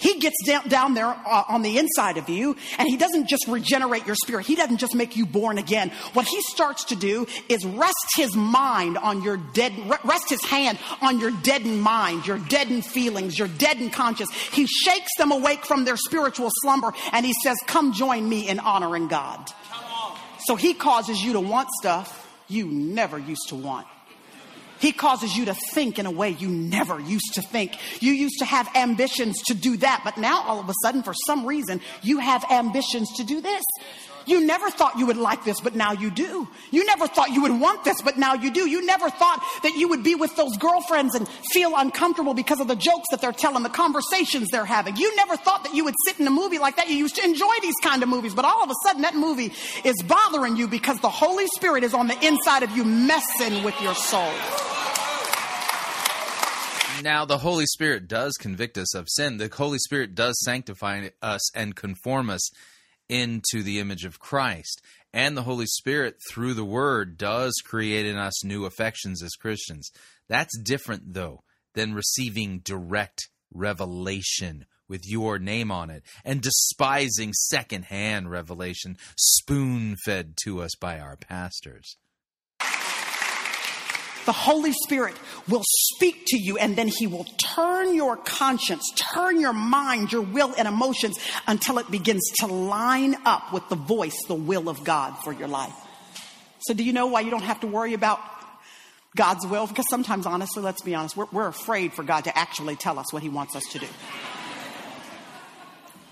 He gets down, down there uh, on the inside of you, and he doesn't just regenerate your spirit. He doesn't just make you born again. What he starts to do is rest his mind on your dead, rest his hand on your deadened mind, your deadened feelings, your deadened conscience. He shakes them awake from their spiritual slumber, and he says, come join me in honoring God. So he causes you to want stuff you never used to want. He causes you to think in a way you never used to think. You used to have ambitions to do that, but now all of a sudden, for some reason, you have ambitions to do this. You never thought you would like this, but now you do. You never thought you would want this, but now you do. You never thought that you would be with those girlfriends and feel uncomfortable because of the jokes that they're telling, the conversations they're having. You never thought that you would sit in a movie like that. You used to enjoy these kind of movies, but all of a sudden that movie is bothering you because the Holy Spirit is on the inside of you messing with your soul. Now, the Holy Spirit does convict us of sin. The Holy Spirit does sanctify us and conform us into the image of Christ. And the Holy Spirit, through the Word, does create in us new affections as Christians. That's different, though, than receiving direct revelation with your name on it and despising secondhand revelation spoon-fed to us by our pastors. The Holy Spirit will speak to you, and then he will turn your conscience, turn your mind, your will and emotions until it begins to line up with the voice, the will of God for your life. So do you know why you don't have to worry about God's will? Because sometimes, honestly, let's be honest, we're, we're afraid for God to actually tell us what he wants us to do.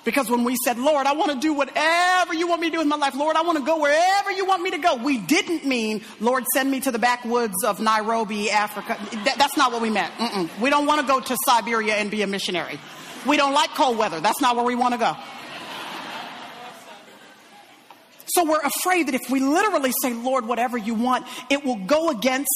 Because when we said, Lord, I want to do whatever you want me to do with my life. Lord, I want to go wherever you want me to go. We didn't mean, Lord, send me to the backwoods of Nairobi, Africa. That, that's not what we meant. Mm-mm. We don't want to go to Siberia and be a missionary. We don't like cold weather. That's not where we want to go. So we're afraid that if we literally say, Lord, whatever you want, it will go against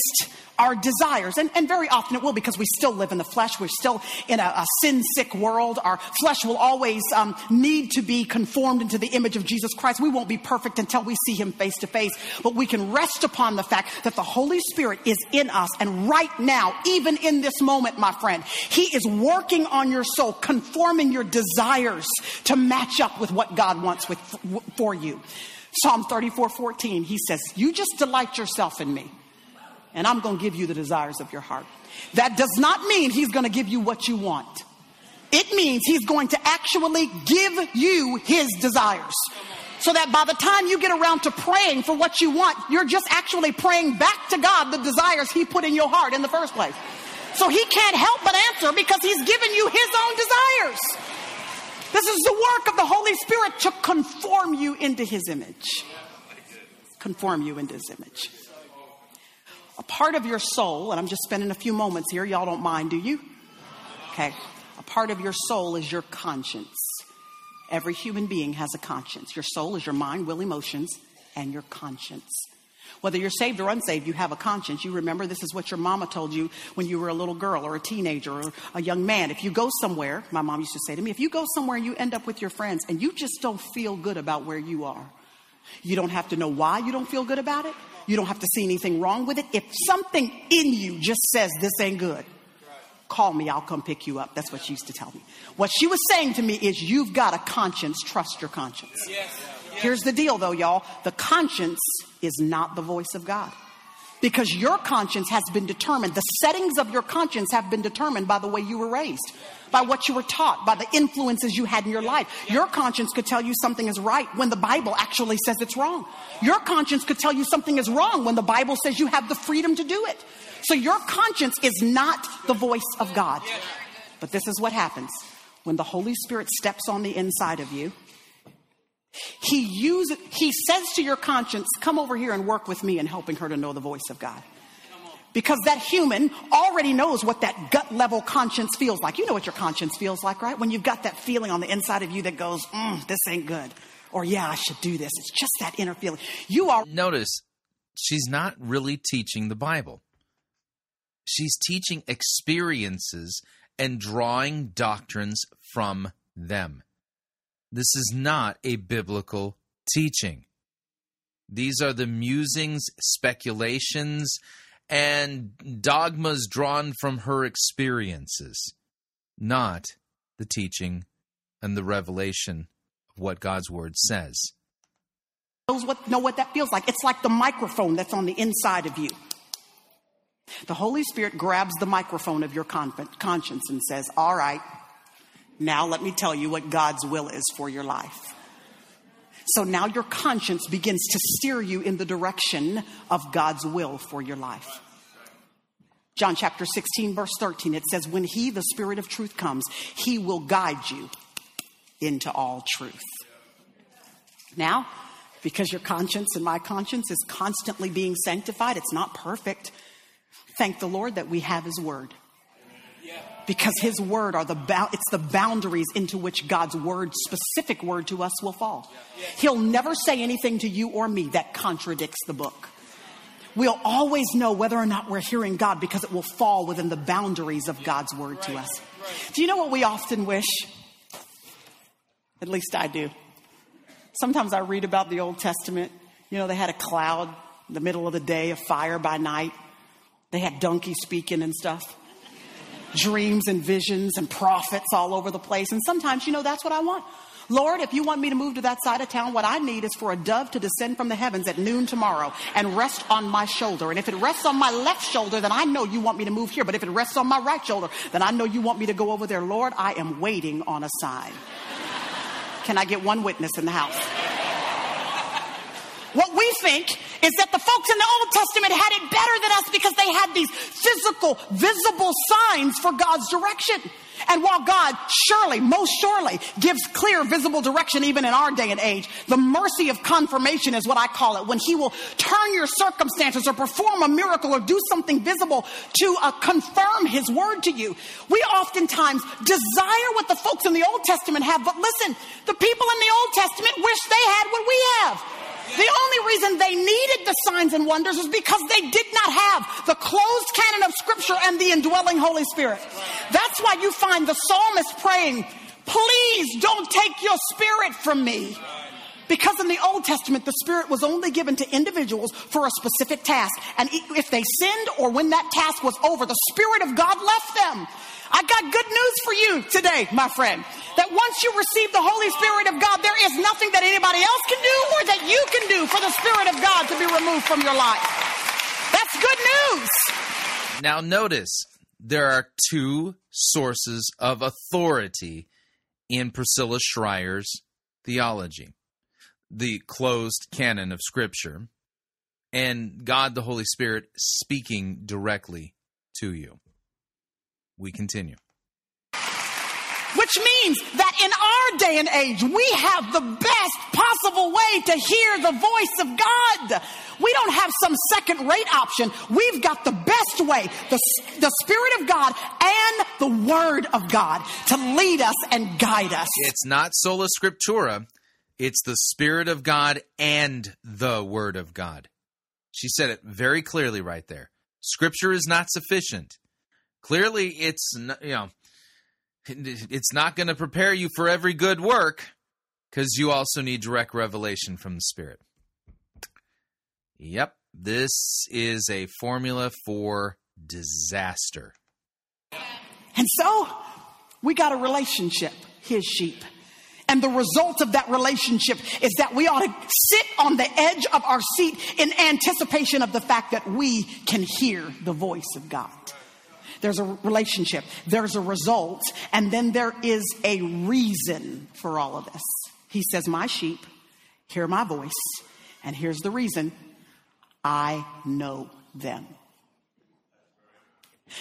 our desires. And, and very often it will, because we still live in the flesh. We're still in a, a sin-sick world. Our flesh will always um, need to be conformed into the image of Jesus Christ. We won't be perfect until we see him face to face. But we can rest upon the fact that the Holy Spirit is in us. And right now, even in this moment, my friend, he is working on your soul, conforming your desires to match up with what God wants with, for you. Psalm thirty-four fourteen, he says, you just delight yourself in me, and I'm going to give you the desires of your heart. That does not mean he's going to give you what you want. It means he's going to actually give you his desires. So that by the time you get around to praying for what you want, you're just actually praying back to God the desires he put in your heart in the first place. So he can't help but answer, because he's given you his own desires. This is the work of the Holy Spirit to conform you into his image. Conform you into his image. A part of your soul, and I'm just spending a few moments here. Y'all don't mind, do you? Okay. A part of your soul is your conscience. Every human being has a conscience. Your soul is your mind, will, emotions, and your conscience. Whether you're saved or unsaved, you have a conscience. You remember this is what your mama told you when you were a little girl or a teenager or a young man. If you go somewhere, my mom used to say to me, if you go somewhere and you end up with your friends and you just don't feel good about where you are, you don't have to know why you don't feel good about it. You don't have to see anything wrong with it. If something in you just says this ain't good, call me, I'll come pick you up. That's what she used to tell me. What she was saying to me is, you've got a conscience, trust your conscience. Yes. Here's the deal, though, y'all. The conscience is not the voice of God, because your conscience has been determined. The settings of your conscience have been determined by the way you were raised, by what you were taught, by the influences you had in your life. Your conscience could tell you something is right when the Bible actually says it's wrong. Your conscience could tell you something is wrong when the Bible says you have the freedom to do it. So your conscience is not the voice of God. But this is what happens when the Holy Spirit steps on the inside of you. He uses, he says to your conscience, come over here and work with me in helping her to know the voice of God. Because that human already knows what that gut level conscience feels like. You know what your conscience feels like, right? When you've got that feeling on the inside of you that goes, mm, this ain't good. Or yeah, I should do this. It's just that inner feeling. You are. Notice she's not really teaching the Bible. She's teaching experiences and drawing doctrines from them. This is not a biblical teaching. These are the musings, speculations, and dogmas drawn from her experiences, not the teaching and the revelation of what God's Word says. Those know what that feels like. It's like the microphone that's on the inside of you. The Holy Spirit grabs the microphone of your conscience and says, all right, now let me tell you what God's will is for your life. So now your conscience begins to steer you in the direction of God's will for your life. John chapter sixteen, verse thirteen, it says, when he, the Spirit of truth, comes, he will guide you into all truth. Now, because your conscience and my conscience is constantly being sanctified, it's not perfect. Thank the Lord that we have his word. Because his word are the, ba- it's the boundaries into which God's word, specific word to us, will fall. He'll never say anything to you or me that contradicts the book. We'll always know whether or not we're hearing God because it will fall within the boundaries of God's word to us. Do you know what we often wish? At least I do. Sometimes I read about the Old Testament. You know, they had a cloud in the middle of the day, a fire by night. They had donkeys speaking and stuff. Dreams and visions and prophets all over the place. And sometimes, you know, that's what I want. Lord, if you want me to move to that side of town, what I need is for a dove to descend from the heavens at noon tomorrow and rest on my shoulder. And if it rests on my left shoulder, then I know you want me to move here. But if it rests on my right shoulder, then I know you want me to go over there. Lord, I am waiting on a sign. Can I get one witness in the house? What we think is that the folks in the Old Testament had it better than us because they had these physical, visible signs for God's direction. And while God surely, most surely, gives clear, visible direction even in our day and age, the mercy of confirmation is what I call it. When he will turn your circumstances or perform a miracle or do something visible to uh, confirm his word to you. We oftentimes desire what the folks in the Old Testament have, but listen, the people in the Old Testament wish they had what we have. The only reason they needed the signs and wonders was because they did not have the closed canon of Scripture and the indwelling Holy Spirit. That's why you find the psalmist praying, please don't take your spirit from me. Because in the Old Testament, the Spirit was only given to individuals for a specific task. And if they sinned or when that task was over, the Spirit of God left them. I got good news for you today, my friend, that once you receive the Holy Spirit of God, there is nothing that anybody else can do or that you can do for the Spirit of God to be removed from your life. That's good news. Now notice, there are two sources of authority in Priscilla Shirer's theology. The closed canon of Scripture and God the Holy Spirit speaking directly to you. We continue. Which means that in our day and age, we have the best possible way to hear the voice of God. We don't have some second-rate option. We've got the best way, the, the Spirit of God and the Word of God to lead us and guide us. It's not sola scriptura. It's the Spirit of God and the Word of God. She said it very clearly right there. Scripture is not sufficient. Clearly, it's not, you know, it's not going to prepare you for every good work because you also need direct revelation from the Spirit. Yep, this is a formula for disaster. And so we got a relationship, his sheep. And the result of that relationship is that we ought to sit on the edge of our seat in anticipation of the fact that we can hear the voice of God. There's a relationship, there's a result, and then there is a reason for all of this. He says, my sheep hear my voice, and here's the reason, I know them.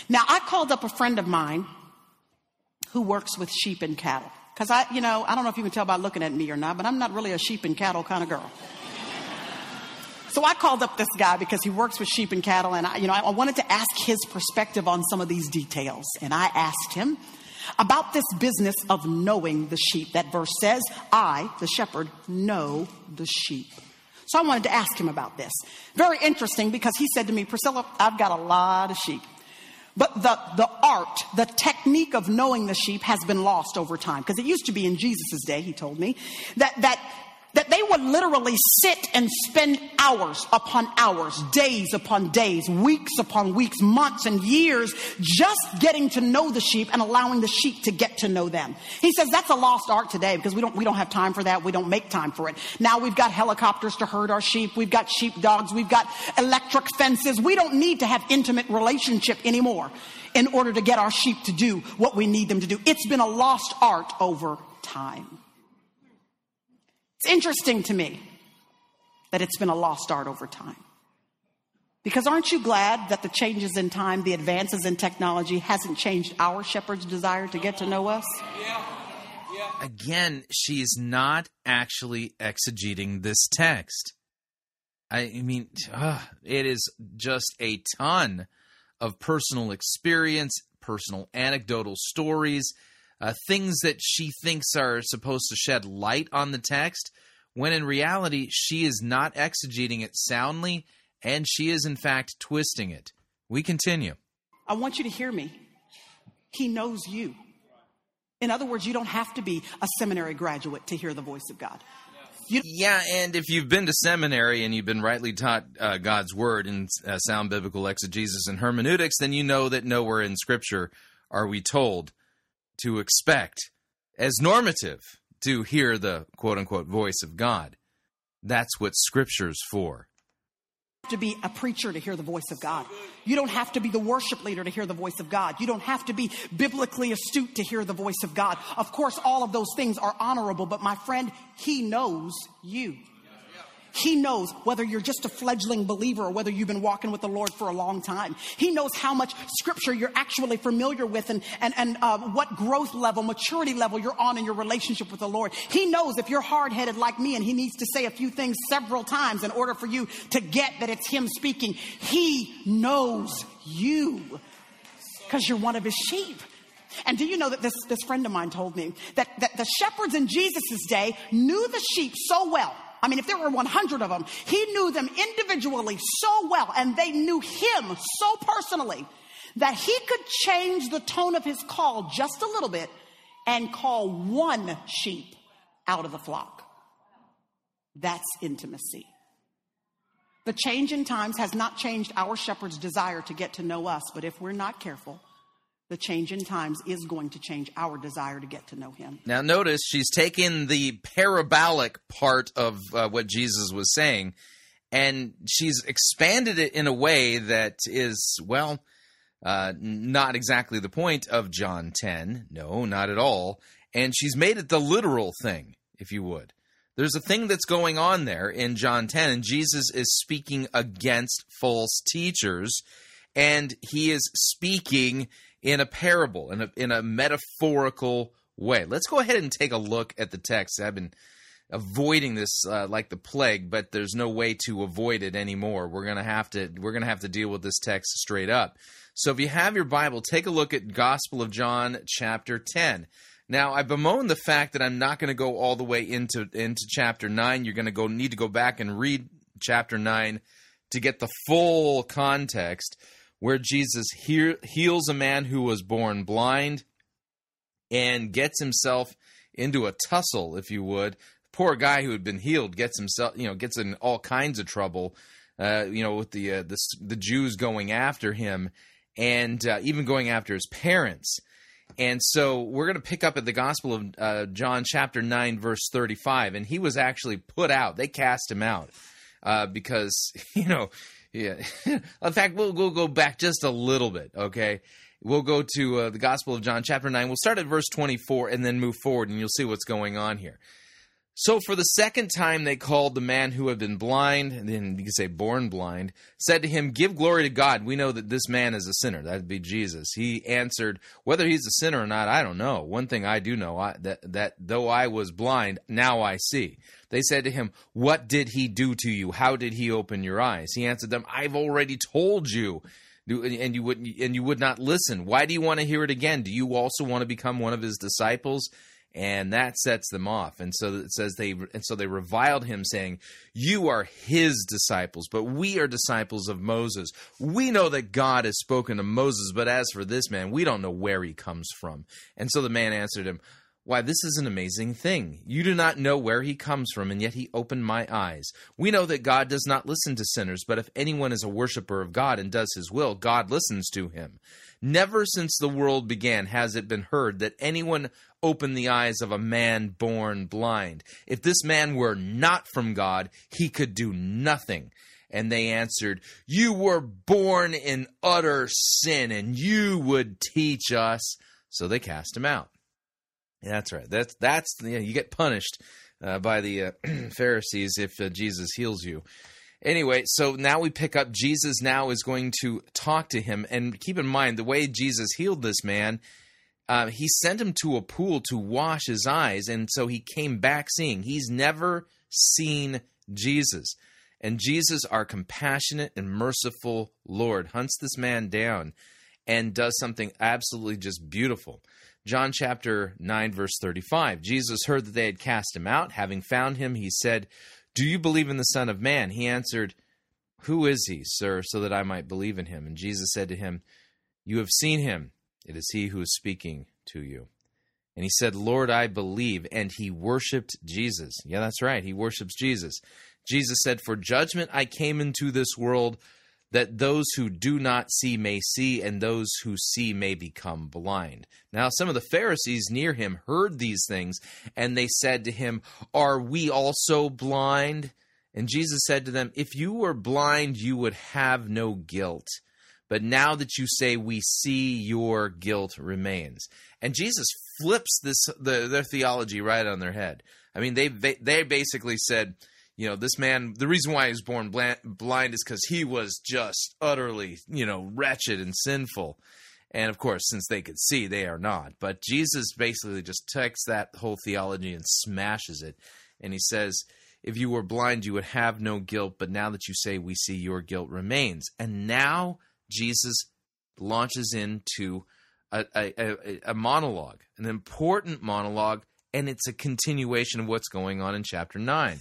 Now, I called up a friend of mine who works with sheep and cattle. Because I, you know, I don't know if you can tell by looking at me or not, but I'm not really a sheep and cattle kind of girl. So I called up this guy because he works with sheep and cattle, and I, you know, I wanted to ask his perspective on some of these details. And I asked him about this business of knowing the sheep. That verse says, I, the shepherd, know the sheep. So I wanted to ask him about this. Very interesting, because he said to me, Priscilla, I've got a lot of sheep. But the, the art, the technique of knowing the sheep has been lost over time. Because it used to be in Jesus' day, he told me, that that that they would literally sit and spend hours upon hours, days upon days, weeks upon weeks, months and years, just getting to know the sheep and allowing the sheep to get to know them. He says that's a lost art today because we don't we don't have time for that. We don't make time for it. Now we've got helicopters to herd our sheep. We've got sheep dogs. We've got electric fences. We don't need to have intimate relationship anymore in order to get our sheep to do what we need them to do. It's been a lost art over time. It's interesting to me that it's been a lost art over time Because aren't you glad that the changes in time, the advances in technology hasn't changed our shepherd's desire to get to know us? Yeah. Yeah. Again, she is not actually exegeting this text. I mean, uh, it is just a ton of personal experience, personal anecdotal stories, uh, things that she thinks are supposed to shed light on the text, when in reality, she is not exegeting it soundly, and she is, in fact, twisting it. We continue. I want you to hear me. He knows you. In other words, you don't have to be a seminary graduate to hear the voice of God. You- yeah, and if you've been to seminary and you've been rightly taught uh, God's Word in uh, sound biblical exegesis and hermeneutics, then you know that nowhere in Scripture are we told to expect as normative to hear the quote-unquote voice of God. That's what Scripture's for. To be a preacher to hear the voice of God. You don't have to be the worship leader to hear the voice of God. You don't have to be biblically astute to hear the voice of God. Of course, all of those things are honorable, but my friend, he knows you. He knows whether you're just a fledgling believer or whether you've been walking with the Lord for a long time. He knows how much Scripture you're actually familiar with and, and, and uh, what growth level, maturity level you're on in your relationship with the Lord. He knows if you're hard-headed like me and he needs to say a few things several times in order for you to get that it's him speaking. He knows you because you're one of his sheep. And do you know that this, this friend of mine told me that, that the shepherds in Jesus' day knew the sheep so well. I mean, if there were one hundred of them, he knew them individually so well, and they knew him so personally that he could change the tone of his call just a little bit and call one sheep out of the flock. That's intimacy. The change in times has not changed our shepherd's desire to get to know us, but if we're not careful, the change in times is going to change our desire to get to know him. Now notice she's taken the parabolic part of uh, what Jesus was saying, and she's expanded it in a way that is, well, uh, not exactly the point of John ten. No, not at all. And she's made it the literal thing, if you would. There's a thing that's going on there in John ten, and Jesus is speaking against false teachers, and he is speaking in a parable, in a, in a metaphorical way. Let's go ahead and take a look at the text. I've been avoiding this uh, like the plague, but there's no way to avoid it anymore. We're gonna have to we're gonna have to deal with this text straight up. So if you have your Bible, take a look at Gospel of John chapter ten. Now I bemoan the fact that I'm not gonna go all the way into into chapter nine. You're gonna go need to go back and read chapter nine to get the full context, where Jesus heal, heals a man who was born blind and gets himself into a tussle, if you would. The poor guy who had been healed gets himself, you know, gets in all kinds of trouble, uh, you know, with the, uh, the the Jews going after him and uh, even going after his parents. And so we're going to pick up at the Gospel of uh, John chapter nine, verse thirty-five, and he was actually put out. They cast him out uh, because, you know, yeah. In fact, we'll, we'll go back just a little bit, okay? We'll go to uh, the Gospel of John, chapter nine. We'll start at verse twenty-four and then move forward, and you'll see what's going on here. So for the second time they called the man who had been blind, and then you could say born blind, said to him, "Give glory to God. We know that this man is a sinner." That would be Jesus. He answered, "Whether he's a sinner or not, I don't know. One thing I do know, I, that, that though I was blind, now I see." They said to him, "What did he do to you? How did he open your eyes?" He answered them, "I've already told you, and you would, and you would not listen. Why do you want to hear it again? Do you also want to become one of his disciples?" And that sets them off. And so it says they and so they reviled him, saying, "You are his disciples, but we are disciples of Moses. We know that God has spoken to Moses, but as for this man, we don't know where he comes from." And so the man answered him, "Why, this is an amazing thing. You do not know where he comes from, and yet he opened my eyes. We know that God does not listen to sinners, but if anyone is a worshiper of God and does his will, God listens to him. Never since the world began has it been heard that anyone opened the eyes of a man born blind. If this man were not from God, he could do nothing." And they answered, "You were born in utter sin, and you would teach us." So they cast him out. Yeah, that's right. That's that's you know, you get punished uh, by the uh, Pharisees if uh, Jesus heals you. Anyway, so now we pick up Jesus now is going to talk to him. And keep in mind, the way Jesus healed this man, uh, he sent him to a pool to wash his eyes. And so he came back seeing. He's never seen Jesus. And Jesus, our compassionate and merciful Lord, hunts this man down and does something absolutely just beautiful. John chapter nine, verse thirty-five, Jesus heard that they had cast him out. Having found him, he said, "Do you believe in the Son of Man?" He answered, "Who is he, sir, so that I might believe in him?" And Jesus said to him, "You have seen him. It is he who is speaking to you." And he said, "Lord, I believe." And he worshiped Jesus. Yeah, that's right. He worships Jesus. Jesus said, "For judgment I came into this world, that those who do not see may see, and those who see may become blind." Now, some of the Pharisees near him heard these things, and they said to him, "Are we also blind?" And Jesus said to them, "If you were blind, you would have no guilt. But now that you say, 'We see,' your guilt remains." And Jesus flips this the, their theology right on their head. I mean, they they basically said, you know, this man, the reason why he was born blind is because he was just utterly, you know, wretched and sinful. And, of course, since they could see, they are not. But Jesus basically just takes that whole theology and smashes it. And he says, "If you were blind, you would have no guilt. But now that you say, 'We see,' your guilt remains." And now Jesus launches into a, a, a, a monologue, an important monologue, and it's a continuation of what's going on in chapter nine.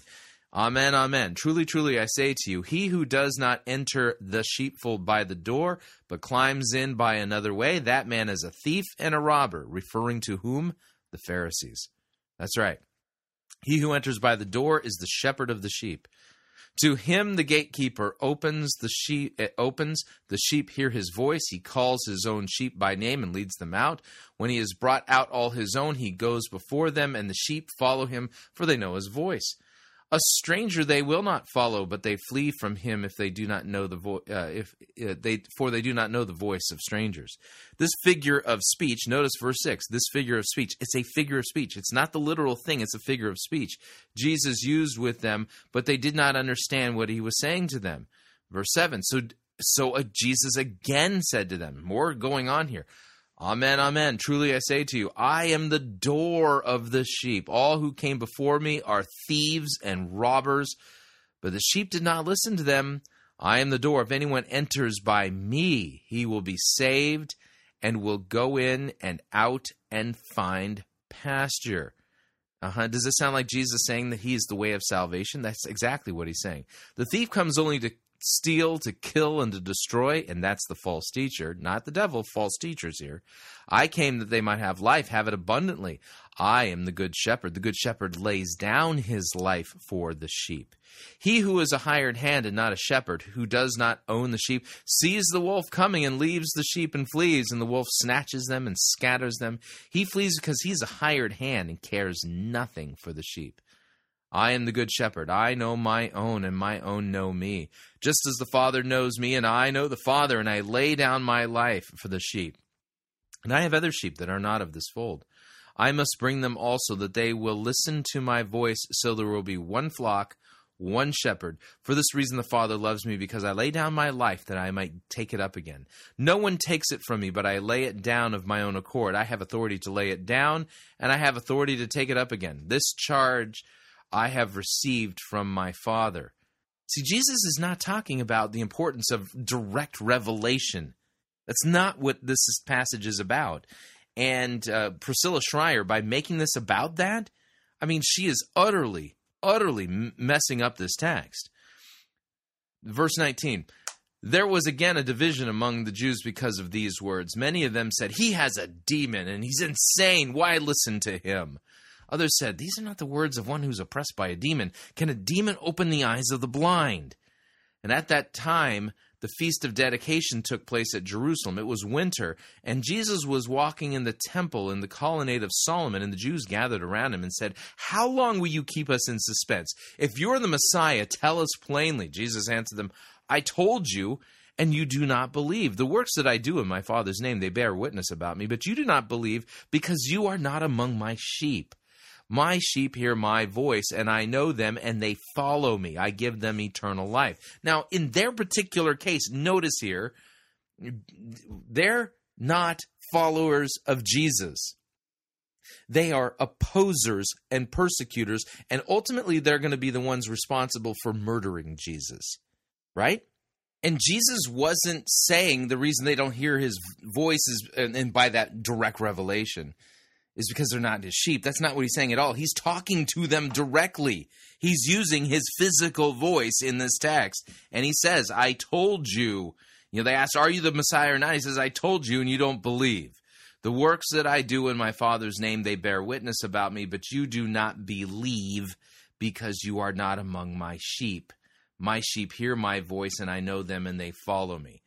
"Amen, amen. Truly, truly, I say to you, he who does not enter the sheepfold by the door, but climbs in by another way, that man is a thief and a robber," referring to whom? The Pharisees. That's right. "He who enters by the door is the shepherd of the sheep. To him the gatekeeper opens, the sheep, opens, the sheep hear his voice, he calls his own sheep by name and leads them out. When he has brought out all his own, he goes before them, and the sheep follow him, for they know his voice. A stranger they will not follow, but they flee from him if they do not know the vo- uh, if uh, they for they do not know the voice of strangers." This figure of speech, notice verse six, this figure of speech, it's a figure of speech. It's not the literal thing, it's a figure of speech Jesus used with them, but they did not understand what he was saying to them. Verse seven, so so uh, Jesus again said to them, more going on here, "Amen, amen. Truly I say to you, I am the door of the sheep. All who came before me are thieves and robbers, but the sheep did not listen to them. I am the door. If anyone enters by me, he will be saved and will go in and out and find pasture." Uh-huh. Does it sound like Jesus saying that he is the way of salvation? That's exactly what he's saying. "The thief comes only to steal, to kill, and to destroy," and that's the false teacher, not the devil, false teachers here. "I came that they might have life, have it abundantly. I am the good shepherd. The good shepherd lays down his life for the sheep. He who is a hired hand and not a shepherd, who does not own the sheep, sees the wolf coming and leaves the sheep and flees, and the wolf snatches them and scatters them. He flees because he's a hired hand and cares nothing for the sheep. I am the good shepherd. I know my own, and my own know me. Just as the Father knows me, and I know the Father, and I lay down my life for the sheep. And I have other sheep that are not of this fold. I must bring them also, that they will listen to my voice, so there will be one flock, one shepherd. For this reason the Father loves me, because I lay down my life that I might take it up again. No one takes it from me, but I lay it down of my own accord. I have authority to lay it down, and I have authority to take it up again. This charge I have received from my Father." See, Jesus is not talking about the importance of direct revelation. That's not what this passage is about. And uh, Priscilla Shirer, by making this about that, I mean, she is utterly, utterly messing up this text. Verse nineteen, "There was again a division among the Jews because of these words. Many of them said, 'He has a demon and he's insane. Why listen to him?' Others said, 'These are not the words of one who's oppressed by a demon. Can a demon open the eyes of the blind?' And at that time, the Feast of Dedication took place at Jerusalem. It was winter, and Jesus was walking in the temple in the colonnade of Solomon, and the Jews gathered around him and said, 'How long will you keep us in suspense? If you're the Messiah, tell us plainly.' Jesus answered them, 'I told you, and you do not believe. The works that I do in my Father's name, they bear witness about me, but you do not believe because you are not among my sheep. My sheep hear my voice, and I know them, and they follow me. I give them eternal life. Now, in their particular case, notice here, they're not followers of Jesus. They are opposers and persecutors, and ultimately they're going to be the ones responsible for murdering Jesus, right? And Jesus wasn't saying the reason they don't hear his voice is, and, and by that direct revelation, is because they're not his sheep. That's not what he's saying at all. He's talking to them directly. He's using his physical voice in this text. And he says, I told you. You know, they asked, are you the Messiah or not? He says, I told you, and you don't believe. The works that I do in my Father's name, they bear witness about me, but you do not believe because you are not among my sheep. My sheep hear my voice, and I know them, and they follow me.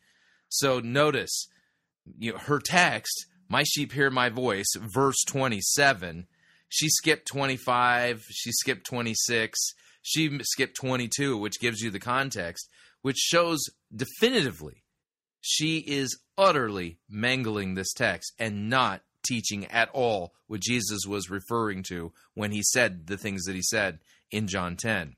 So notice, you know, her text, my sheep hear my voice, verse twenty-seven. She skipped twenty-five, she skipped twenty-six, she skipped twenty-two, which gives you the context, which shows definitively she is utterly mangling this text and not teaching at all what Jesus was referring to when he said the things that he said in John ten.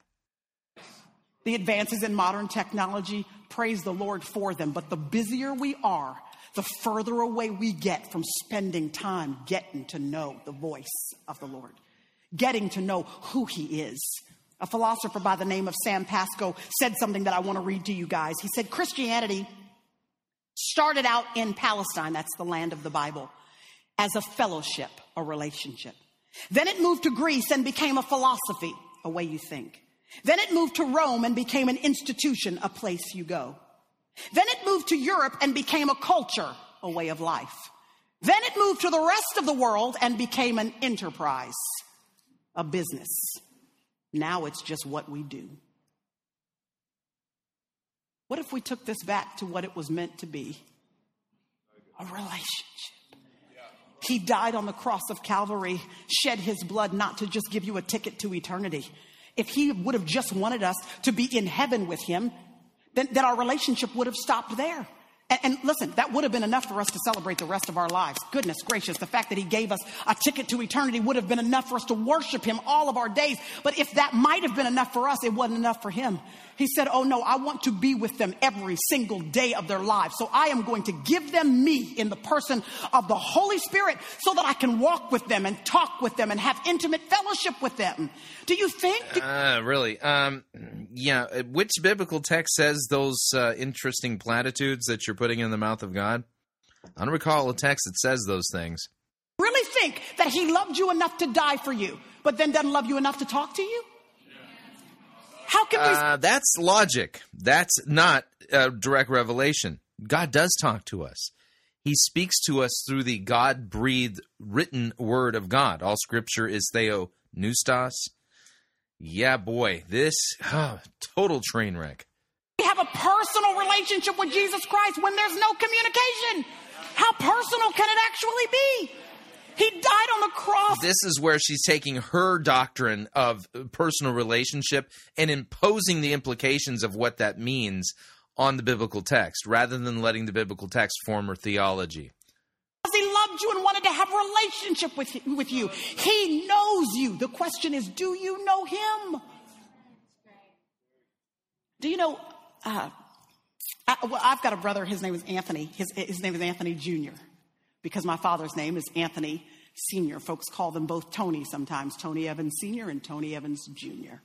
The advances in modern technology, praise the Lord for them, but the busier we are, the further away we get from spending time getting to know the voice of the Lord, getting to know who he is. A philosopher by the name of Sam Pascoe said something that I want to read to you guys. He said, Christianity started out in Palestine, that's the land of the Bible, as a fellowship, a relationship. Then it moved to Greece and became a philosophy, a way you think. Then it moved to Rome and became an institution, a place you go. Then it moved to Europe and became a culture, a way of life. Then it moved to the rest of the world and became an enterprise, a business. Now it's just what we do. What if we took this back to what it was meant to be? A relationship. He died on the cross of Calvary, shed his blood not to just give you a ticket to eternity. If he would have just wanted us to be in heaven with him, then, then our relationship would have stopped there. And, and listen, that would have been enough for us to celebrate the rest of our lives. Goodness gracious, the fact that he gave us a ticket to eternity would have been enough for us to worship him all of our days. But if that might have been enough for us, it wasn't enough for him. He said, oh no, I want to be with them every single day of their lives. So I am going to give them me in the person of the Holy Spirit so that I can walk with them and talk with them and have intimate fellowship with them. Do you think? Do- uh, really? Um, yeah. Which biblical text says those uh, interesting platitudes that you're putting in the mouth of God? I don't recall a text that says those things. Really think that he loved you enough to die for you, but then doesn't love you enough to talk to you? How can we... uh, that's logic. That's not uh, direct revelation. God does talk to us. He speaks to us through the God-breathed written word of God. All scripture is theonoustos. Yeah, boy, this oh, total train wreck. We have a personal relationship with Jesus Christ when there's no communication. How personal can it actually be? He died on the cross. This is where she's taking her doctrine of personal relationship and imposing the implications of what that means on the biblical text, rather than letting the biblical text form her theology. Because he loved you and wanted to have a relationship with you, with you. He knows you. The question is, do you know him? Do you know, uh, I, well, I've got a brother, his name is Anthony. His, his name is Anthony Junior, because my father's name is Anthony Senior Folks call them both Tony sometimes, Tony Evans Senior and Tony Evans Junior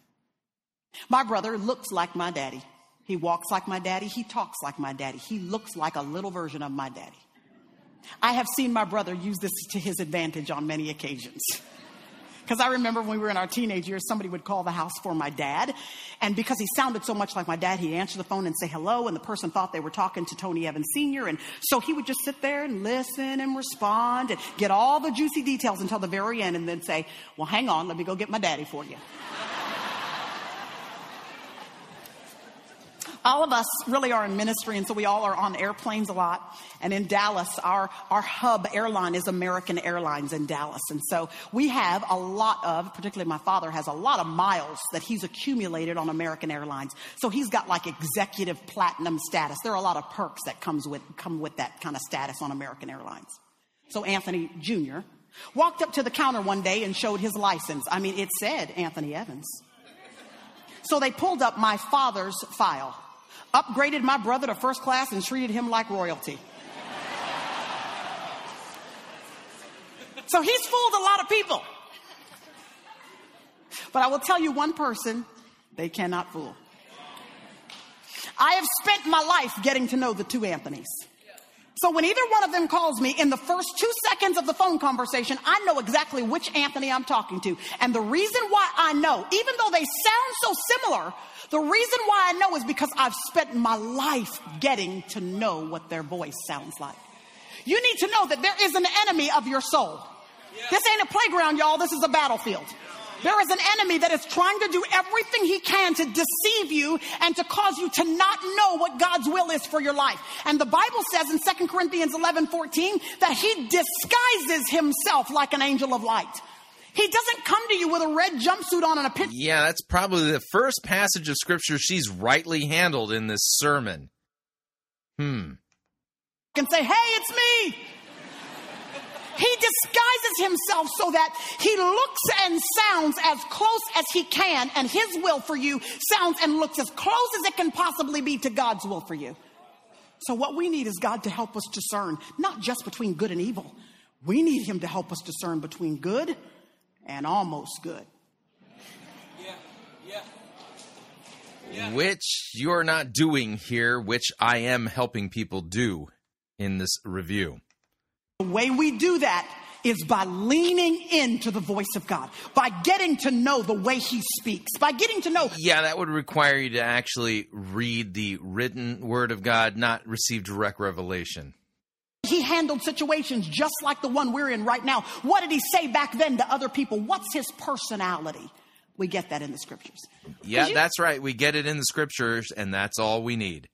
My brother looks like my daddy. He walks like my daddy. He talks like my daddy. He looks like a little version of my daddy. I have seen my brother use this to his advantage on many occasions. Because I remember when we were in our teenage years, somebody would call the house for my dad. And because he sounded so much like my dad, he'd answer the phone and say hello. And the person thought they were talking to Tony Evans Senior And so he would just sit there and listen and respond and get all the juicy details until the very end and then say, well, hang on, let me go get my daddy for you. All of us really are in ministry, and so we all are on airplanes a lot. And in Dallas, our, our hub airline is American Airlines in Dallas. And so we have a lot of, particularly my father, has a lot of miles that he's accumulated on American Airlines. So he's got like executive platinum status. There are a lot of perks that comes with come with that kind of status on American Airlines. So Anthony Junior Walked up to the counter one day and showed his license. I mean, it said Anthony Evans. So they pulled up my father's file, upgraded my brother to first class, and treated him like royalty. So he's fooled a lot of people. But I will tell you one person they cannot fool. I have spent my life getting to know the two Anthonys. So when either one of them calls me, in the first two seconds of the phone conversation, I know exactly which Anthony I'm talking to. And the reason why I know, even though they sound so similar, the reason why I know is because I've spent my life getting to know what their voice sounds like. You need to know that there is an enemy of your soul. This ain't a playground, y'all. This is a battlefield. There is an enemy that is trying to do everything he can to deceive you and to cause you to not know what God's will is for your life. And the Bible says in Second Corinthians eleven fourteen that he disguises himself like an angel of light. He doesn't come to you with a red jumpsuit on and a picture. Yeah, that's probably the first passage of Scripture she's rightly handled in this sermon. Hmm. And say, hey, it's me. He disguises himself so that he looks and sounds as close as he can, and his will for you sounds and looks as close as it can possibly be to God's will for you. So what we need is God to help us discern, not just between good and evil. We need him to help us discern between good and almost good. Yeah, yeah. yeah. Which you're not doing here, which I am helping people do in this review. The way we do that is by leaning into the voice of God, by getting to know the way he speaks, by getting to know... Yeah, that would require you to actually read the written word of God, not receive direct revelation. He handled situations just like the one we're in right now. What did he say back then to other people? What's his personality? We get that in the Scriptures. Yeah, you... that's right. We get it in the Scriptures, and that's all we need.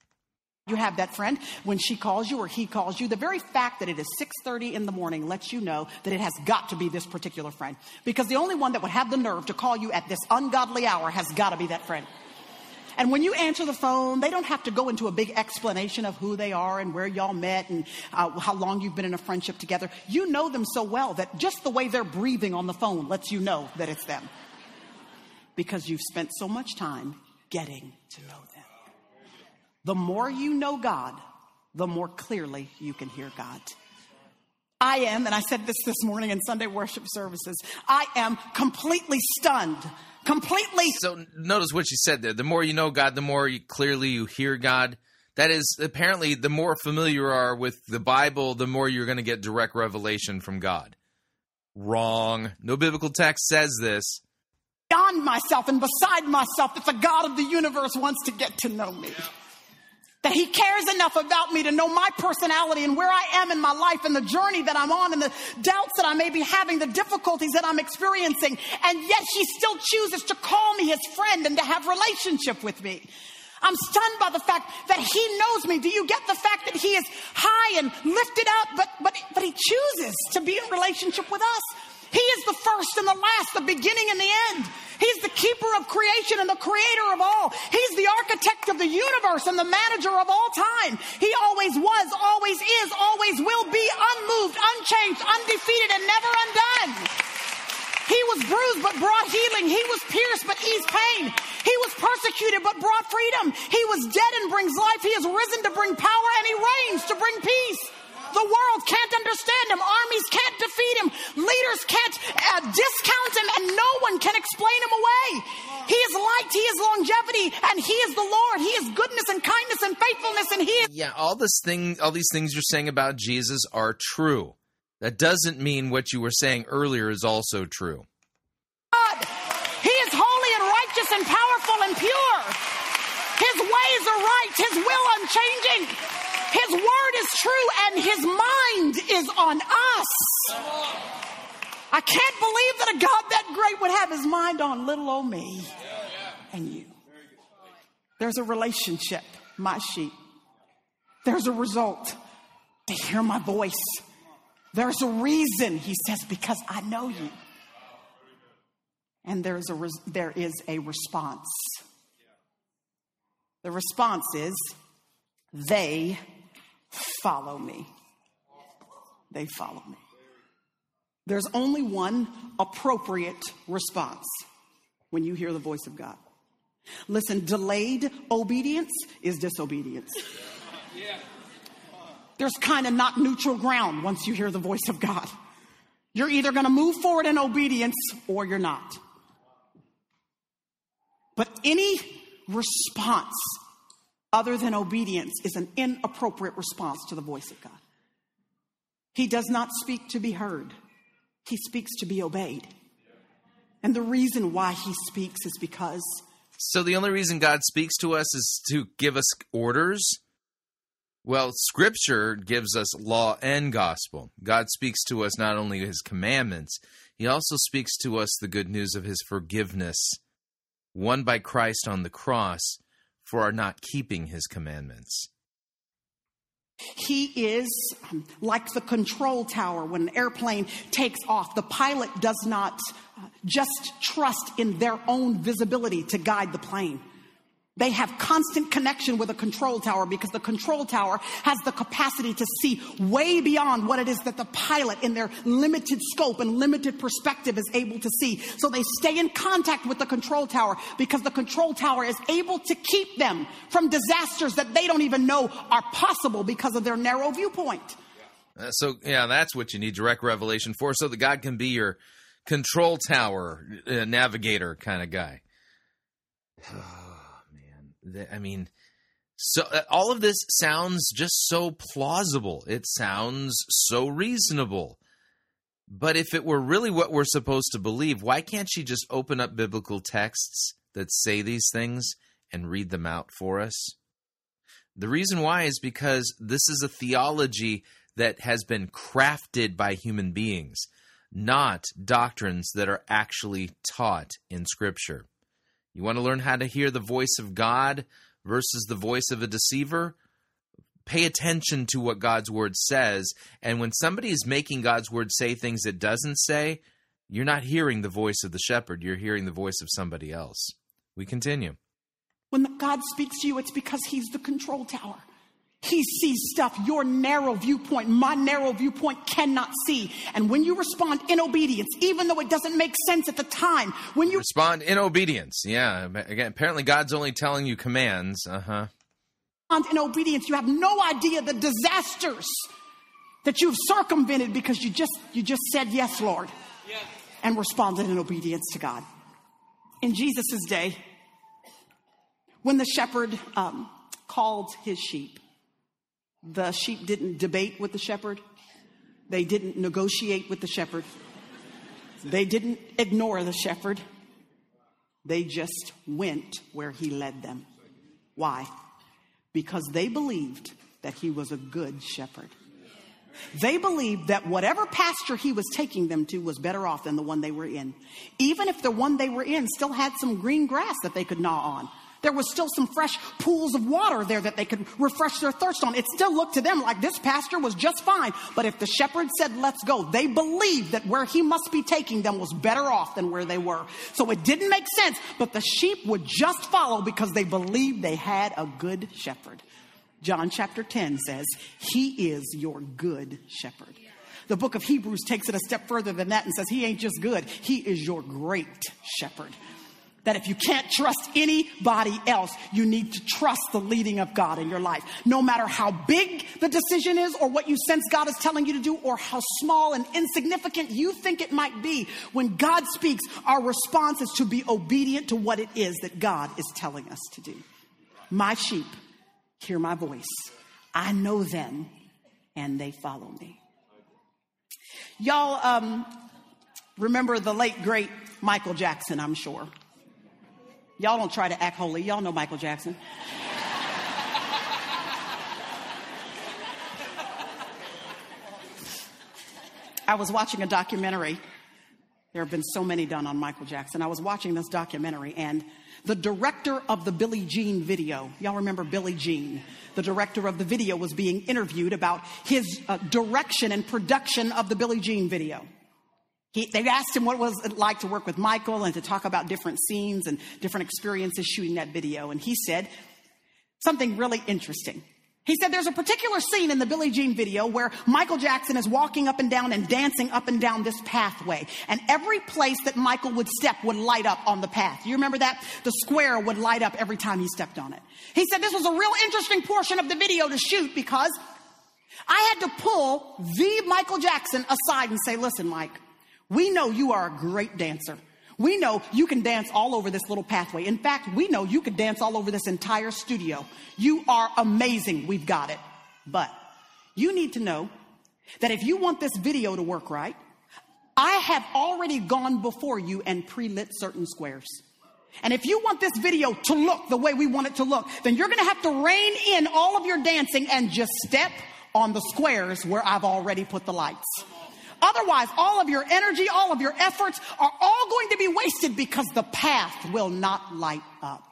You have that friend, when she calls you or he calls you, the very fact that it is six thirty in the morning lets you know that it has got to be this particular friend. Because the only one that would have the nerve to call you at this ungodly hour has got to be that friend. And when you answer the phone, they don't have to go into a big explanation of who they are and where y'all met and uh, how long you've been in a friendship together. You know them so well that just the way they're breathing on the phone lets you know that it's them. Because you've spent so much time getting to know them. The more you know God, the more clearly you can hear God. I am, and I said this this morning in Sunday worship services, I am completely stunned, completely. So notice what she said there. The more you know God, the more you clearly you hear God. That is, apparently, the more familiar you are with the Bible, the more you're going to get direct revelation from God. Wrong. No biblical text says this. Beyond myself and beside myself that the God of the universe wants to get to know me. Yeah. That he cares enough about me to know my personality and where I am in my life and the journey that I'm on and the doubts that I may be having, the difficulties that I'm experiencing. And yet he still chooses to call me his friend and to have relationship with me. I'm stunned by the fact that he knows me. Do you get the fact that he is high and lifted up, but, but, but he chooses to be in relationship with us? He is the first and the last, the beginning and the end. He's the keeper of creation and the creator of all. He's the architect of the universe and the manager of all time. He always was, always is, always will be, unmoved, unchanged, undefeated, and never undone. He was bruised but brought healing. He was pierced but eased pain. He was persecuted but brought freedom. He was dead and brings life. He is risen to bring power, and he reigns to bring peace. The world can't understand him. Armies can't defeat him. Leaders can't uh, discount him, and no one can explain him away. He is light. He is longevity, and he is the Lord. He is goodness and kindness and faithfulness, and he is... Yeah, all this thing, all these things you're saying about Jesus are true. That doesn't mean what you were saying earlier is also true. God, he is holy and righteous and powerful and pure. His ways are right. His will unchanging. His word is true, and his mind is on us. I can't believe that a God that great would have his mind on little old me and you. There's a relationship, my sheep. There's a result. They hear my voice. There's a reason, he says, because I know you. And there's a res- there is a response. The response is, they follow me. They follow me. There's only one appropriate response when you hear the voice of God. Listen, delayed obedience is disobedience. Yeah. There's kind of not neutral ground once you hear the voice of God. You're either going to move forward in obedience or you're not. But any response other than obedience is an inappropriate response to the voice of God. He does not speak to be heard. He speaks to be obeyed. And the reason why he speaks is because... So the only reason God speaks to us is to give us orders? Well, Scripture gives us law and gospel. God speaks to us not only his commandments, he also speaks to us the good news of his forgiveness, won by Christ on the cross for our not keeping his commandments. He is um, like the control tower. When an airplane takes off, the pilot does not uh, just trust in their own visibility to guide the plane. They have constant connection with a control tower because the control tower has the capacity to see way beyond what it is that the pilot in their limited scope and limited perspective is able to see. So they stay in contact with the control tower because the control tower is able to keep them from disasters that they don't even know are possible because of their narrow viewpoint. Uh, so, yeah, that's what you need direct revelation for, so that God can be your control tower uh, navigator kind of guy. I mean, so all of this sounds just so plausible. It sounds so reasonable. But if it were really what we're supposed to believe, why can't she just open up biblical texts that say these things and read them out for us? The reason why is because this is a theology that has been crafted by human beings, not doctrines that are actually taught in Scripture. You want to learn how to hear the voice of God versus the voice of a deceiver? Pay attention to what God's Word says. And when somebody is making God's Word say things it doesn't say, you're not hearing the voice of the shepherd. You're hearing the voice of somebody else. We continue. When God speaks to you, it's because he's the control tower. He sees stuff your narrow viewpoint, my narrow viewpoint cannot see. And when you respond in obedience, even though it doesn't make sense at the time, when you respond in obedience, yeah, again, apparently God's only telling you commands. Uh-huh. In obedience, you have no idea the disasters that you've circumvented because you just you just said yes, Lord, yes, and responded in obedience to God. In Jesus' day, when the shepherd um, called his sheep, the sheep didn't debate with the shepherd. They didn't negotiate with the shepherd. They didn't ignore the shepherd. They just went where he led them. Why? Because they believed that he was a good shepherd. They believed that whatever pasture he was taking them to was better off than the one they were in. Even if the one they were in still had some green grass that they could gnaw on. There was still some fresh pools of water there that they could refresh their thirst on. It still looked to them like this pasture was just fine. But if the shepherd said, let's go, they believed that where he must be taking them was better off than where they were. So it didn't make sense, but the sheep would just follow because they believed they had a good shepherd. John chapter ten says, he is your good shepherd. The book of Hebrews takes it a step further than that and says, he ain't just good. He is your great shepherd. That if you can't trust anybody else, you need to trust the leading of God in your life. No matter how big the decision is or what you sense God is telling you to do or how small and insignificant you think it might be, when God speaks, our response is to be obedient to what it is that God is telling us to do. My sheep hear my voice. I know them and they follow me. Y'all um, remember the late, great Michael Jackson, I'm sure. Y'all don't try to act holy. Y'all know Michael Jackson. I was watching a documentary. There have been so many done on Michael Jackson. I was watching this documentary, and the director of the Billie Jean video, y'all remember Billie Jean, the director of the video was being interviewed about his uh, direction and production of the Billie Jean video. He, they asked him what was it like to work with Michael and to talk about different scenes and different experiences shooting that video. And he said something really interesting. He said there's a particular scene in the Billie Jean video where Michael Jackson is walking up and down and dancing up and down this pathway. And every place that Michael would step would light up on the path. You remember that? The square would light up every time he stepped on it. He said this was a real interesting portion of the video to shoot because I had to pull the Michael Jackson aside and say, listen, Mike, we know you are a great dancer. We know you can dance all over this little pathway. In fact, we know you can dance all over this entire studio. You are amazing. We've got it. But you need to know that if you want this video to work right, I have already gone before you and pre-lit certain squares. And if you want this video to look the way we want it to look, then you're going to have to rein in all of your dancing and just step on the squares where I've already put the lights. Otherwise, all of your energy, all of your efforts are all going to be wasted because the path will not light up.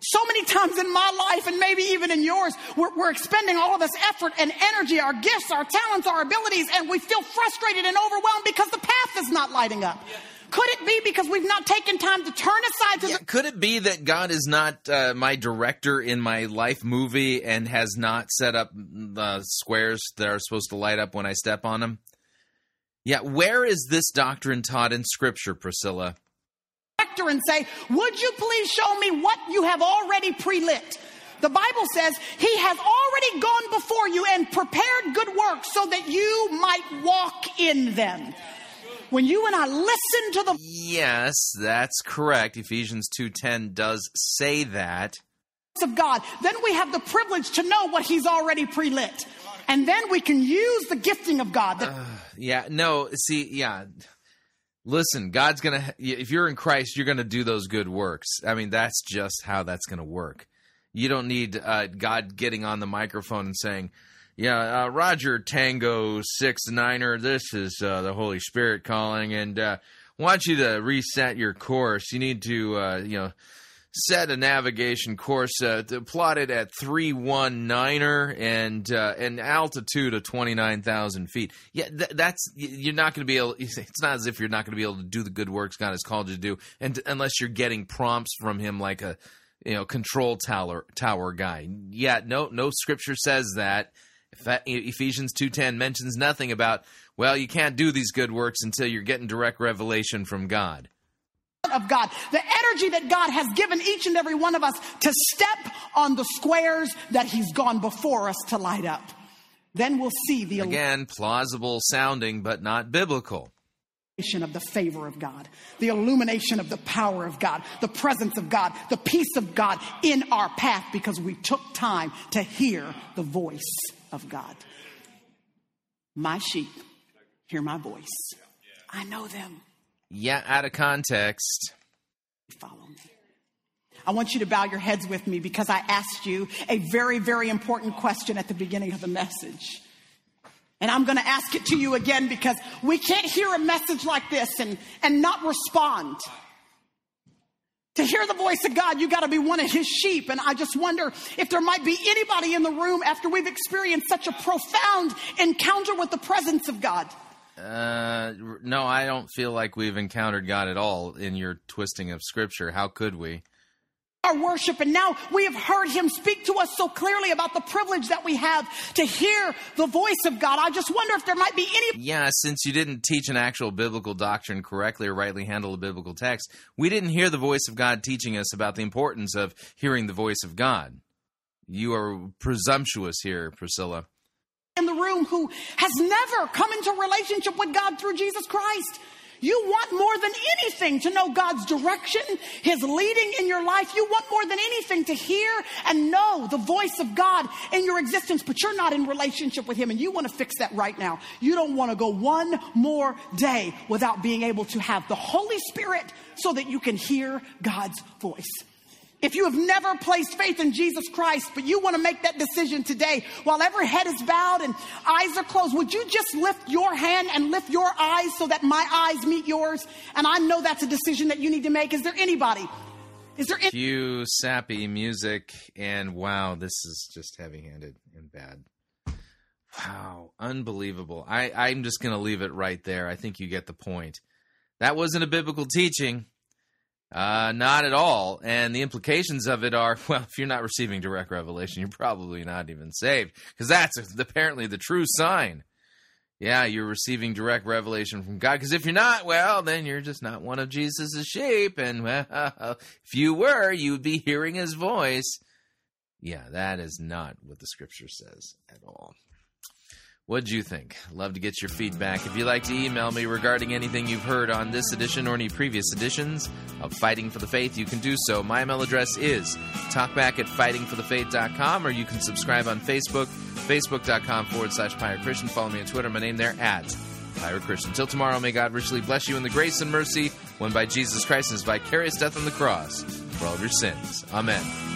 So many times in my life, and maybe even in yours, we're, we're expending all of this effort and energy, our gifts, our talents, our abilities, and we feel frustrated and overwhelmed because the path is not lighting up. Yeah. Could it be because we've not taken time to turn aside to yeah, the... Could it be that God is not uh, my director in my life movie and has not set up the squares that are supposed to light up when I step on them? Yeah, where is this doctrine taught in Scripture, Priscilla? And say, would you please show me what you have already pre-lit? The Bible says he has already gone before you and prepared good works so that you might walk in them. When you and I listen to the... Yes, that's correct. Ephesians two ten does say that. ...of God, then we have the privilege to know what he's already pre-lit. And then we can use the gifting of God. That... Uh, yeah, no, see, yeah... Listen, God's going to, if you're in Christ, you're going to do those good works. I mean, that's just how that's going to work. You don't need uh, God getting on the microphone and saying, yeah, uh, Roger Tango six niner, this is uh, the Holy Spirit calling, and uh, want you to reset your course. You need to, uh, you know, set a navigation course, uh, plotted at three one niner and uh, an altitude of twenty-nine thousand feet. Yeah, th- that's, you're not going to be able, it's not as if you're not going to be able to do the good works God has called you to do, and unless you're getting prompts from him like a, you know, control tower tower guy. Yeah, no, no scripture says that. Ephesians two ten mentions nothing about, well, you can't do these good works until you're getting direct revelation from God. Of God, the energy that God has given each and every one of us to step on the squares that he's gone before us to light up. Then we'll see the... Again, plausible sounding, but not biblical. ...of the favor of God, the illumination of the power of God, the presence of God, the peace of God in our path because we took time to hear the voice of God. My sheep hear my voice. I know them. Yeah, out of context. Follow me. I want you to bow your heads with me because I asked you a very, very important question at the beginning of the message. And I'm going to ask it to you again because we can't hear a message like this and, and not respond. To hear the voice of God, you got to be one of his sheep. And I just wonder if there might be anybody in the room after we've experienced such a profound encounter with the presence of God. Uh, no, I don't feel like we've encountered God at all in your twisting of Scripture. How could we? Our worship, and now we have heard him speak to us so clearly about the privilege that we have to hear the voice of God. I just wonder if there might be any... Yeah, since you didn't teach an actual biblical doctrine correctly or rightly handle a biblical text, we didn't hear the voice of God teaching us about the importance of hearing the voice of God. You are presumptuous here, Priscilla. In the room who has never come into relationship with God through Jesus Christ. You want more than anything to know God's direction, his leading in your life. You want more than anything to hear and know the voice of God in your existence, but you're not in relationship with him, and you want to fix that right now. You don't want to go one more day without being able to have the Holy Spirit so that you can hear God's voice. If you have never placed faith in Jesus Christ, but you want to make that decision today, while every head is bowed and eyes are closed, would you just lift your hand and lift your eyes so that my eyes meet yours? And I know that's a decision that you need to make. Is there anybody? Is there any- Cue sappy music, and wow, this is just heavy-handed and bad. Wow, unbelievable. I, I'm just going to leave it right there. I think you get the point. That wasn't a biblical teaching. Uh, not at all. And the implications of it are, well, if you're not receiving direct revelation, you're probably not even saved, because that's apparently the true sign. Yeah, you're receiving direct revelation from God, because if you're not, well, then you're just not one of Jesus' sheep, and well, if you were, you'd be hearing his voice. Yeah, that is not what the Scripture says at all. What'd you think? Love to get your feedback. If you'd like to email me regarding anything you've heard on this edition or any previous editions of Fighting for the Faith, you can do so. My email address is talkback at fighting for the faith dot com, or you can subscribe on Facebook, facebook.com forward slash Pirate Christian. Follow me on Twitter, my name there, at Pirate Christian. Till tomorrow, may God richly bless you in the grace and mercy won by Jesus Christ and his vicarious death on the cross for all of your sins. Amen.